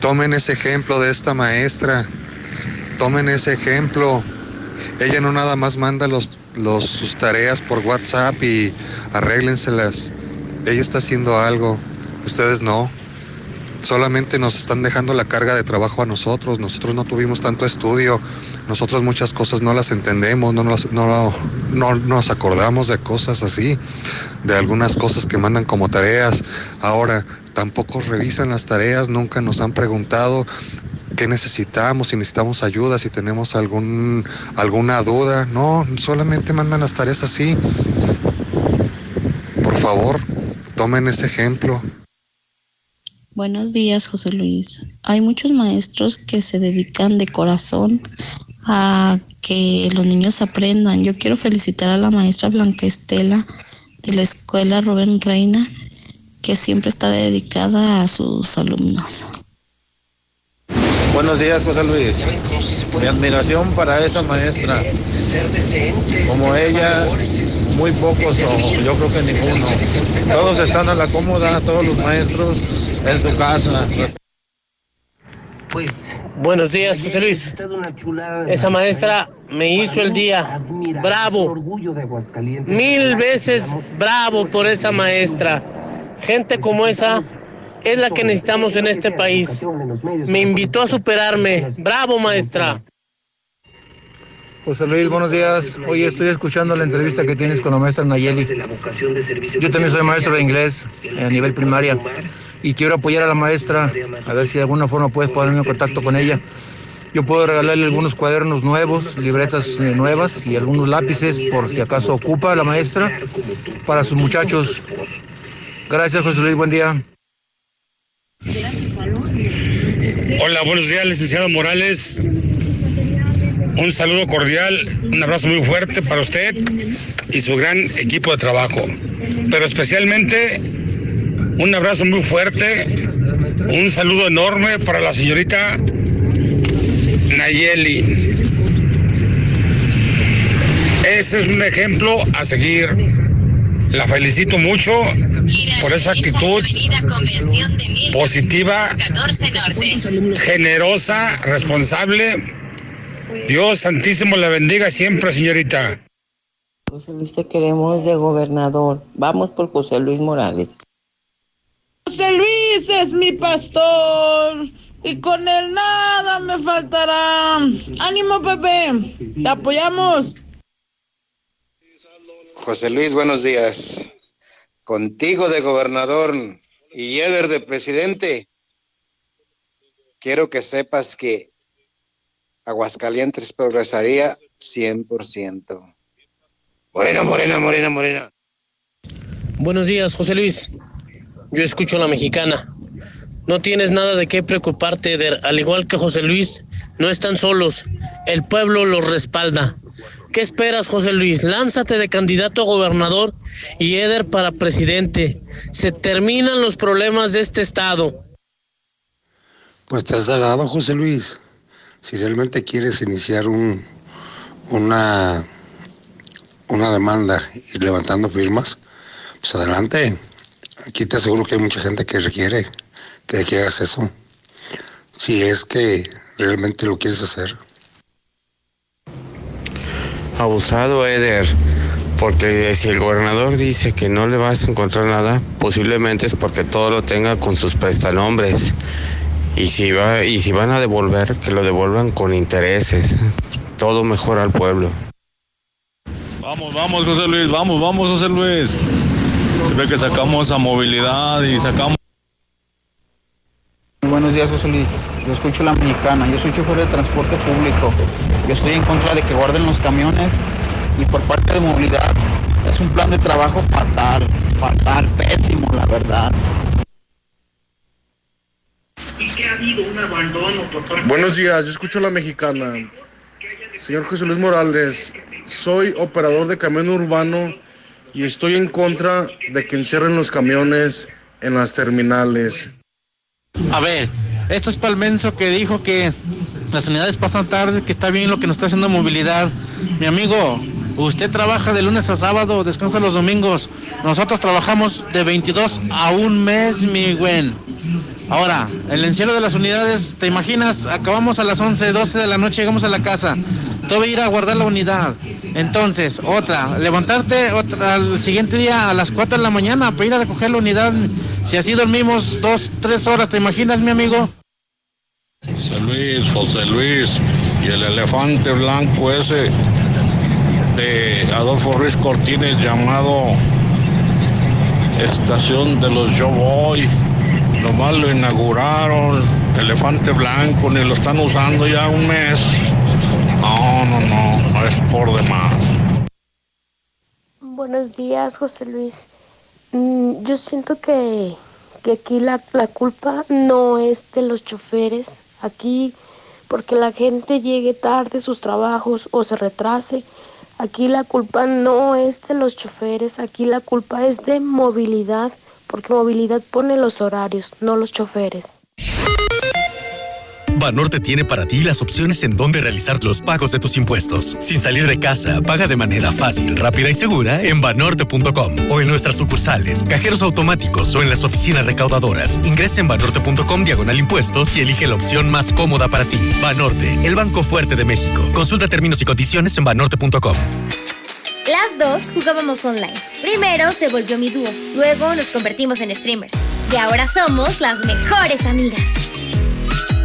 Tomen ese ejemplo de esta maestra. Tomen ese ejemplo. Ella no nada más manda sus tareas por WhatsApp y arréglenselas. Ella está haciendo algo, ustedes no. Solamente nos están dejando la carga de trabajo a nosotros. Nosotros no tuvimos tanto estudio. Nosotros muchas cosas no las entendemos, no nos acordamos de cosas así, de algunas cosas que mandan como tareas. Ahora, tampoco revisan las tareas, nunca nos han preguntado qué necesitamos, si necesitamos ayuda, si tenemos alguna duda. No, solamente mandan las tareas así. Por favor, tomen ese ejemplo. Buenos días, José Luis. Hay muchos maestros que se dedican de corazón a que los niños aprendan. Yo quiero felicitar a la maestra Blanca Estela de la escuela Rubén Reina, que siempre está dedicada a sus alumnos. Buenos días, José Luis. Mi admiración para esa maestra. Como ella, muy pocos, o yo creo que ninguno. Todos están a la cómoda, todos los maestros en su casa. Buenos días, José Luis. Esa maestra me hizo el día. Bravo. 1000 veces bravo por esa maestra. Gente como esa es la que necesitamos en este país. Me invitó a superarme. ¡Bravo, maestra! José Luis, buenos días. Hoy estoy escuchando la entrevista que tienes con la maestra Nayeli. Yo también soy maestro de inglés a nivel primaria y quiero apoyar a la maestra, a ver si de alguna forma puedes ponerme en contacto con ella. Yo puedo regalarle algunos cuadernos nuevos, libretas nuevas y algunos lápices por si acaso ocupa la maestra para sus muchachos. Gracias, José Luis, buen día. Hola, buenos días, licenciado Morales. Un saludo cordial, un abrazo muy fuerte para usted y su gran equipo de trabajo. Pero especialmente un abrazo muy fuerte, un saludo enorme para la señorita Nayeli. Ese es un ejemplo a seguir. La felicito mucho por esa actitud positiva, generosa, responsable. Dios santísimo la bendiga siempre, señorita. José Luis, te queremos de gobernador. Vamos por José Luis Morales. José Luis es mi pastor y con él nada me faltará. Ánimo, Pepe, te apoyamos. José Luis, buenos días. Contigo de gobernador y Eder de presidente, quiero que sepas que Aguascalientes progresaría 100%. Morena, Morena, Morena, Morena. Buenos días, José Luis. Yo escucho La Mexicana. No tienes nada de qué preocuparte, Eder. Al igual que José Luis, no están solos. El pueblo los respalda. ¿Qué esperas, José Luis? Lánzate de candidato a gobernador y Eder para presidente. Se terminan los problemas de este estado. Pues te has dado, José Luis. Si realmente quieres iniciar una demanda y levantando firmas, pues adelante. Aquí te aseguro que hay mucha gente que requiere que hagas eso. Si es que realmente lo quieres hacer. Abusado, Eder, porque si el gobernador dice que no le vas a encontrar nada, posiblemente es porque todo lo tenga con sus prestanombres. Y si van a devolver, que lo devuelvan con intereses. Todo mejora al pueblo. Vamos, José Luis, vamos, José Luis. Se ve que sacamos a movilidad y sacamos... Buenos días, José Luis. Yo escucho La Mexicana, yo soy chofer de transporte público. Yo estoy en contra de que guarden los camiones y por parte de movilidad. Es un plan de trabajo fatal, pésimo, la verdad. Y que ha habido un abandono por parte... Buenos días, yo escucho La Mexicana. Señor José Luis Morales, soy operador de camión urbano y estoy en contra de que encierren los camiones en las terminales. A ver, esto es para el menso que dijo que las unidades pasan tarde, que está bien lo que nos está haciendo movilidad. Mi amigo, usted trabaja de lunes a sábado, descansa los domingos. Nosotros trabajamos de 22 a un mes, mi güey. Ahora, el encierro de las unidades, ¿te imaginas? Acabamos a las 11, 12 de la noche, llegamos a la casa. Todo ir a guardar la unidad. Entonces, levantarte al siguiente día a las 4 de la mañana para ir a recoger la unidad. Si así dormimos 2-3 horas, ¿te imaginas, mi amigo? José Luis, y el elefante blanco ese de Adolfo Ruiz Cortines llamado Estación de los Yo Voy. Nomás lo inauguraron, elefante blanco, ni lo están usando ya un mes. No, es por demás. Buenos días, José Luis. Yo siento que aquí la culpa no es de los choferes. Aquí, porque la gente llegue tarde a sus trabajos o se retrase. Aquí la culpa no es de los choferes, aquí la culpa es de movilidad. Porque movilidad pone los horarios, no los choferes. Banorte tiene para ti las opciones en donde realizar los pagos de tus impuestos. Sin salir de casa, paga de manera fácil, rápida y segura en banorte.com o en nuestras sucursales, cajeros automáticos o en las oficinas recaudadoras. Ingresa en banorte.com/impuestos y elige la opción más cómoda para ti. Banorte, el banco fuerte de México. Consulta términos y condiciones en banorte.com. Las dos jugábamos online. Primero se volvió mi dúo, luego nos convertimos en streamers. Y ahora somos las mejores amigas.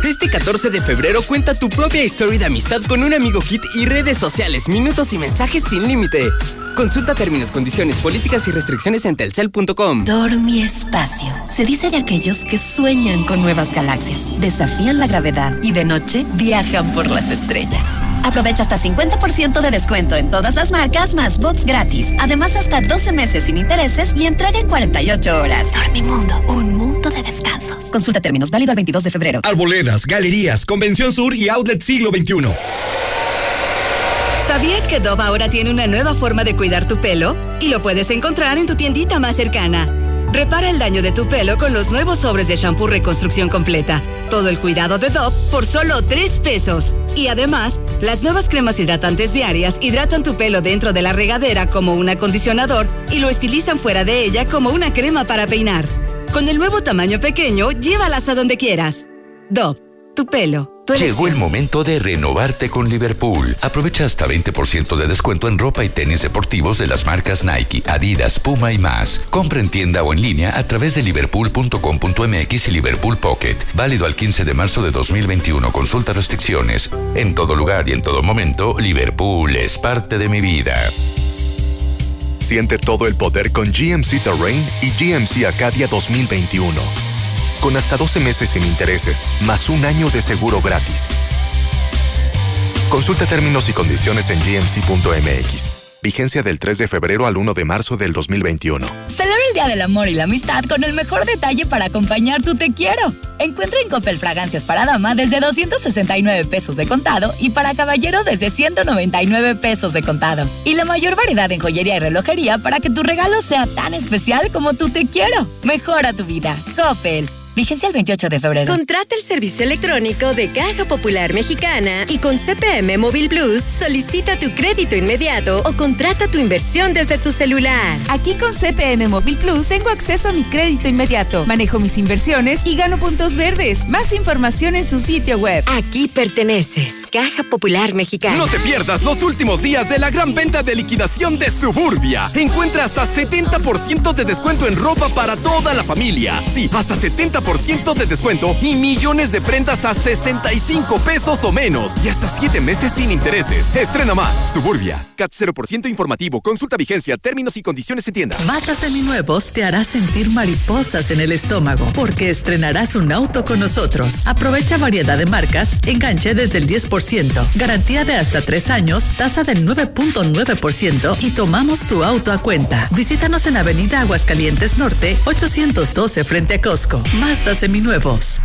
Este 14 de febrero cuenta tu propia historia de amistad con un amigo kit y redes sociales, minutos y mensajes sin límite. Consulta términos, condiciones, políticas y restricciones en telcel.com. Dormi Espacio. Se dice de aquellos que sueñan con nuevas galaxias, desafían la gravedad y de noche viajan por las estrellas. Aprovecha hasta 50% de descuento en todas las marcas, más bots gratis. Además, hasta 12 meses sin intereses y entrega en 48 horas. Dormimundo, un mundo de descansos. Consulta términos, válido al 22 de febrero. Arboledas, galerías, Convención Sur y Outlet Siglo XXI. ¿Sabías que Dove ahora tiene una nueva forma de cuidar tu pelo? Y lo puedes encontrar en tu tiendita más cercana. Repara el daño de tu pelo con los nuevos sobres de shampoo Reconstrucción Completa. Todo el cuidado de Dove por solo $3. Y además, las nuevas cremas hidratantes diarias hidratan tu pelo dentro de la regadera como un acondicionador y lo estilizan fuera de ella como una crema para peinar. Con el nuevo tamaño pequeño, llévalas a donde quieras. Dove, tu pelo. Llegó el momento de renovarte con Liverpool. Aprovecha hasta 20% de descuento en ropa y tenis deportivos de las marcas Nike, Adidas, Puma y más. Compra en tienda o en línea a través de liverpool.com.mx y Liverpool Pocket. Válido al 15 de marzo de 2021. Consulta restricciones. En todo lugar y en todo momento, Liverpool es parte de mi vida. Siente todo el poder con GMC Terrain y GMC Acadia 2021. Con hasta 12 meses sin intereses, más un año de seguro gratis. Consulta términos y condiciones en gmc.mx. Vigencia del 3 de febrero al 1 de marzo del 2021. Celebra el Día del Amor y la Amistad con el mejor detalle para acompañar tu te quiero. Encuentra en Coppel fragancias para dama desde $269 de contado y para caballero desde $199 de contado. Y la mayor variedad en joyería y relojería para que tu regalo sea tan especial como tu te quiero. Mejora tu vida. Coppel. Vigencia el 28 de febrero. Contrata el servicio electrónico de Caja Popular Mexicana y con CPM Móvil Plus solicita tu crédito inmediato o contrata tu inversión desde tu celular. Aquí con CPM Móvil Plus tengo acceso a mi crédito inmediato, manejo mis inversiones y gano puntos verdes. Más información en su sitio web. Aquí perteneces. Caja Popular Mexicana. No te pierdas los últimos días de la gran venta de liquidación de Suburbia. Encuentra hasta 70% de descuento en ropa para toda la familia. Sí, hasta 70% de descuento y millones de prendas a 65 pesos o menos. Y hasta 7 meses sin intereses. Estrena más. Suburbia. CAT 0% informativo. Consulta vigencia, términos y condiciones en tienda. Mazda Seminuevos te hará sentir mariposas en el estómago porque estrenarás un auto con nosotros. Aprovecha variedad de marcas, enganche desde el 10%, garantía de hasta 3 años, tasa del 9.9% y tomamos tu auto a cuenta. Visítanos en Avenida Aguascalientes Norte, 812 frente a Costco. Mazda Seminuevos.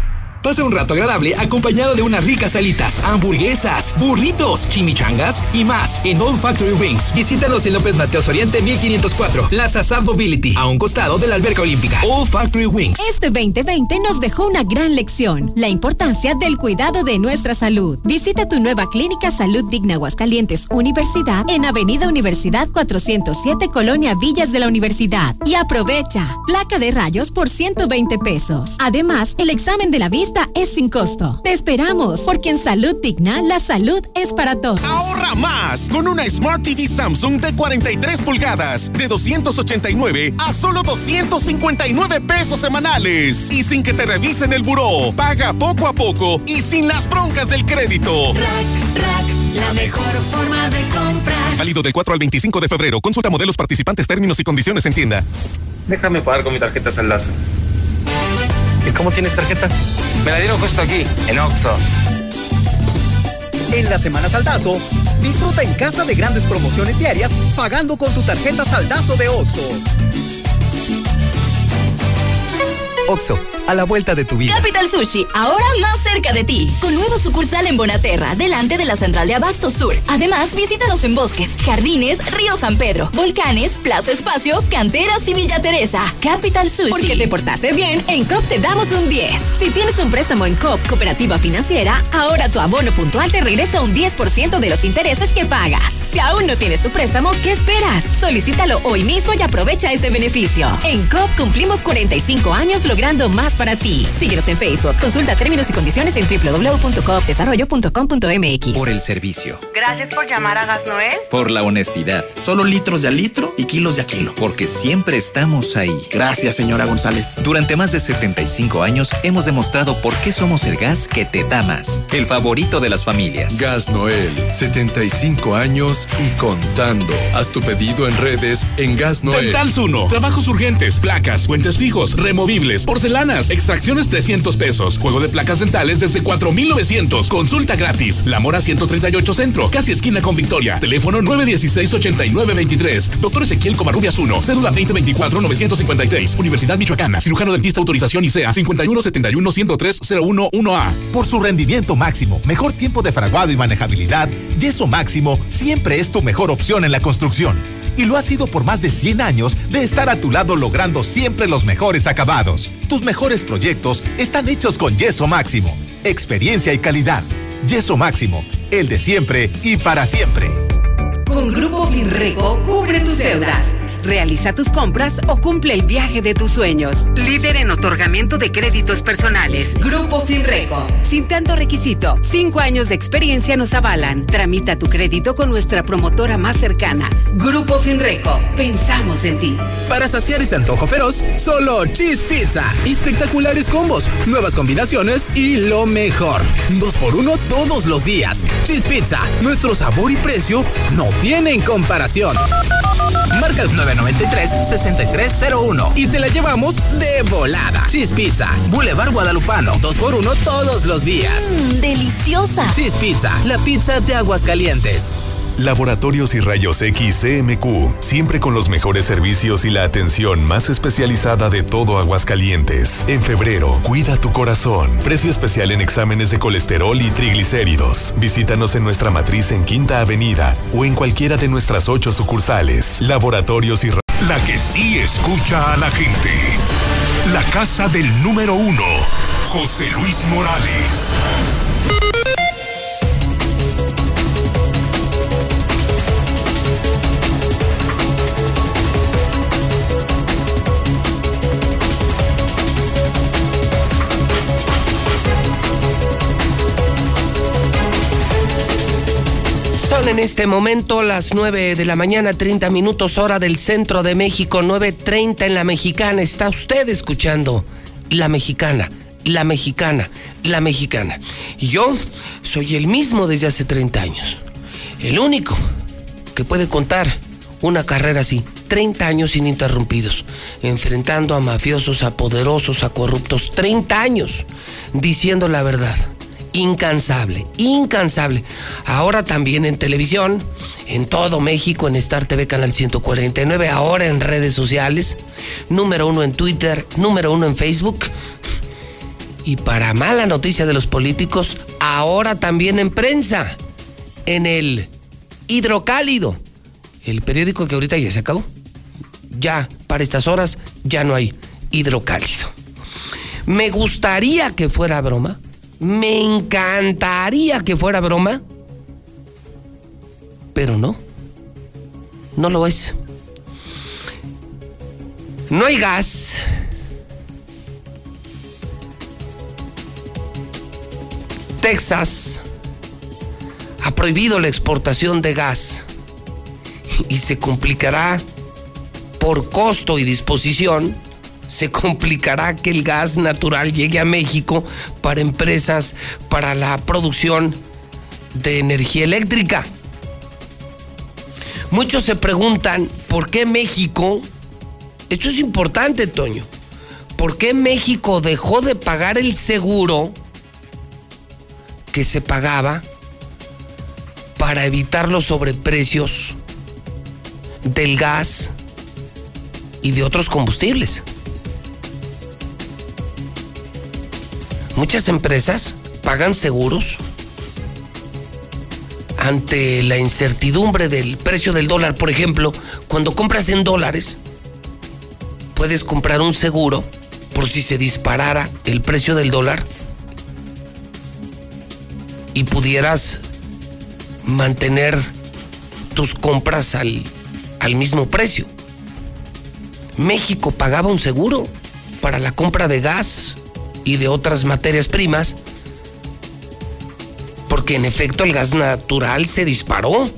Pasa un rato agradable acompañado de unas ricas alitas, hamburguesas, burritos, chimichangas y más en Old Factory Wings. Visítanos en López Mateos Oriente 1504, Plaza Sub Mobility, a un costado de la Alberca Olímpica. Old Factory Wings. Este 2020 nos dejó una gran lección, la importancia del cuidado de nuestra salud. Visita tu nueva clínica Salud Digna Aguascalientes Universidad en Avenida Universidad 407, Colonia Villas de la Universidad. Y aprovecha, placa de rayos por 120 pesos. Además, el examen de la vista es sin costo. Te esperamos, porque en Salud Digna, la salud es para todos. Ahorra más con una Smart TV Samsung de 43 pulgadas de 289 a solo 259 pesos semanales. Y sin que te revisen el buró, paga poco a poco y sin las broncas del crédito. Rack, rack, la mejor forma de comprar. Válido del 4 al 25 de febrero. Consulta modelos participantes, términos y condiciones en tienda. Déjame pagar con mi tarjeta Saldazo. ¿Y cómo tienes tarjeta? Me la dieron justo aquí, en Oxxo. En la Semana Saldazo, disfruta en casa de grandes promociones diarias pagando con tu tarjeta Saldazo de Oxxo. Oxxo, a la vuelta de tu vida. Capital Sushi, ahora más cerca de ti. Con nuevo sucursal en Bonaterra, delante de la central de Abasto Sur. Además, visítanos en Bosques, Jardines, Río San Pedro, Volcanes, Plaza Espacio, Canteras y Villa Teresa. Capital Sushi. Porque te portaste bien, en COP te damos un 10. Si tienes un préstamo en COP, Cooperativa Financiera, ahora tu abono puntual te regresa un 10% de los intereses que pagas. Si aún no tienes tu préstamo, ¿qué esperas? Solicítalo hoy mismo y aprovecha este beneficio. En COP cumplimos 45 años logrando más para ti. Síguenos en Facebook. Consulta términos y condiciones en www.coopdesarrollo.com.mx. Por el servicio. Gracias por llamar a Gas Noel. Por la honestidad. Solo litros de a litro y kilos de a kilo. Porque siempre estamos ahí. Gracias, señora González. Durante más de 75 años hemos demostrado por qué somos el gas que te da más. El favorito de las familias. Gas Noel. 75 años y contando. Haz tu pedido en redes en Gas Noel. Dentals 1. Trabajos urgentes, placas, puentes fijos, removibles, porcelanas, extracciones 300 pesos, juego de placas dentales desde 4,900, consulta gratis, La Mora 138 Centro, casi esquina con Victoria, teléfono 916-8923, Dr. Ezequiel Covarrubias 1, cédula 2024-953, Universidad Michoacana, cirujano dentista autorización ICEA 5171-103-011A. Por su rendimiento máximo, mejor tiempo de fraguado y manejabilidad, Yeso Máximo siempre es tu mejor opción en la construcción. Y lo ha sido por más de 100 años de estar a tu lado logrando siempre los mejores acabados. Tus mejores proyectos están hechos con Yeso Máximo. Experiencia y calidad. Yeso Máximo, el de siempre y para siempre. Con Grupo Finreco cubre tus deudas. Realiza tus compras o cumple el viaje de tus sueños. Líder en otorgamiento de créditos personales. Grupo Finreco. Sin tanto requisito, 5 años de experiencia nos avalan. Tramita tu crédito con nuestra promotora más cercana. Grupo Finreco. Pensamos en ti. Para saciar ese antojo feroz, solo Cheese Pizza. Espectaculares combos, nuevas combinaciones y lo mejor. 2x1 todos los días. Cheese Pizza. Nuestro sabor y precio no tienen comparación. Marca el 993-6301 y te la llevamos de volada. Cheese Pizza, Boulevard Guadalupano, 2x1 todos los días. ¡Deliciosa! Cheese Pizza, la pizza de Aguascalientes. Laboratorios y Rayos X CMQ, siempre con los mejores servicios y la atención más especializada de todo Aguascalientes. En febrero, cuida tu corazón. Precio especial en exámenes de colesterol y triglicéridos. Visítanos en nuestra matriz en Quinta Avenida o en cualquiera de nuestras 8 sucursales. Laboratorios y Rayos. La que sí escucha a la gente. La casa del número uno, José Luis Morales. En este momento las 9:30 a.m, hora del centro de México, 9:30 en La Mexicana. Está usted escuchando La Mexicana, La Mexicana, La Mexicana. Y yo soy el mismo desde hace 30 años. El único que puede contar una carrera así, 30 años ininterrumpidos, enfrentando a mafiosos, a poderosos, a corruptos, 30 años diciendo la verdad. Incansable, incansable. Ahora también en televisión, en todo México, en Star TV Canal 149, ahora en redes sociales, número uno en Twitter, número uno en Facebook. Y para mala noticia de los políticos, ahora también en prensa, en el Hidrocálido, el periódico que ahorita ya se acabó. Ya, para estas horas, ya no hay Hidrocálido. Me gustaría que fuera broma. Me encantaría que fuera broma, pero no, no lo es. No hay gas. Texas ha prohibido la exportación de gas y se complicará por costo y disposición. Se complicará que el gas natural llegue a México para empresas, para la producción de energía eléctrica. Muchos se preguntan, ¿por qué México? Esto es importante, Toño. ¿Por qué México dejó de pagar el seguro que se pagaba para evitar los sobreprecios del gas y de otros combustibles? Muchas empresas pagan seguros ante la incertidumbre del precio del dólar. Por ejemplo, cuando compras en dólares, puedes comprar un seguro por si se disparara el precio del dólar y pudieras mantener tus compras al mismo precio. México pagaba un seguro para la compra de gas y de otras materias primas, porque en efecto el gas natural se disparó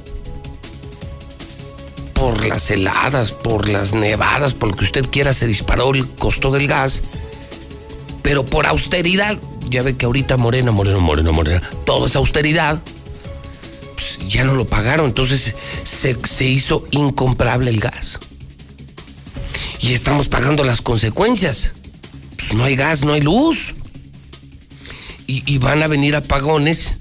por las heladas, por las nevadas, por lo que usted quiera, se disparó el costo del gas, pero por austeridad, ya ve que ahorita Morena, todo es austeridad, pues ya no lo pagaron, entonces se hizo incomprable el gas. Y estamos pagando las consecuencias. No hay gas, no hay luz. Y van a venir apagones.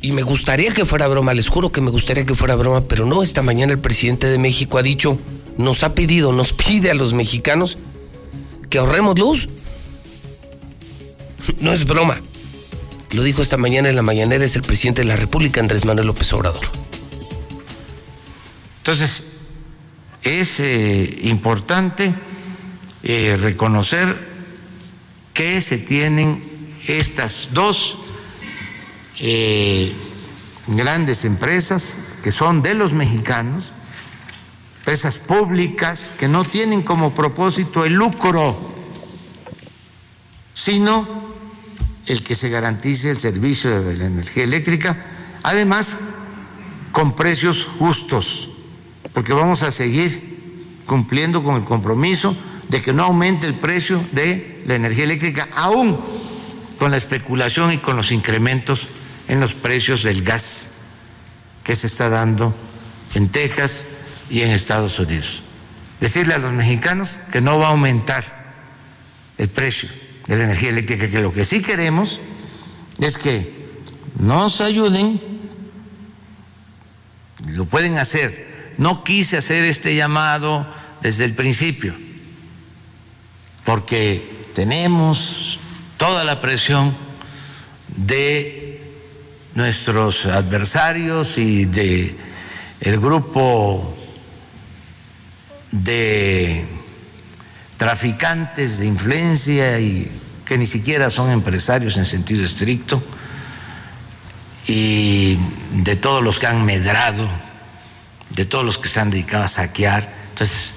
Y me gustaría que fuera broma, les juro que me gustaría que fuera broma, pero no. Esta mañana el presidente de México ha dicho, nos pide a los mexicanos que ahorremos luz. No es broma. Lo dijo esta mañana en la mañanera, es el presidente de la República, Andrés Manuel López Obrador. Entonces, es importante reconocer que se tienen estas dos grandes empresas que son de los mexicanos, empresas públicas que no tienen como propósito el lucro, sino el que se garantice el servicio de la energía eléctrica, además con precios justos, porque vamos a seguir cumpliendo con el compromiso de que no aumente el precio de la energía eléctrica, aún con la especulación y con los incrementos en los precios del gas que se está dando en Texas y en Estados Unidos. Decirle a los mexicanos que no va a aumentar el precio de la energía eléctrica, que lo que sí queremos es que nos ayuden, lo pueden hacer. No quise hacer este llamado desde el principio, porque tenemos toda la presión de nuestros adversarios y de el grupo de traficantes de influencia y que ni siquiera son empresarios en sentido estricto, y de todos los que han medrado, de todos los que se han dedicado a saquear. Entonces,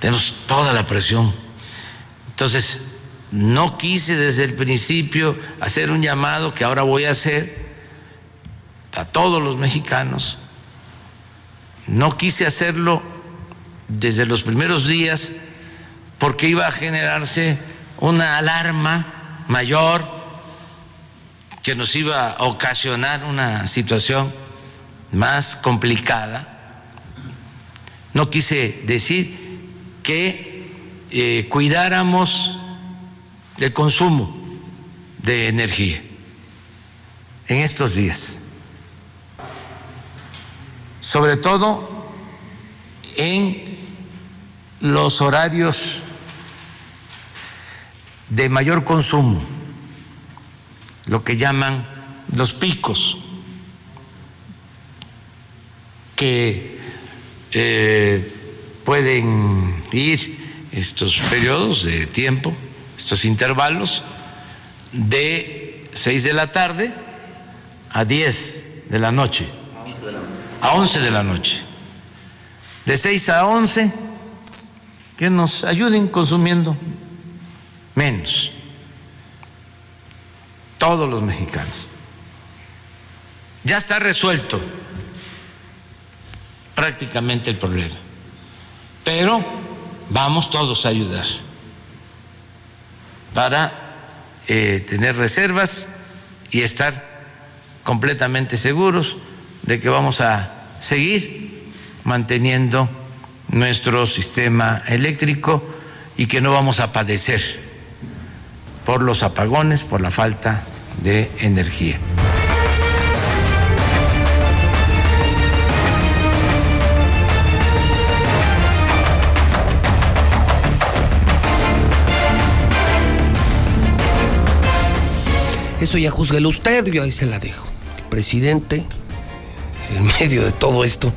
tenemos toda la presión. Entonces, no quise desde el principio hacer un llamado que ahora voy a hacer a todos los mexicanos. No quise hacerlo desde los primeros días porque iba a generarse una alarma mayor que nos iba a ocasionar una situación más complicada. No quise decir que cuidáramos el consumo de energía en estos días, sobre todo en los horarios de mayor consumo, lo que llaman los picos, que pueden ir estos periodos de tiempo, estos intervalos, de 6 de la tarde a 10 de la noche. A 11 de la noche, de 6 a 11, que nos ayuden consumiendo menos, todos los mexicanos. Ya está resuelto prácticamente el problema, pero vamos todos a ayudar para tener reservas y estar completamente seguros de que vamos a seguir manteniendo nuestro sistema eléctrico y que no vamos a padecer por los apagones, por la falta de energía. Eso ya júzguelo usted, yo ahí se la dejo. Presidente, en medio de todo esto,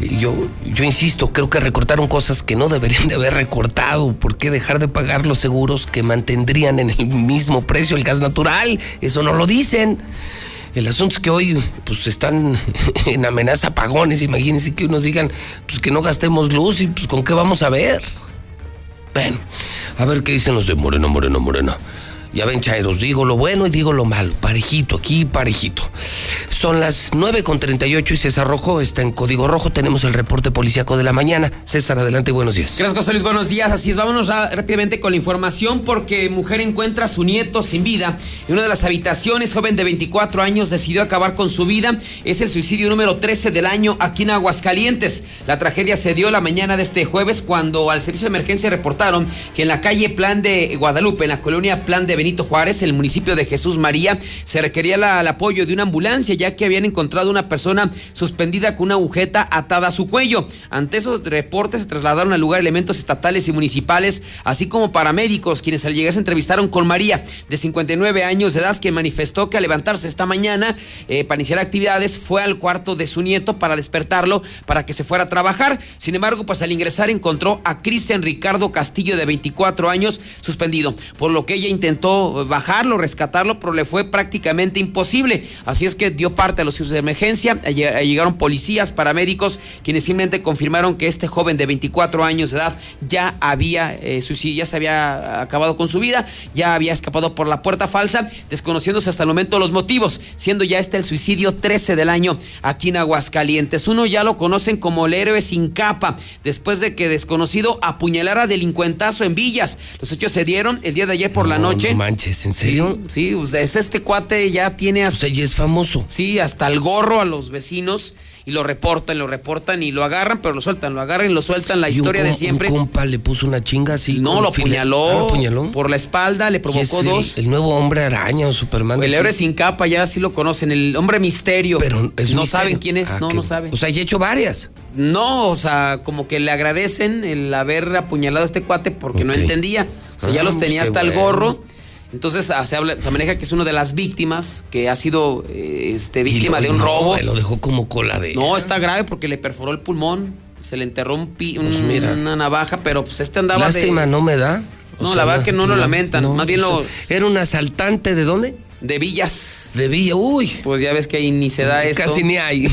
yo insisto, creo que recortaron cosas que no deberían de haber recortado. ¿Por qué dejar de pagar los seguros que mantendrían en el mismo precio el gas natural? Eso no lo dicen. El asunto es que hoy pues están en amenaza apagones. Imagínense que unos digan pues que no gastemos luz y pues con qué vamos a ver. Bueno, a ver qué dicen los de Morena. Ya ven, chairos, digo lo bueno y digo lo malo. Parejito, aquí parejito. Son las 9:38 y César Rojo está en Código Rojo. Tenemos el reporte policíaco de la mañana. César, adelante, buenos días. Gracias, José Luis, buenos días. Así es, vámonos rápidamente con la información porque mujer encuentra a su nieto sin vida en una de las habitaciones. Joven de 24 años decidió acabar con su vida. Es el suicidio número 13 del año aquí en Aguascalientes. La tragedia se dio la mañana de este jueves cuando al servicio de emergencia reportaron que en la calle Plan de Guadalupe, en la colonia Plan de Benito Juárez, en el municipio de Jesús María, se requería el apoyo de una ambulancia ya que habían encontrado una persona suspendida con una agujeta atada a su cuello. Ante esos reportes se trasladaron al lugar elementos estatales y municipales, así como paramédicos, quienes al llegar se entrevistaron con María, de 59 años de edad, que manifestó que al levantarse esta mañana para iniciar actividades fue al cuarto de su nieto para despertarlo para que se fuera a trabajar. Sin embargo, pues al ingresar encontró a Cristian Ricardo Castillo, de 24 años, suspendido, por lo que ella intentó bajarlo, rescatarlo, pero le fue prácticamente imposible. Así es que dio parte a los servicios de emergencia. Llegaron policías, paramédicos, quienes simplemente confirmaron que este joven de 24 años de edad ya había ya se había acabado con su vida, ya había escapado por la puerta falsa, desconociéndose hasta el momento los motivos, siendo ya este el suicidio 13 del año aquí en Aguascalientes. Uno ya lo conocen como el héroe sin capa, después de que desconocido apuñalara delincuentazo en Villas. Los hechos se dieron el día de ayer por la noche. No manches, ¿en serio? Sí, pues este cuate ya tiene hasta... Usted ya es famoso. Sí, hasta el gorro a los vecinos, y lo reportan y lo agarran, pero lo sueltan, la historia de siempre. Un compa le puso una chinga así. No, lo apuñaló por la espalda, le provocó dos. El nuevo hombre araña o Superman. El héroe sin capa, ya sí lo conocen, el hombre misterio. Pero es no misterio. Saben quién es, no saben. O sea, ya he hecho varias. No, o sea, como que le agradecen el haber apuñalado a este cuate porque no entendía. O sea, ya los tenía hasta el gorro. Entonces se maneja que es una de las víctimas, que ha sido víctima de un robo. Lo dejó como cola de... No, está grave porque le perforó el pulmón. se le enterró una navaja, pero pues este andaba lástima, no me da. O no, sea, la verdad que no lo lamentan, no, más bien lo... Era un asaltante, ¿de dónde? De Villas. De Villa, uy. Pues ya ves que ahí ni se da esto. Casi ni hay.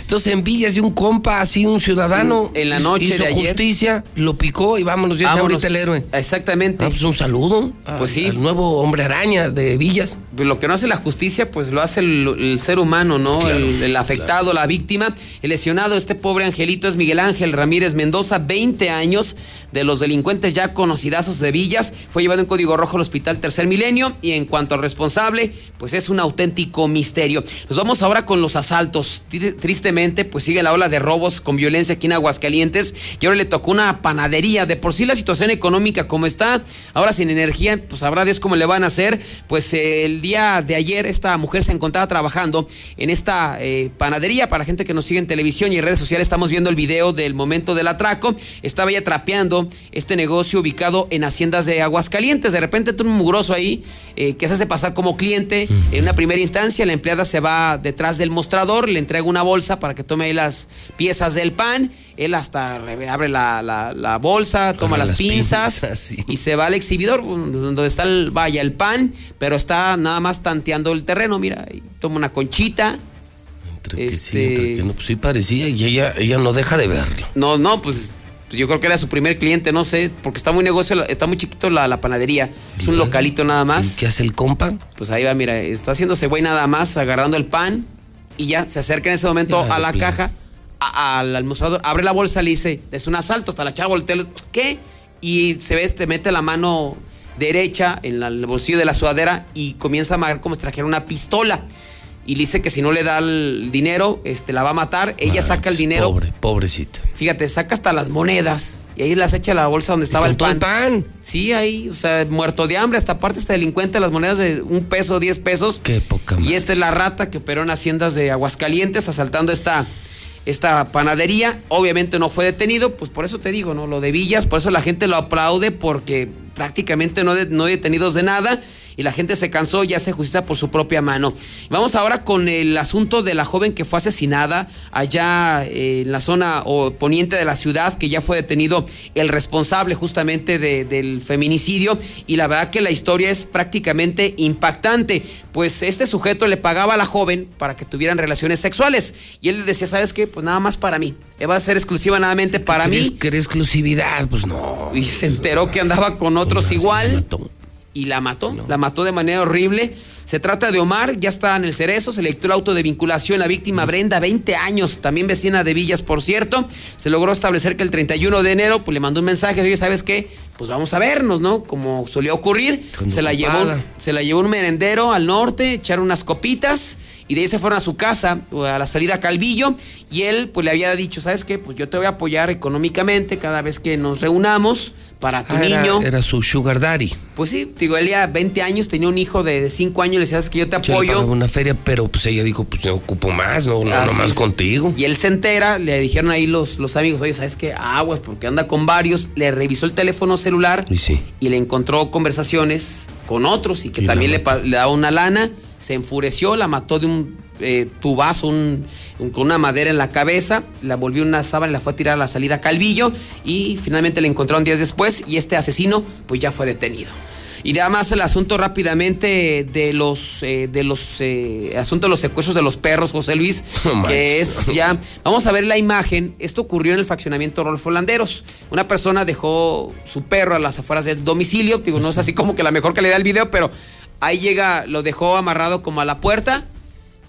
Entonces en Villas de un compa, así un ciudadano. En la noche hizo de ayer. Justicia, lo picó y vámonos, ya se ahorita el héroe. Exactamente. Pues un saludo. Pues sí. Al nuevo hombre araña de Villas. Pues lo que no hace la justicia, pues lo hace el ser humano, ¿no? Claro, el afectado, claro. La víctima. El lesionado, este pobre angelito, es Miguel Ángel Ramírez Mendoza, 20 años, de los delincuentes ya conocidazos de Villas. Fue llevado en código rojo al Hospital Tercer Milenio y en cuanto a responsable, pues es un auténtico misterio. Nos vamos ahora con los asaltos. Tristemente, pues sigue la ola de robos con violencia aquí en Aguascalientes y ahora le tocó una panadería. De por sí la situación económica como está, ahora sin energía, pues sabrá Dios cómo le van a hacer. Pues el día de ayer esta mujer se encontraba trabajando en esta panadería. Para la gente que nos sigue en televisión y en redes sociales, estamos viendo el video del momento del atraco. Estaba ella trapeando este negocio ubicado en Haciendas de Aguascalientes. De repente tuvo un mugroso ahí que se hace pasar como cliente. En una primera instancia, la empleada se va detrás del mostrador, le entrega una bolsa para que tome ahí las piezas del pan. Él hasta abre la bolsa, toma las pinzas sí. Y se va al exhibidor, donde está el pan, pero está nada más tanteando el terreno. Mira, toma una conchita. Pues sí parecía, y ella no deja de verlo. No, pues yo creo que era su primer cliente, no sé, porque está muy negocio, está muy chiquito la panadería. Es un localito nada más. ¿Qué hace el compa? Pues ahí va, mira, está haciéndose güey nada más, agarrando el pan y ya, se acerca en ese momento a la caja, al mostrador, abre la bolsa, le dice, es un asalto, hasta la chava voltea, ¿qué? Y se ve, mete la mano derecha en el bolsillo de la sudadera y comienza a amarrar como si trajera una pistola. Y le dice que si no le da el dinero, la va a matar. Ella saca el dinero. Pobrecita. Fíjate, saca hasta las monedas. Y ahí las echa a la bolsa donde estaba el pan. Sí, ahí, o sea, muerto de hambre. Hasta aparte este delincuente, las monedas de $1, $10. Qué poca madre. Y esta es la rata que operó en Haciendas de Aguascalientes, asaltando esta panadería. Obviamente no fue detenido, pues por eso te digo, ¿no? Lo de Villas, por eso la gente lo aplaude, porque prácticamente no detenidos de nada. Y la gente se cansó y hace justicia por su propia mano. Vamos ahora con el asunto de la joven que fue asesinada allá en la zona poniente de la ciudad, que ya fue detenido el responsable justamente del feminicidio. Y la verdad que la historia es prácticamente impactante. Pues este sujeto le pagaba a la joven para que tuvieran relaciones sexuales. Y él le decía, ¿sabes qué? Pues nada más para mí. Va a ser exclusiva nuevamente sí, para mí. ¿Qué era exclusividad? Pues no. Y se enteró que andaba con otros igual. Y la mató, no. La mató de manera horrible. Se trata de Omar, ya está en el Cerezo, se le dictó el auto de vinculación. La víctima Brenda, 20 años, también vecina de Villas, por cierto. Se logró establecer que el 31 de enero, pues le mandó un mensaje, oye, ¿sabes qué? Pues vamos a vernos, ¿no? Como solía ocurrir. Se la llevó un merendero al norte, echaron unas copitas y de ahí se fueron a su casa, a la salida a Calvillo. Y él, pues le había dicho, ¿sabes qué? Pues yo te voy a apoyar económicamente cada vez que nos reunamos para tu niño. Era su sugar daddy. Pues sí, digo, él ya 20 años, tenía un hijo de 5 años. Le decías que yo te apoyo. Yo pagaba una feria, pero pues ella dijo, pues me ocupo más, no más contigo. Y él se entera, le dijeron ahí los amigos, oye, ¿sabes qué? Aguas, porque anda con varios. Le revisó el teléfono celular y le encontró conversaciones con otros y que también le daba una lana. Se enfureció, la mató de un tubazo, con una madera en la cabeza, la volvió una sábana y la fue a tirar a la salida a Calvillo y finalmente la encontraron días después y este asesino pues ya fue detenido. Y nada más el asunto rápidamente asunto de los secuestros de los perros, José Luis, que es ya... Vamos a ver la imagen. Esto ocurrió en el fraccionamiento Rolfo Landeros. Una persona dejó su perro a las afueras del domicilio. Digo, no es así como que la mejor calidad del video, pero ahí llega, lo dejó amarrado como a la puerta.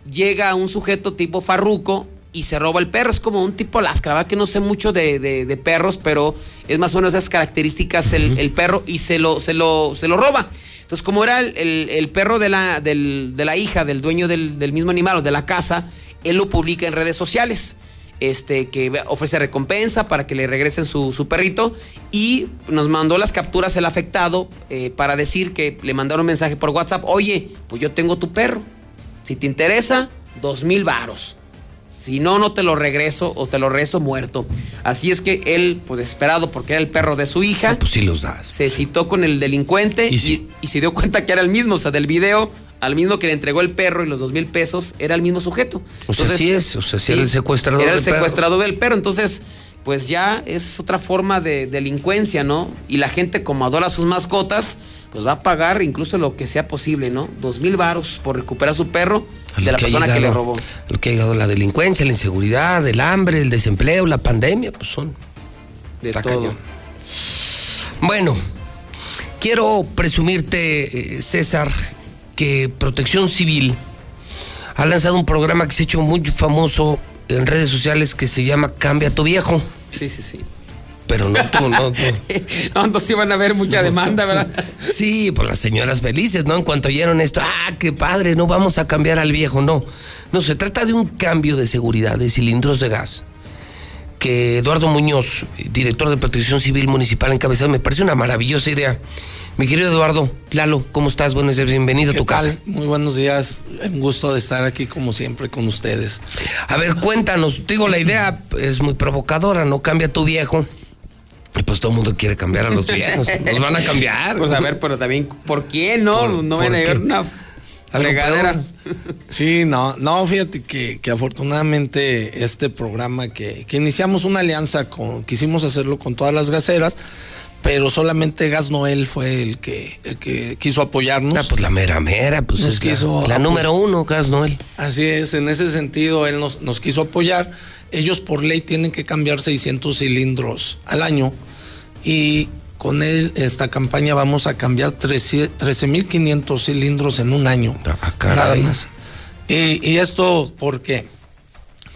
Llega un sujeto tipo Farruco y se roba el perro. Es como un tipo lasca, ¿verdad? Que no sé mucho de perros, pero es más o menos esas características el perro y se lo roba. Entonces, como era el perro de la hija del dueño del mismo animal o de la casa, él lo publica en redes sociales, que ofrece recompensa para que le regresen su perrito y nos mandó las capturas el afectado para decir que le mandaron un mensaje por WhatsApp, oye, pues yo tengo tu perro, si te interesa, $2,000. Si no, no te lo regreso o te lo regreso muerto. Así es que él, pues desesperado porque era el perro de su hija. Pues sí los das. Se citó con el delincuente y se dio cuenta que era el mismo. O sea, del video al mismo que le entregó el perro y los 2,000 pesos, era el mismo sujeto. O sea, sí es, o sea, sí era el secuestrador. Era el secuestrador del perro. Entonces, pues ya es otra forma de delincuencia, ¿no? Y la gente, como adora sus mascotas, pues va a pagar incluso lo que sea posible, ¿no? 2,000 varos por recuperar a su perro de la persona que le robó. Lo que ha llegado la delincuencia, la inseguridad, el hambre, el desempleo, la pandemia, pues son de todo. Bueno, quiero presumirte, César, que Protección Civil ha lanzado un programa que se ha hecho muy famoso en redes sociales que se llama Cambia a tu viejo. Sí, sí, sí. Pero no tú, no tú. No, entonces van a haber mucha demanda, ¿verdad? Sí, pues las señoras felices, ¿no? En cuanto oyeron esto, ¡ah, qué padre! No vamos a cambiar al viejo, no. No, se trata de un cambio de seguridad de cilindros de gas que Eduardo Muñoz, director de Protección Civil Municipal, encabezado. Me parece una maravillosa idea. Mi querido Eduardo, Lalo, ¿cómo estás? Buenos días, bienvenido a tu casa. Muy buenos días, un gusto de estar aquí como siempre con ustedes. A ver, cuéntanos, digo, la idea es muy provocadora, ¿no? Cambia a tu viejo. Pues todo el mundo quiere cambiar a los viejos, nos van a cambiar. Pues a ver, pero también, ¿por quién, no? No van a llegar una fregadera. Sí, no, fíjate que afortunadamente este programa que iniciamos una alianza con, quisimos hacerlo con todas las gaseras, pero solamente Gas Noel fue el que quiso apoyarnos. Ah, pues la mera, pues nos es quiso la número uno, Gas Noel. Así es, en ese sentido él nos quiso apoyar. Ellos por ley tienen que cambiar 600 cilindros al año y con él, esta campaña, vamos a cambiar 13.500 cilindros en un año, nada más. Y esto porque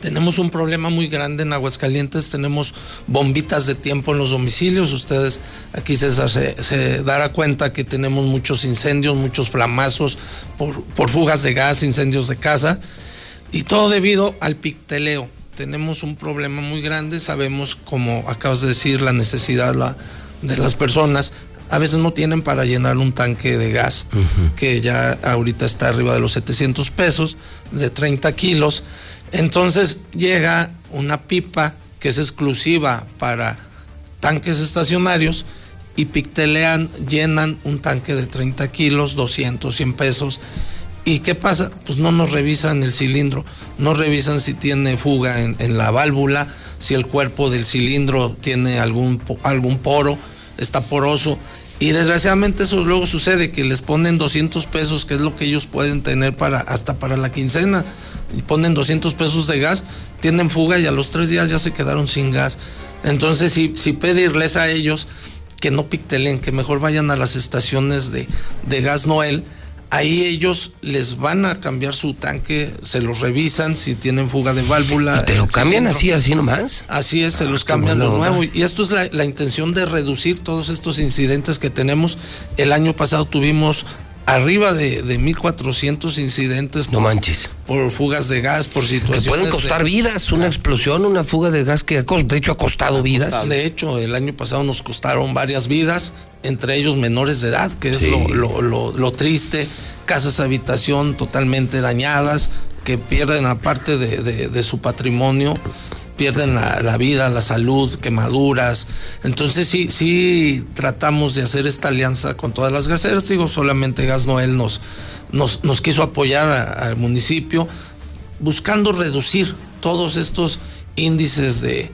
tenemos un problema muy grande en Aguascalientes, tenemos bombitas de tiempo en los domicilios. Ustedes, aquí César se dará cuenta que tenemos muchos incendios, muchos flamazos por fugas de gas, incendios de casa, y todo debido al picteleo. Tenemos un problema muy grande, sabemos, como acabas de decir, la necesidad de las personas. A veces no tienen para llenar un tanque de gas, que ya ahorita está arriba de los 700 pesos, de 30 kilos. Entonces llega una pipa que es exclusiva para tanques estacionarios y pictelean, llenan un tanque de 30 kilos, 200, 100 pesos. ¿Y qué pasa? Pues no nos revisan el cilindro, no revisan si tiene fuga en la válvula, si el cuerpo del cilindro tiene algún poro, está poroso. Y desgraciadamente eso luego sucede, que les ponen 200 pesos, que es lo que ellos pueden tener hasta para la quincena. Y ponen 200 pesos de gas, tienen fuga y a los 3 días ya se quedaron sin gas. Entonces, si pedirles a ellos que no picteleen, que mejor vayan a las estaciones de Gas Noel, ahí ellos les van a cambiar su tanque, se los revisan, si tienen fuga de válvula. ¿Y te lo cambian así nomás? Así es, se los cambian de nuevo. Y esto es la intención de reducir todos estos incidentes que tenemos. El año pasado tuvimos arriba de 1,400 incidentes. No manches. Por fugas de gas, por situaciones. Que pueden costar vidas, una explosión, una fuga de gas que de hecho ha costado vidas. De hecho, el año pasado nos costaron varias vidas, entre ellos menores de edad, que es lo triste, casas habitación totalmente dañadas, que pierden aparte de su patrimonio, pierden la vida, la salud, quemaduras. Entonces sí tratamos de hacer esta alianza con todas las gaseras. Digo, solamente Gas Noel nos quiso apoyar al municipio, buscando reducir todos estos índices de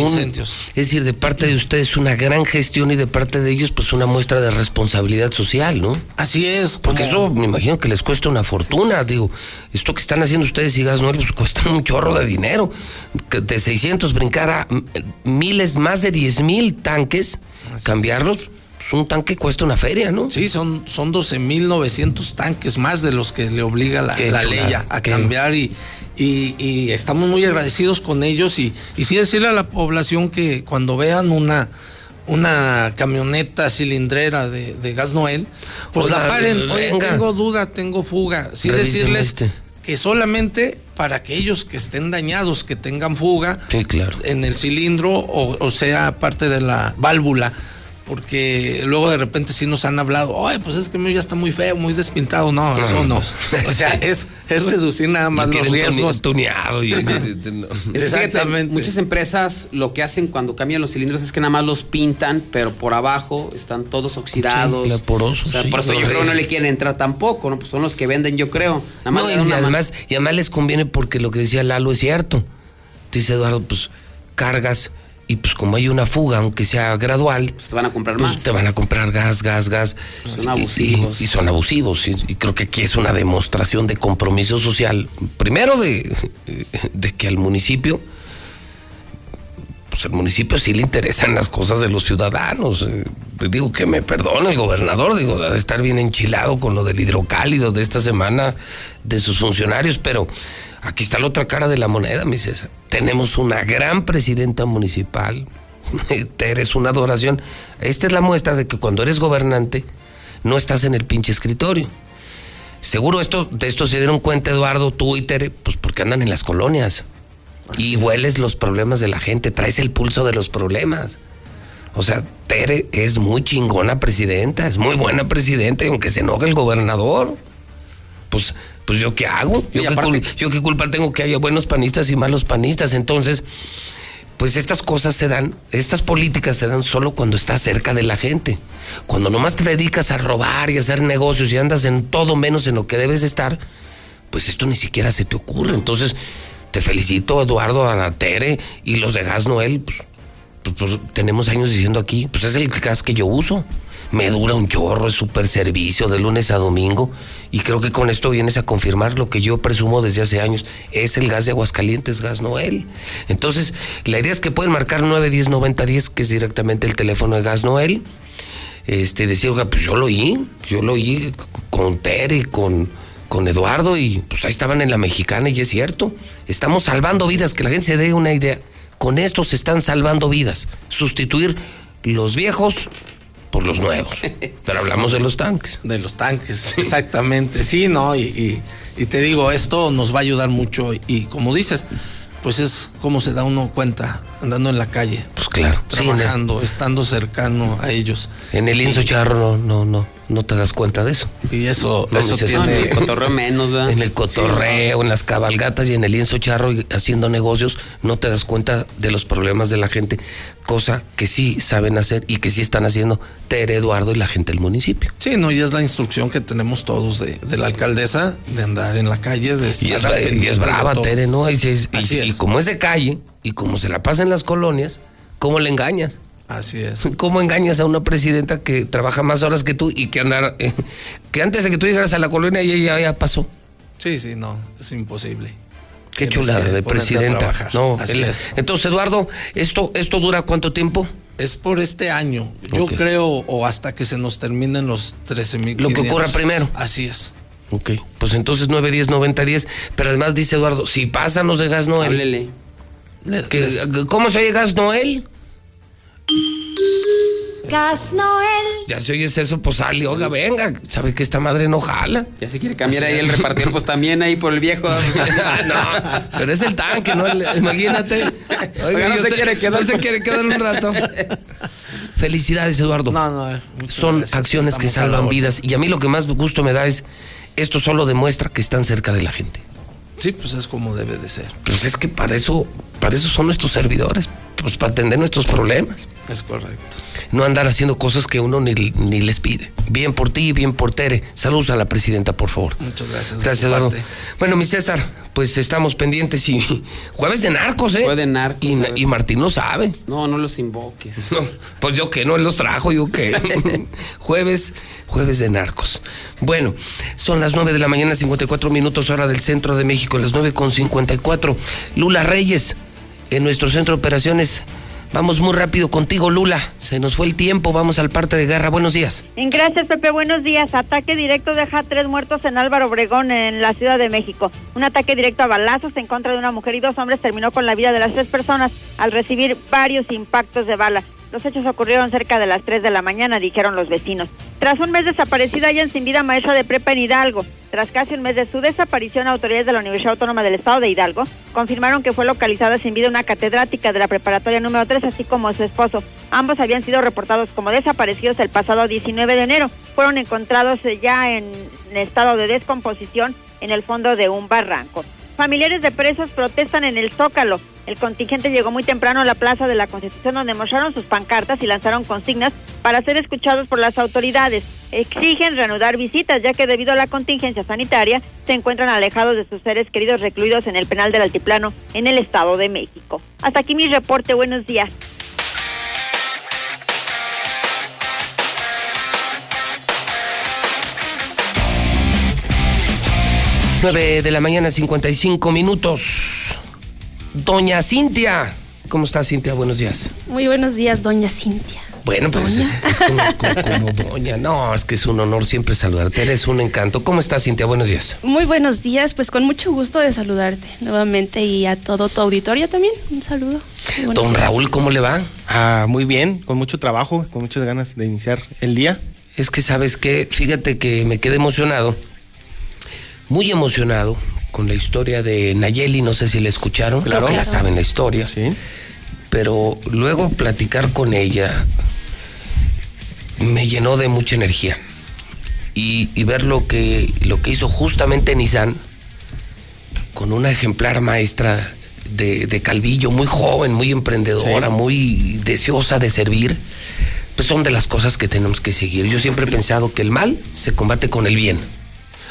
incendios. Es decir, de parte de ustedes una gran gestión y de parte de ellos pues una muestra de responsabilidad social, ¿no? Así es. Porque eso me imagino que les cuesta una fortuna. Digo, esto que están haciendo ustedes y Gas Noel pues cuesta un chorro de dinero. De 600 brincar a miles, más de 10,000 tanques, cambiarlos. Un tanque cuesta una feria, ¿no? Sí, son 12,900 tanques más de los que le obliga la ley a cambiar, y estamos muy agradecidos con ellos, y sí decirle a la población que cuando vean una camioneta cilindrera de Gas Noel, pues la paren. Oye, tengo duda, tengo fuga. Sí, decirles que solamente para aquellos que estén dañados, que tengan fuga en el cilindro o sea parte de la válvula. porque luego de repente sí nos han hablado, ay, pues es que ya está muy feo, muy despintado. No, eso no. O sea, es reducir nada más los riesgos. Tuneado y no. Exactamente. Muchas empresas lo que hacen cuando cambian los cilindros es que nada más los pintan, pero por abajo están todos oxidados. Sí, porosos, o sea, sí, por eso yo creo no le quieren entrar tampoco, ¿no? Pues son los que venden, yo creo. Nada más no, y además les conviene porque lo que decía Lalo es cierto. Dice Eduardo, pues cargas. Y pues como hay una fuga, aunque sea gradual, pues te van a comprar más. Te van a comprar gas. Pues son abusivos. Y son abusivos. Y creo que aquí es una demostración de compromiso social. Primero de que al municipio, pues al municipio sí le interesan las cosas de los ciudadanos. Digo, que me perdone el gobernador, digo, de estar bien enchilado con lo del hidrocálido de esta semana, de sus funcionarios, pero... Aquí está la otra cara de la moneda, mi César. Tenemos una gran presidenta municipal, Tere, es una adoración. Esta es la muestra de que cuando eres gobernante, no estás en el pinche escritorio. Seguro de esto se dieron cuenta, Eduardo, tú y Tere, pues porque andan en las colonias. Y hueles los problemas de la gente, traes el pulso de los problemas. O sea, Tere es muy chingona presidenta, es muy buena presidenta, y aunque se enoje el gobernador, pues yo qué hago, yo qué culpa tengo que haya buenos panistas y malos panistas. Entonces, pues estas cosas se dan, estas políticas se dan solo cuando estás cerca de la gente. Cuando nomás te dedicas a robar y a hacer negocios y andas en todo menos en lo que debes estar, pues esto ni siquiera se te ocurre. Entonces, te felicito, Eduardo, a la Tere y los de Gas Noel, pues tenemos años diciendo aquí, pues es el gas que yo uso. Me dura un chorro, es súper servicio de lunes a domingo, y creo que con esto vienes a confirmar lo que yo presumo desde hace años, es el gas de Aguascalientes, Gas Noel. Entonces, la idea es que pueden marcar 910-9010, que es directamente el teléfono de Gas Noel, decir, oiga, pues yo lo oí con Tere, con Eduardo, y pues ahí estaban en La Mexicana, y es cierto, estamos salvando vidas, que la gente se dé una idea, con esto se están salvando vidas, sustituir los viejos por los nuevos, pero hablamos de los tanques. De los tanques, exactamente, sí, ¿no? Y te digo, esto nos va a ayudar mucho, y como dices, pues es como se da uno cuenta, andando en la calle. Pues claro. Trabajando, sí, estando cercano a ellos. En el lienzo charro no te das cuenta de eso. Y eso tiene... En el cotorreo menos, ¿verdad? En el cotorreo, sí, en las cabalgatas y en el lienzo charro y haciendo negocios, no te das cuenta de los problemas de la gente, cosa que sí saben hacer y que sí están haciendo Tere, Eduardo y la gente del municipio. Sí, no, y es la instrucción que tenemos todos de la alcaldesa, de andar en la calle, de estar... Y es brava Tere, ¿no? Y como es de calle... Y como se la pasa en las colonias, ¿cómo le engañas? Así es. ¿Cómo engañas a una presidenta que trabaja más horas que tú y que andar... que antes de que tú llegaras a la colonia ella ya pasó? Sí, no, es imposible. Qué chulada de presidenta. No, así es. Entonces, Eduardo, ¿esto dura cuánto tiempo? Es por este año. Yo creo, o hasta que se nos terminen los 13,000. Lo que ocurra primero. Así es. Ok, pues entonces 910-9010. Pero además dice Eduardo, si pasan los de Gas Noel... Háblele. ¿Cómo se oye Gas Noel? Gas Noel. Ya se oye eso, pues sale, oiga, venga. ¿Sabe que esta madre no jala? Ya se quiere cambiar ahí el repartir, pues también ahí por el viejo. No, pero es el tanque, ¿no? Imagínate. Oiga, no se quiere quedar. No se quiere quedar un rato. Felicidades, Eduardo. No. Son gracias, acciones que salvan vidas. Y a mí lo que más gusto me da es, esto solo demuestra que están cerca de la gente. Sí, pues es como debe de ser. Pues es que para eso son nuestros servidores, pues para atender nuestros problemas. Es correcto. No andar haciendo cosas que uno ni les pide. Bien por ti, bien por Tere. Saludos a la presidenta, por favor. Muchas gracias. Gracias, Eduardo. Bueno, mi César, pues estamos pendientes y jueves de narcos, ¿eh? Jueves de narcos. Y Martín lo sabe. No los invoques. No, pues yo qué, no los trajo, yo qué. Jueves de narcos. Bueno, son las 9:54 a.m, 54 minutos, hora del centro de México, las 9:54. Lula Reyes, en nuestro centro de operaciones. Vamos muy rápido contigo, Lula. Se nos fue el tiempo, vamos al parte de guerra. Buenos días. Gracias, Pepe. Buenos días. Ataque directo deja 3 muertos en Álvaro Obregón, en la Ciudad de México. Un ataque directo a balazos en contra de una mujer y 2 hombres terminó con la vida de las 3 personas al recibir varios impactos de bala. Los hechos ocurrieron cerca de las 3 de la mañana, dijeron los vecinos. Tras un mes desaparecida, hallan sin vida maestra de prepa en Hidalgo. Tras casi un mes de su desaparición, autoridades de la Universidad Autónoma del Estado de Hidalgo confirmaron que fue localizada sin vida una catedrática de la preparatoria número 3, así como su esposo. Ambos habían sido reportados como desaparecidos el pasado 19 de enero. Fueron encontrados ya en estado de descomposición en el fondo de un barranco. Familiares de presos protestan en el Zócalo. El contingente llegó muy temprano a la Plaza de la Constitución, donde mostraron sus pancartas y lanzaron consignas para ser escuchados por las autoridades. Exigen reanudar visitas, ya que debido a la contingencia sanitaria se encuentran alejados de sus seres queridos, recluidos en el penal del Altiplano en el Estado de México. Hasta aquí mi reporte. Buenos días. De la mañana, 55 minutos. Doña Cintia. ¿Cómo estás, Cintia? Buenos días. Muy buenos días, doña Cintia. Bueno, pues ¿doña? Es como doña. No, es que es un honor siempre saludarte. Eres un encanto. ¿Cómo estás, Cintia? Buenos días. Muy buenos días. Pues con mucho gusto de saludarte nuevamente y a todo tu auditorio también. Un saludo. Don Raúl, ¿cómo le va? Ah, muy bien. Con mucho trabajo, con muchas ganas de iniciar el día. Es que, ¿sabes qué? Fíjate que me quedé emocionado. Muy emocionado con la historia de Nayeli, no sé si la escucharon, claro que la saben la historia, sí. Pero luego platicar con ella me llenó de mucha energía y ver lo que hizo justamente Nissan con una ejemplar maestra de Calvillo, muy joven, muy emprendedora, sí, muy deseosa de servir, pues son de las cosas que tenemos que seguir. Yo siempre he pensado que el mal se combate con el bien.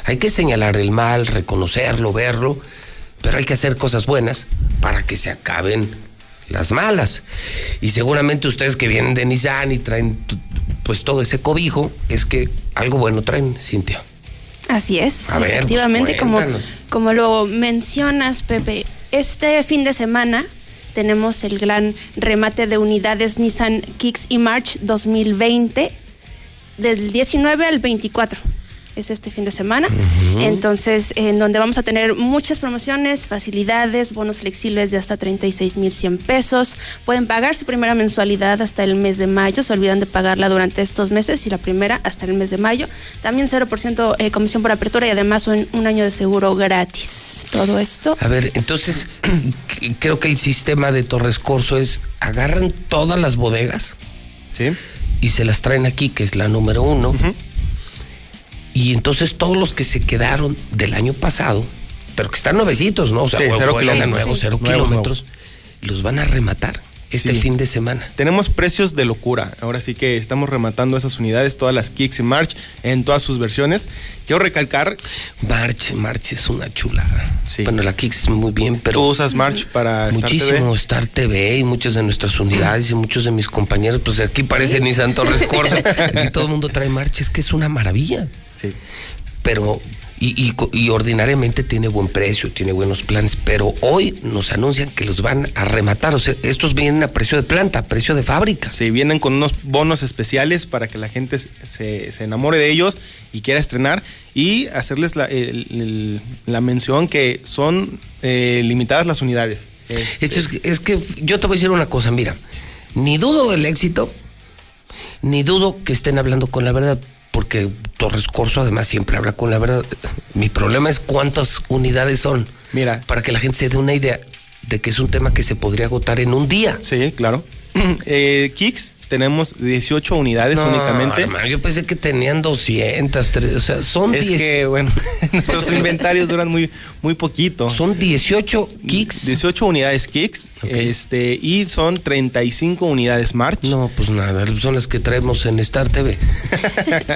Hay que señalar el mal, reconocerlo, verlo, pero hay que hacer cosas buenas para que se acaben las malas. Y seguramente ustedes que vienen de Nissan y traen pues todo ese cobijo, es que algo bueno traen, Cintia. Así es, a efectivamente, ver, pues, como lo mencionas, Pepe, este fin de semana tenemos el gran remate de unidades Nissan Kicks y March 2020 del 19 al 24. Es este fin de semana, uh-huh. Entonces en donde vamos a tener muchas promociones, facilidades, bonos flexibles de hasta 36,100 pesos, pueden pagar su primera mensualidad hasta el mes de mayo, se olvidan de pagarla durante estos meses y la primera hasta el mes de mayo, también 0% comisión por apertura y además un año de seguro gratis, todo esto. A ver, entonces creo que el sistema de Torres Corzo es, agarran todas las bodegas, ¿sí?, y se las traen aquí, que es la número uno, uh-huh. Y entonces todos los que se quedaron del año pasado, pero que están nuevecitos, ¿no? O sea, sí, cero kilómetros, los van a rematar este fin de semana. Tenemos precios de locura. Ahora sí que estamos rematando esas unidades, todas las Kicks y March, en todas sus versiones. Quiero recalcar... March es una chulada. Sí. Bueno, la Kicks es muy bien, pero... Tú usas March para muchísimo Star TV y muchas de nuestras unidades y muchos de mis compañeros, pues aquí parece Nissan Torres Corzo. Aquí todo el mundo trae March, es que es una maravilla. Sí. Pero, y ordinariamente tiene buen precio, tiene buenos planes, pero hoy nos anuncian que los van a rematar, o sea, estos vienen a precio de planta, a precio de fábrica. Sí, vienen con unos bonos especiales para que la gente se enamore de ellos y quiera estrenar, y hacerles la mención que son limitadas las unidades. Es que yo te voy a decir una cosa, mira, ni dudo del éxito, ni dudo que estén hablando con la verdad, porque Torres Corzo además siempre habla con la verdad. Mi problema es cuántas unidades son. Mira, para que la gente se dé una idea de que es un tema que se podría agotar en un día. Sí, claro. Kicks, tenemos 18 unidades únicamente. Hermano, yo pensé que tenían 200, o sea, son 10. Es que, bueno, nuestros inventarios duran muy, muy poquito. Son 18 Kicks. 18 unidades Kicks, okay. Y son 35 unidades March. No, pues nada, son las que traemos en Star TV.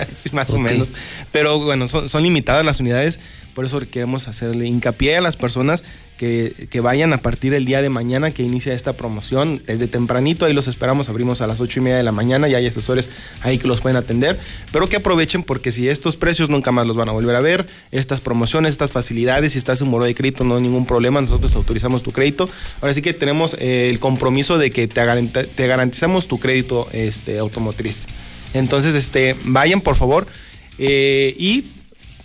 Sí, más o menos. Pero bueno, son limitadas las unidades, por eso queremos hacerle hincapié a las personas que vayan a partir el día de mañana, que inicia esta promoción desde tempranito, ahí los esperamos, abrimos a las 8:30 de la mañana, ya hay asesores ahí que los pueden atender, pero que aprovechen porque si estos precios nunca más los van a volver a ver, estas promociones, estas facilidades, si estás en muro de crédito no hay ningún problema, nosotros autorizamos tu crédito, ahora sí que tenemos el compromiso de que te garantizamos tu crédito automotriz, entonces vayan por favor, y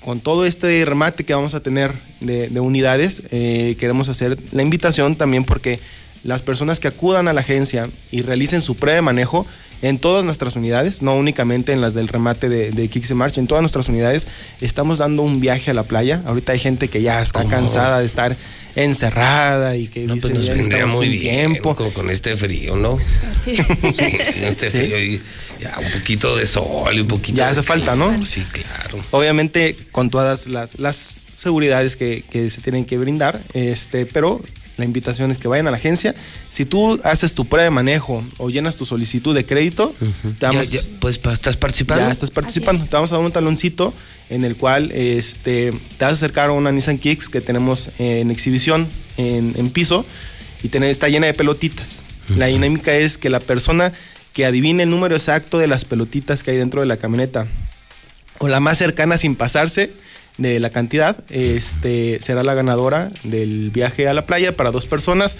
con todo este remate que vamos a tener de unidades, queremos hacer la invitación también porque las personas que acudan a la agencia y realicen su prueba de manejo en todas nuestras unidades, no únicamente en las del remate de Kixi March, en todas nuestras unidades estamos dando un viaje a la playa. Ahorita hay gente que ya está cansada de estar encerrada y que no, dice, pues nos vendría muy bien tiempo con este frío, ¿no? Sí, este frío y ya un poquito de sol y un poquito ya de hace falta, ¿no? Sí, claro. Obviamente con todas las seguridades que se tienen que brindar, pero la invitación es que vayan a la agencia. Si tú haces tu prueba de manejo o llenas tu solicitud de crédito, pues estás participando. Ya estás participando. Te vamos a dar un taloncito en el cual te vas a acercar a una Nissan Kicks que tenemos en exhibición en piso y está llena de pelotitas. La dinámica es que la persona que adivine el número exacto de las pelotitas que hay dentro de la camioneta o la más cercana sin pasarse de la cantidad, será la ganadora del viaje a la playa para dos personas,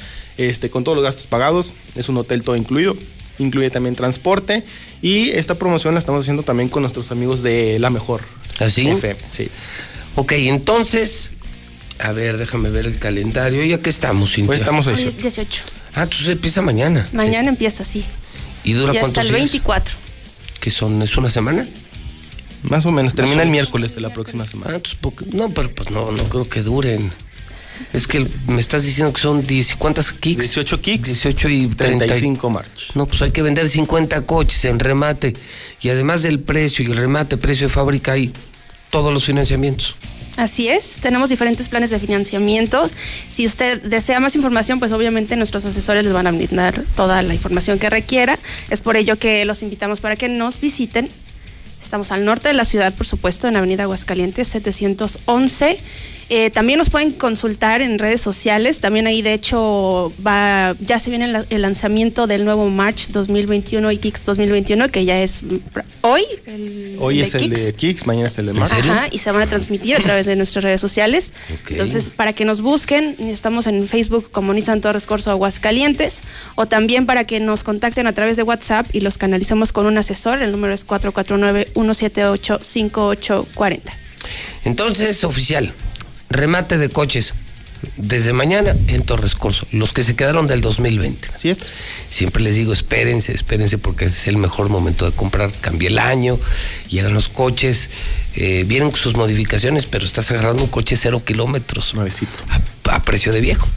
con todos los gastos pagados. Es un hotel todo incluido, incluye también transporte, y esta promoción la estamos haciendo también con nuestros amigos de La Mejor. ¿Así? FM, sí. Ok, entonces, a ver, déjame ver el calendario, ¿ya qué estamos, Cintia? Pues estamos a 18. 18. Ah, entonces empieza mañana. Mañana sí. Empieza, sí. ¿Y dura cuántos días? Hasta el 24. ¿Qué son? ¿Es una semana? Más o menos, termina el miércoles de la próxima semana. No, pero pues no creo que duren. Es que me estás diciendo que son ¿cuántas kicks? 18 kicks. 18 y 35 marchas. No, pues hay que vender 50 coches en remate. Y además del precio y el remate, precio de fábrica, hay todos los financiamientos. Así es, tenemos diferentes planes de financiamiento. Si usted desea más información, pues obviamente nuestros asesores les van a brindar toda la información que requiera. Es por ello que los invitamos para que nos visiten. Estamos al norte de la ciudad, por supuesto, en Avenida Aguascalientes 711. También nos pueden consultar en redes sociales. También ahí, de hecho, ya se viene el lanzamiento del nuevo March 2021 y Kicks 2021, que ya es hoy. Hoy es el de Kicks, mañana es el de March. Ajá, y se van a transmitir a través de nuestras redes sociales. Okay. Entonces, para que nos busquen, estamos en Facebook como Nissan Torres Corzo Aguascalientes, o también para que nos contacten a través de WhatsApp y los canalicemos con un asesor. El número es 449-178-5840. Entonces, oficial, remate de coches desde mañana en Torres Corzo, los que se quedaron del 2020. Así es. Siempre les digo, espérense, porque es el mejor momento de comprar. Cambia el año, llegan los coches, vienen sus modificaciones, pero estás agarrando un coche 0 kilómetros. Nuevecito. A precio de viejo.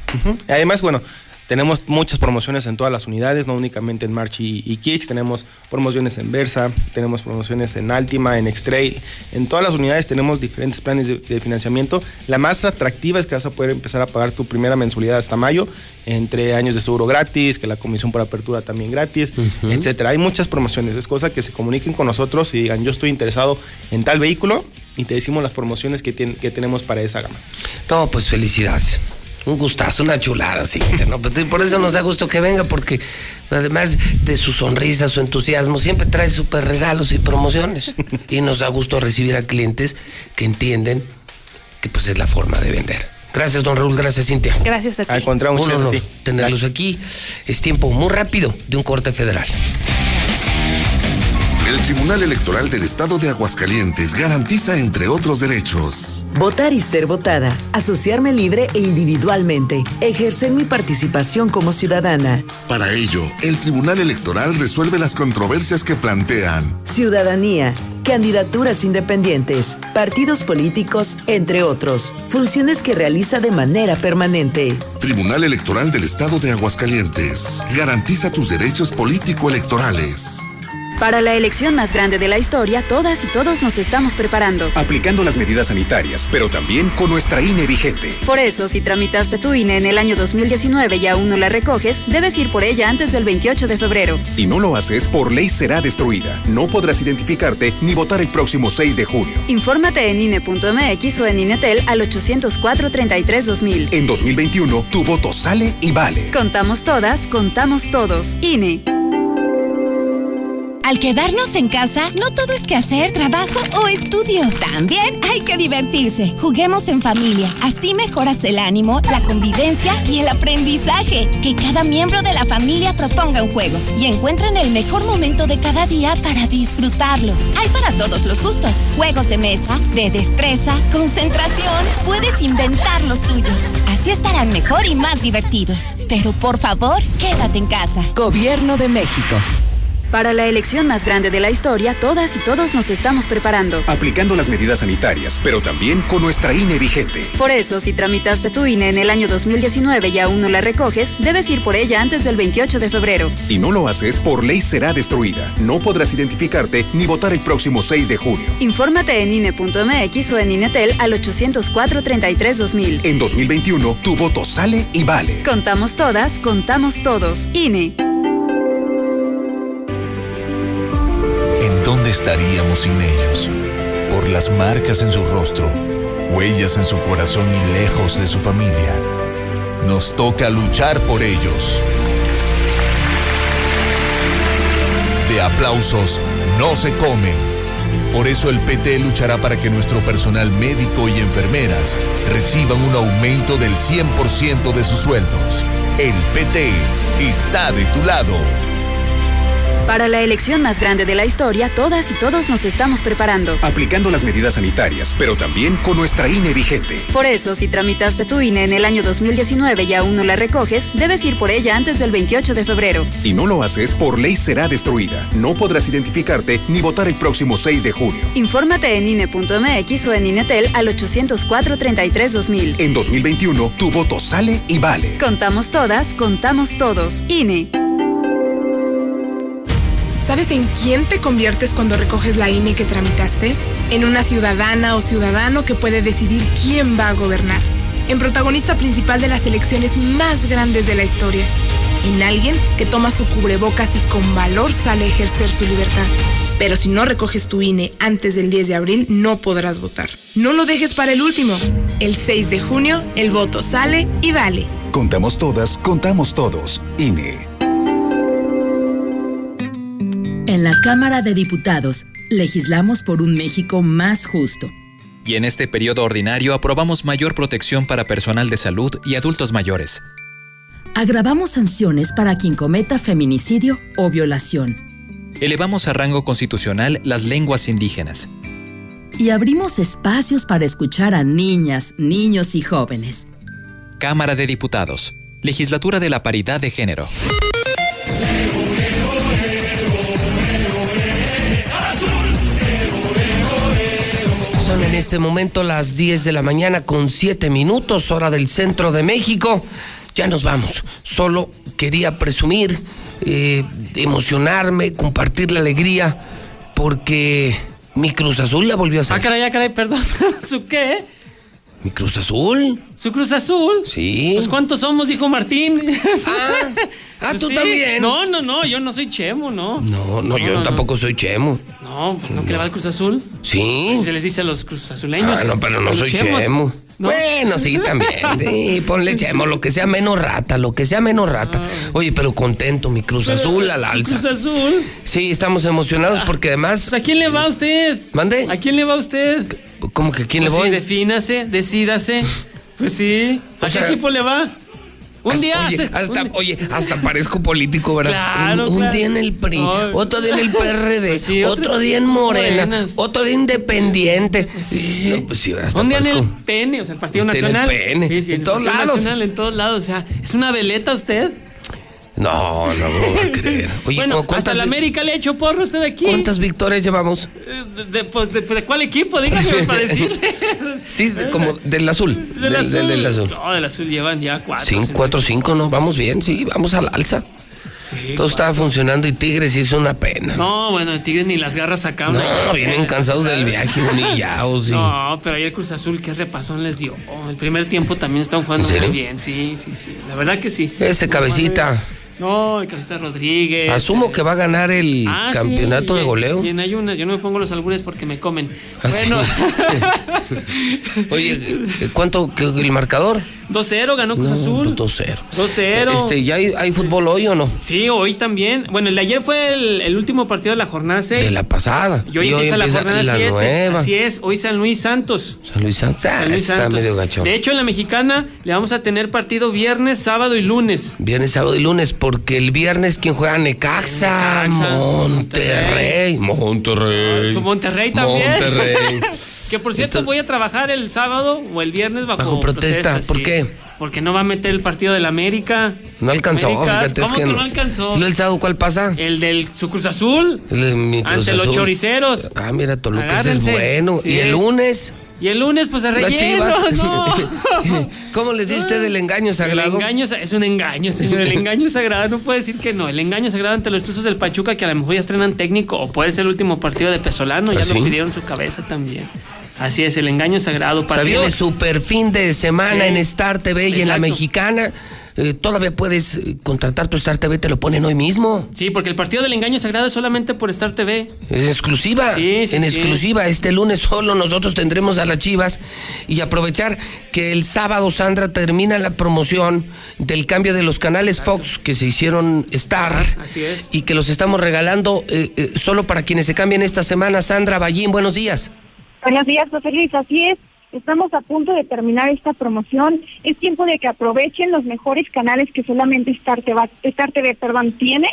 Además, bueno, tenemos muchas promociones en todas las unidades, no únicamente en March y Kicks. Tenemos promociones en Versa, tenemos promociones en Altima, en X-Trail. En todas las unidades tenemos diferentes planes de financiamiento. La más atractiva es que vas a poder empezar a pagar tu primera mensualidad hasta mayo, entre años de seguro gratis, que la comisión por apertura también gratis, etcétera. Hay muchas promociones. Es cosa que se comuniquen con nosotros y digan, yo estoy interesado en tal vehículo, y te decimos las promociones que tenemos para esa gama. No, pues felicidades. Un gustazo, una chulada, sí, ¿no? Por eso nos da gusto que venga, porque además de su sonrisa, su entusiasmo, siempre trae súper regalos y promociones. Y nos da gusto recibir a clientes que entienden que pues es la forma de vender. Gracias, don Raúl, gracias, Cintia. Gracias a ti. Al contrario, muchas gracias a ti. Tenerlos aquí. Es tiempo muy rápido de un corte federal. El Tribunal Electoral del Estado de Aguascalientes garantiza, entre otros derechos, votar y ser votada, asociarme libre e individualmente, ejercer mi participación como ciudadana. Para ello, el Tribunal Electoral resuelve las controversias que plantean ciudadanía, candidaturas independientes, partidos políticos, entre otros, funciones que realiza de manera permanente. Tribunal Electoral del Estado de Aguascalientes garantiza tus derechos político-electorales. Para la elección más grande de la historia, todas y todos nos estamos preparando, aplicando las medidas sanitarias, pero también con nuestra INE vigente. Por eso, si tramitaste tu INE en el año 2019 y aún no la recoges, debes ir por ella antes del 28 de febrero. Si no lo haces, por ley será destruida. No podrás identificarte ni votar el próximo 6 de junio. Infórmate en INE.mx o en INETEL al 804-33-2000. En 2021, tu voto sale y vale. Contamos todas, contamos todos. INE. Al quedarnos en casa, no todo es que hacer, trabajo o estudio. También hay que divertirse. Juguemos en familia. Así mejoras el ánimo, la convivencia y el aprendizaje. Que cada miembro de la familia proponga un juego y encuentren el mejor momento de cada día para disfrutarlo. Hay para todos los gustos. Juegos de mesa, de destreza, concentración. Puedes inventar los tuyos. Así estarán mejor y más divertidos. Pero por favor, quédate en casa. Gobierno de México. Para la elección más grande de la historia, todas y todos nos estamos preparando. Aplicando las medidas sanitarias, pero también con nuestra INE vigente. Por eso, si tramitaste tu INE en el año 2019 y aún no la recoges, debes ir por ella antes del 28 de febrero. Si no lo haces, por ley será destruida. No podrás identificarte ni votar el próximo 6 de junio. Infórmate en INE.mx o en INETEL al 804-33-2000. En 2021, tu voto sale y vale. Contamos todas, contamos todos. INE. ¿Dónde estaríamos sin ellos? Por las marcas en su rostro, huellas en su corazón y lejos de su familia. Nos toca luchar por ellos. De aplausos no se comen. Por eso el PT luchará para que nuestro personal médico y enfermeras reciban un aumento del 100% de sus sueldos. El PT está de tu lado. Para la elección más grande de la historia, todas y todos nos estamos preparando. Aplicando las medidas sanitarias, pero también con nuestra INE vigente. Por eso, si tramitaste tu INE en el año 2019 y aún no la recoges, debes ir por ella antes del 28 de febrero. Si no lo haces, por ley será destruida. No podrás identificarte ni votar el próximo 6 de junio. Infórmate en INE.mx o en INETEL al 804-33-2000. En 2021, tu voto sale y vale. Contamos todas, contamos todos. INE. ¿Sabes en quién te conviertes cuando recoges la INE que tramitaste? En una ciudadana o ciudadano que puede decidir quién va a gobernar. En protagonista principal de las elecciones más grandes de la historia. En alguien que toma su cubrebocas y con valor sale a ejercer su libertad. Pero si no recoges tu INE antes del 10 de abril, no podrás votar. No lo dejes para el último. El 6 de junio, el voto sale y vale. Contamos todas, contamos todos. INE. En la Cámara de Diputados, legislamos por un México más justo. Y en este periodo ordinario aprobamos mayor protección para personal de salud y adultos mayores. Agravamos sanciones para quien cometa feminicidio o violación. Elevamos a rango constitucional las lenguas indígenas. Y abrimos espacios para escuchar a niñas, niños y jóvenes. Cámara de Diputados, legislatura de la paridad de género. En este momento las 10 de la mañana con 7 minutos, hora del centro de México. Ya nos vamos. Solo quería presumir, emocionarme, compartir la alegría, porque mi Cruz Azul la volvió a hacer. Ah, caray, perdón. ¿Su qué? ¿Mi Cruz Azul? ¿Su Cruz Azul? Sí. Pues ¿cuántos somos? Dijo Martín. Ah, pues tú sí. También. No, yo no soy Chemo, ¿no? No, yo tampoco soy Chemo. No, pues no, que le va al Cruz Azul. Sí. Así se les dice a los Cruz Azuleños. Ah, no, pero no soy Chemo. ¿No? Bueno, sí, también. Sí, ponle Chemo, lo que sea menos rata. Oye, pero contento, mi Cruz Azul al alza. Cruz Azul. Sí, estamos emocionados porque además... ¿A quién le va usted? ¿Mande? ¿A quién le va usted? ¿Cómo que quién le voy? Sí, defínase, decídase. Pues sí. ¿A qué equipo le va? Hasta parezco político, ¿verdad? Claro, un día en el PRI, otro día en el PRD, pues sí, otro día en Morena, otro día independiente. Sí. No, pues sí, hasta un día en el PN, o sea, el Partido Nacional. En el PN. Sí, en todos lados. Nacional, en todos lados, o sea, ¿es una veleta usted? No me voy a creer. Oye, bueno, hasta la América le ha hecho porro usted aquí. ¿Cuántas victorias llevamos? ¿De cuál equipo? Dígame para decirle. Sí, como del azul. Del azul. No, del azul llevan ya 4. 5, ¿no? Vamos bien, sí, vamos al alza. Sí, todo estaba funcionando y Tigres hizo una pena. No, bueno, Tigres ni las garras sacaban. No, vienen cansados del viaje, bonillados. No, pero ahí el Cruz Azul, ¿qué repasón les dio? El primer tiempo también estaban jugando muy bien, sí. La verdad que sí. Ese cabecita. No, el Cabecita Rodríguez. Asumo que va a ganar el campeonato de goleo. Y en ayunas, yo no me pongo los albures porque me comen. Bueno. Oye, ¿cuánto el marcador? 2-0 ganó Cruz Azul. 2-0. 2-0. ¿Ya hay fútbol hoy o no? Sí, hoy también. Bueno, el de ayer fue el último partido de la jornada 6. De la pasada. Y hoy empieza la jornada 7. Así es, hoy San Luis Santos. San Luis Santos. San Luis Santos. Está medio gachón. De hecho, en La Mexicana le vamos a tener partido viernes, sábado y lunes. Viernes, sábado y lunes, porque el viernes ¿quién juega? Necaxa. Monterrey. Monterrey también. Monterrey. Que por cierto, entonces, voy a trabajar el sábado o el viernes bajo protesta. ¿Por qué? Porque no va a meter el partido del América. No alcanzó. América. ¿Cómo que no alcanzó? ¿El sábado cuál pasa? El del su Cruz Azul. Ante los choriceros. Ah, mira, Toluca, agárrense. Ese es bueno. Sí. ¿Y el lunes? Y el lunes, pues, a relleno, ¿no? ¿Cómo les dice usted el engaño sagrado? El engaño es un engaño, señor. El engaño sagrado, no puede decir que no. El engaño sagrado ante los Tuzos del Pachuca, que a lo mejor ya estrenan técnico, o puede ser el último partido de Pesolano, ya lo pidieron su cabeza también. Así es, el engaño sagrado. Para viene super fin de semana en Star TV y en La Mexicana. Todavía puedes contratar tu Star TV, te lo ponen hoy mismo. Sí, porque el partido del engaño sagrado es solamente por Star TV. En exclusiva, exclusiva. Este lunes solo nosotros tendremos a las Chivas, y aprovechar que el sábado, Sandra, termina la promoción del cambio de los canales Fox que se hicieron Star. Así es. Y que los estamos regalando solo para quienes se cambien esta semana. Sandra Ballín, buenos días. Buenos días, José Luis, así es. Estamos a punto de terminar esta promoción. Es tiempo de que aprovechen los mejores canales que solamente Star TV tiene.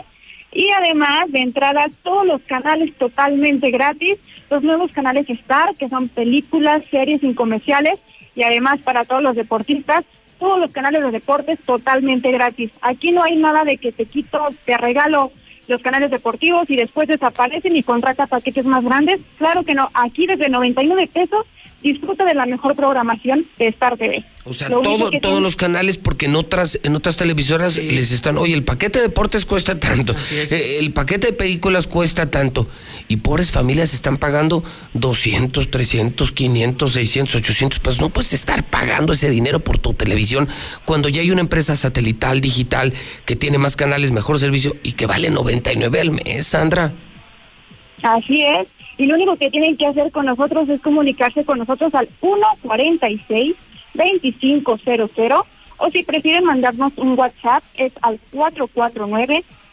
Y además, de entrada, todos los canales totalmente gratis. Los nuevos canales Star, que son películas, series sin comerciales. Y además, para todos los deportistas, todos los canales de deportes totalmente gratis. Aquí no hay nada de que te quito, te regalo los canales deportivos y después desaparecen y contrata paquetes más grandes. Claro que no. Aquí, desde 99 pesos... disfruta de la mejor programación de Star TV. O sea, todos los canales, porque en otras televisoras les están, oye, el paquete de deportes cuesta tanto, el paquete de películas cuesta tanto, y pobres familias están pagando 200, 300, 500, 600, 800 pesos. No puedes estar pagando ese dinero por tu televisión, cuando ya hay una empresa satelital, digital, que tiene más canales, mejor servicio, y que vale 99 al mes, Sandra. Así es. Y lo único que tienen que hacer con nosotros es comunicarse con nosotros al 146-2500, o si prefieren mandarnos un WhatsApp es al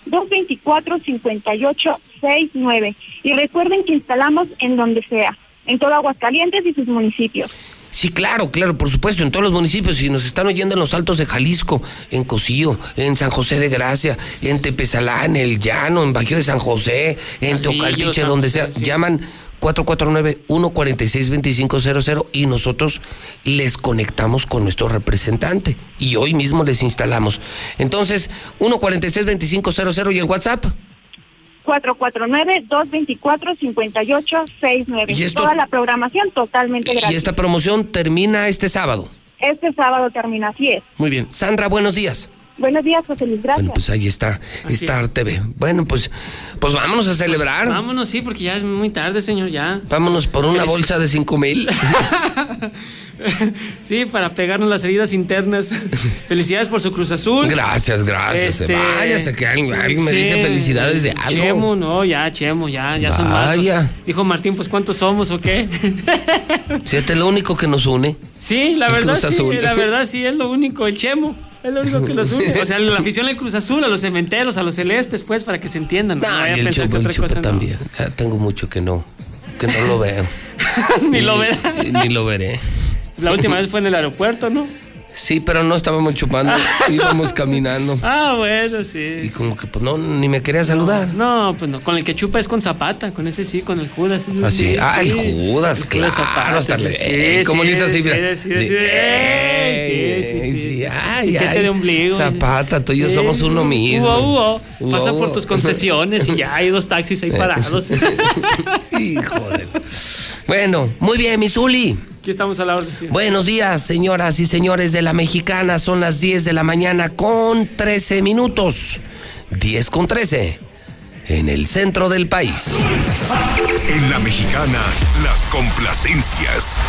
449-224-5869. Y recuerden que instalamos en donde sea, en todo Aguascalientes y sus municipios. Sí, claro, por supuesto, en todos los municipios. Si nos están oyendo en los Altos de Jalisco, en Cocío, en San José de Gracia, en Tepezalán, en El Llano, en Bajío de San José, en Tocaltiche, donde sea, llaman 449-146-2500 y nosotros les conectamos con nuestro representante y hoy mismo les instalamos. Entonces, 146-2500 y el WhatsApp 449-224-5869. Y esto, toda la programación totalmente gratis. Y esta promoción termina este sábado. Este sábado termina, así es. Muy bien. Sandra, buenos días. Buenos días, José Luis, gracias. Bueno, pues ahí está, Star TV. Bueno, pues vámonos a celebrar. Pues vámonos, sí, porque ya es muy tarde, señor, ya. Vámonos por una bolsa de 5,000. Sí, para pegarnos las heridas internas. Felicidades por su Cruz Azul. Gracias. Vaya, que alguien me dice felicidades de algo. Chemo, no, ya, Chemo, ya son más. Dijo Martín, pues ¿cuántos somos o qué? Sí, este es lo único que nos une. Sí, la verdad, sí, es lo único, el Chemo. Es lo único que los une. O sea, la afición al Cruz Azul, a los cementeros, a los celestes, pues, para que se entiendan. No, no y el Chupo, también. No. Ya tengo mucho que no lo veo. Ni lo veré. Ni lo veré. La última vez fue en el aeropuerto, ¿no? Sí, pero no estábamos chupando, íbamos caminando. Ah, bueno, sí. Y como que, pues, no, ni me quería saludar. No, pues no, con el que chupa es con Zapata, con ese sí, con el Judas. Así, el Judas, claro. ¿Cómo le hizo así? Sí. Ay, de ombligo. Zapata, tú y yo somos uno mismo. Pasa por tus concesiones y ya hay dos taxis ahí parados. Híjole. Bueno, muy bien, Misuli. Aquí estamos a la orden. Sí. Buenos días, señoras y señores de La Mexicana. Son las 10 de la mañana con 13 minutos. 10 con 13. En el centro del país. En La Mexicana, las complacencias.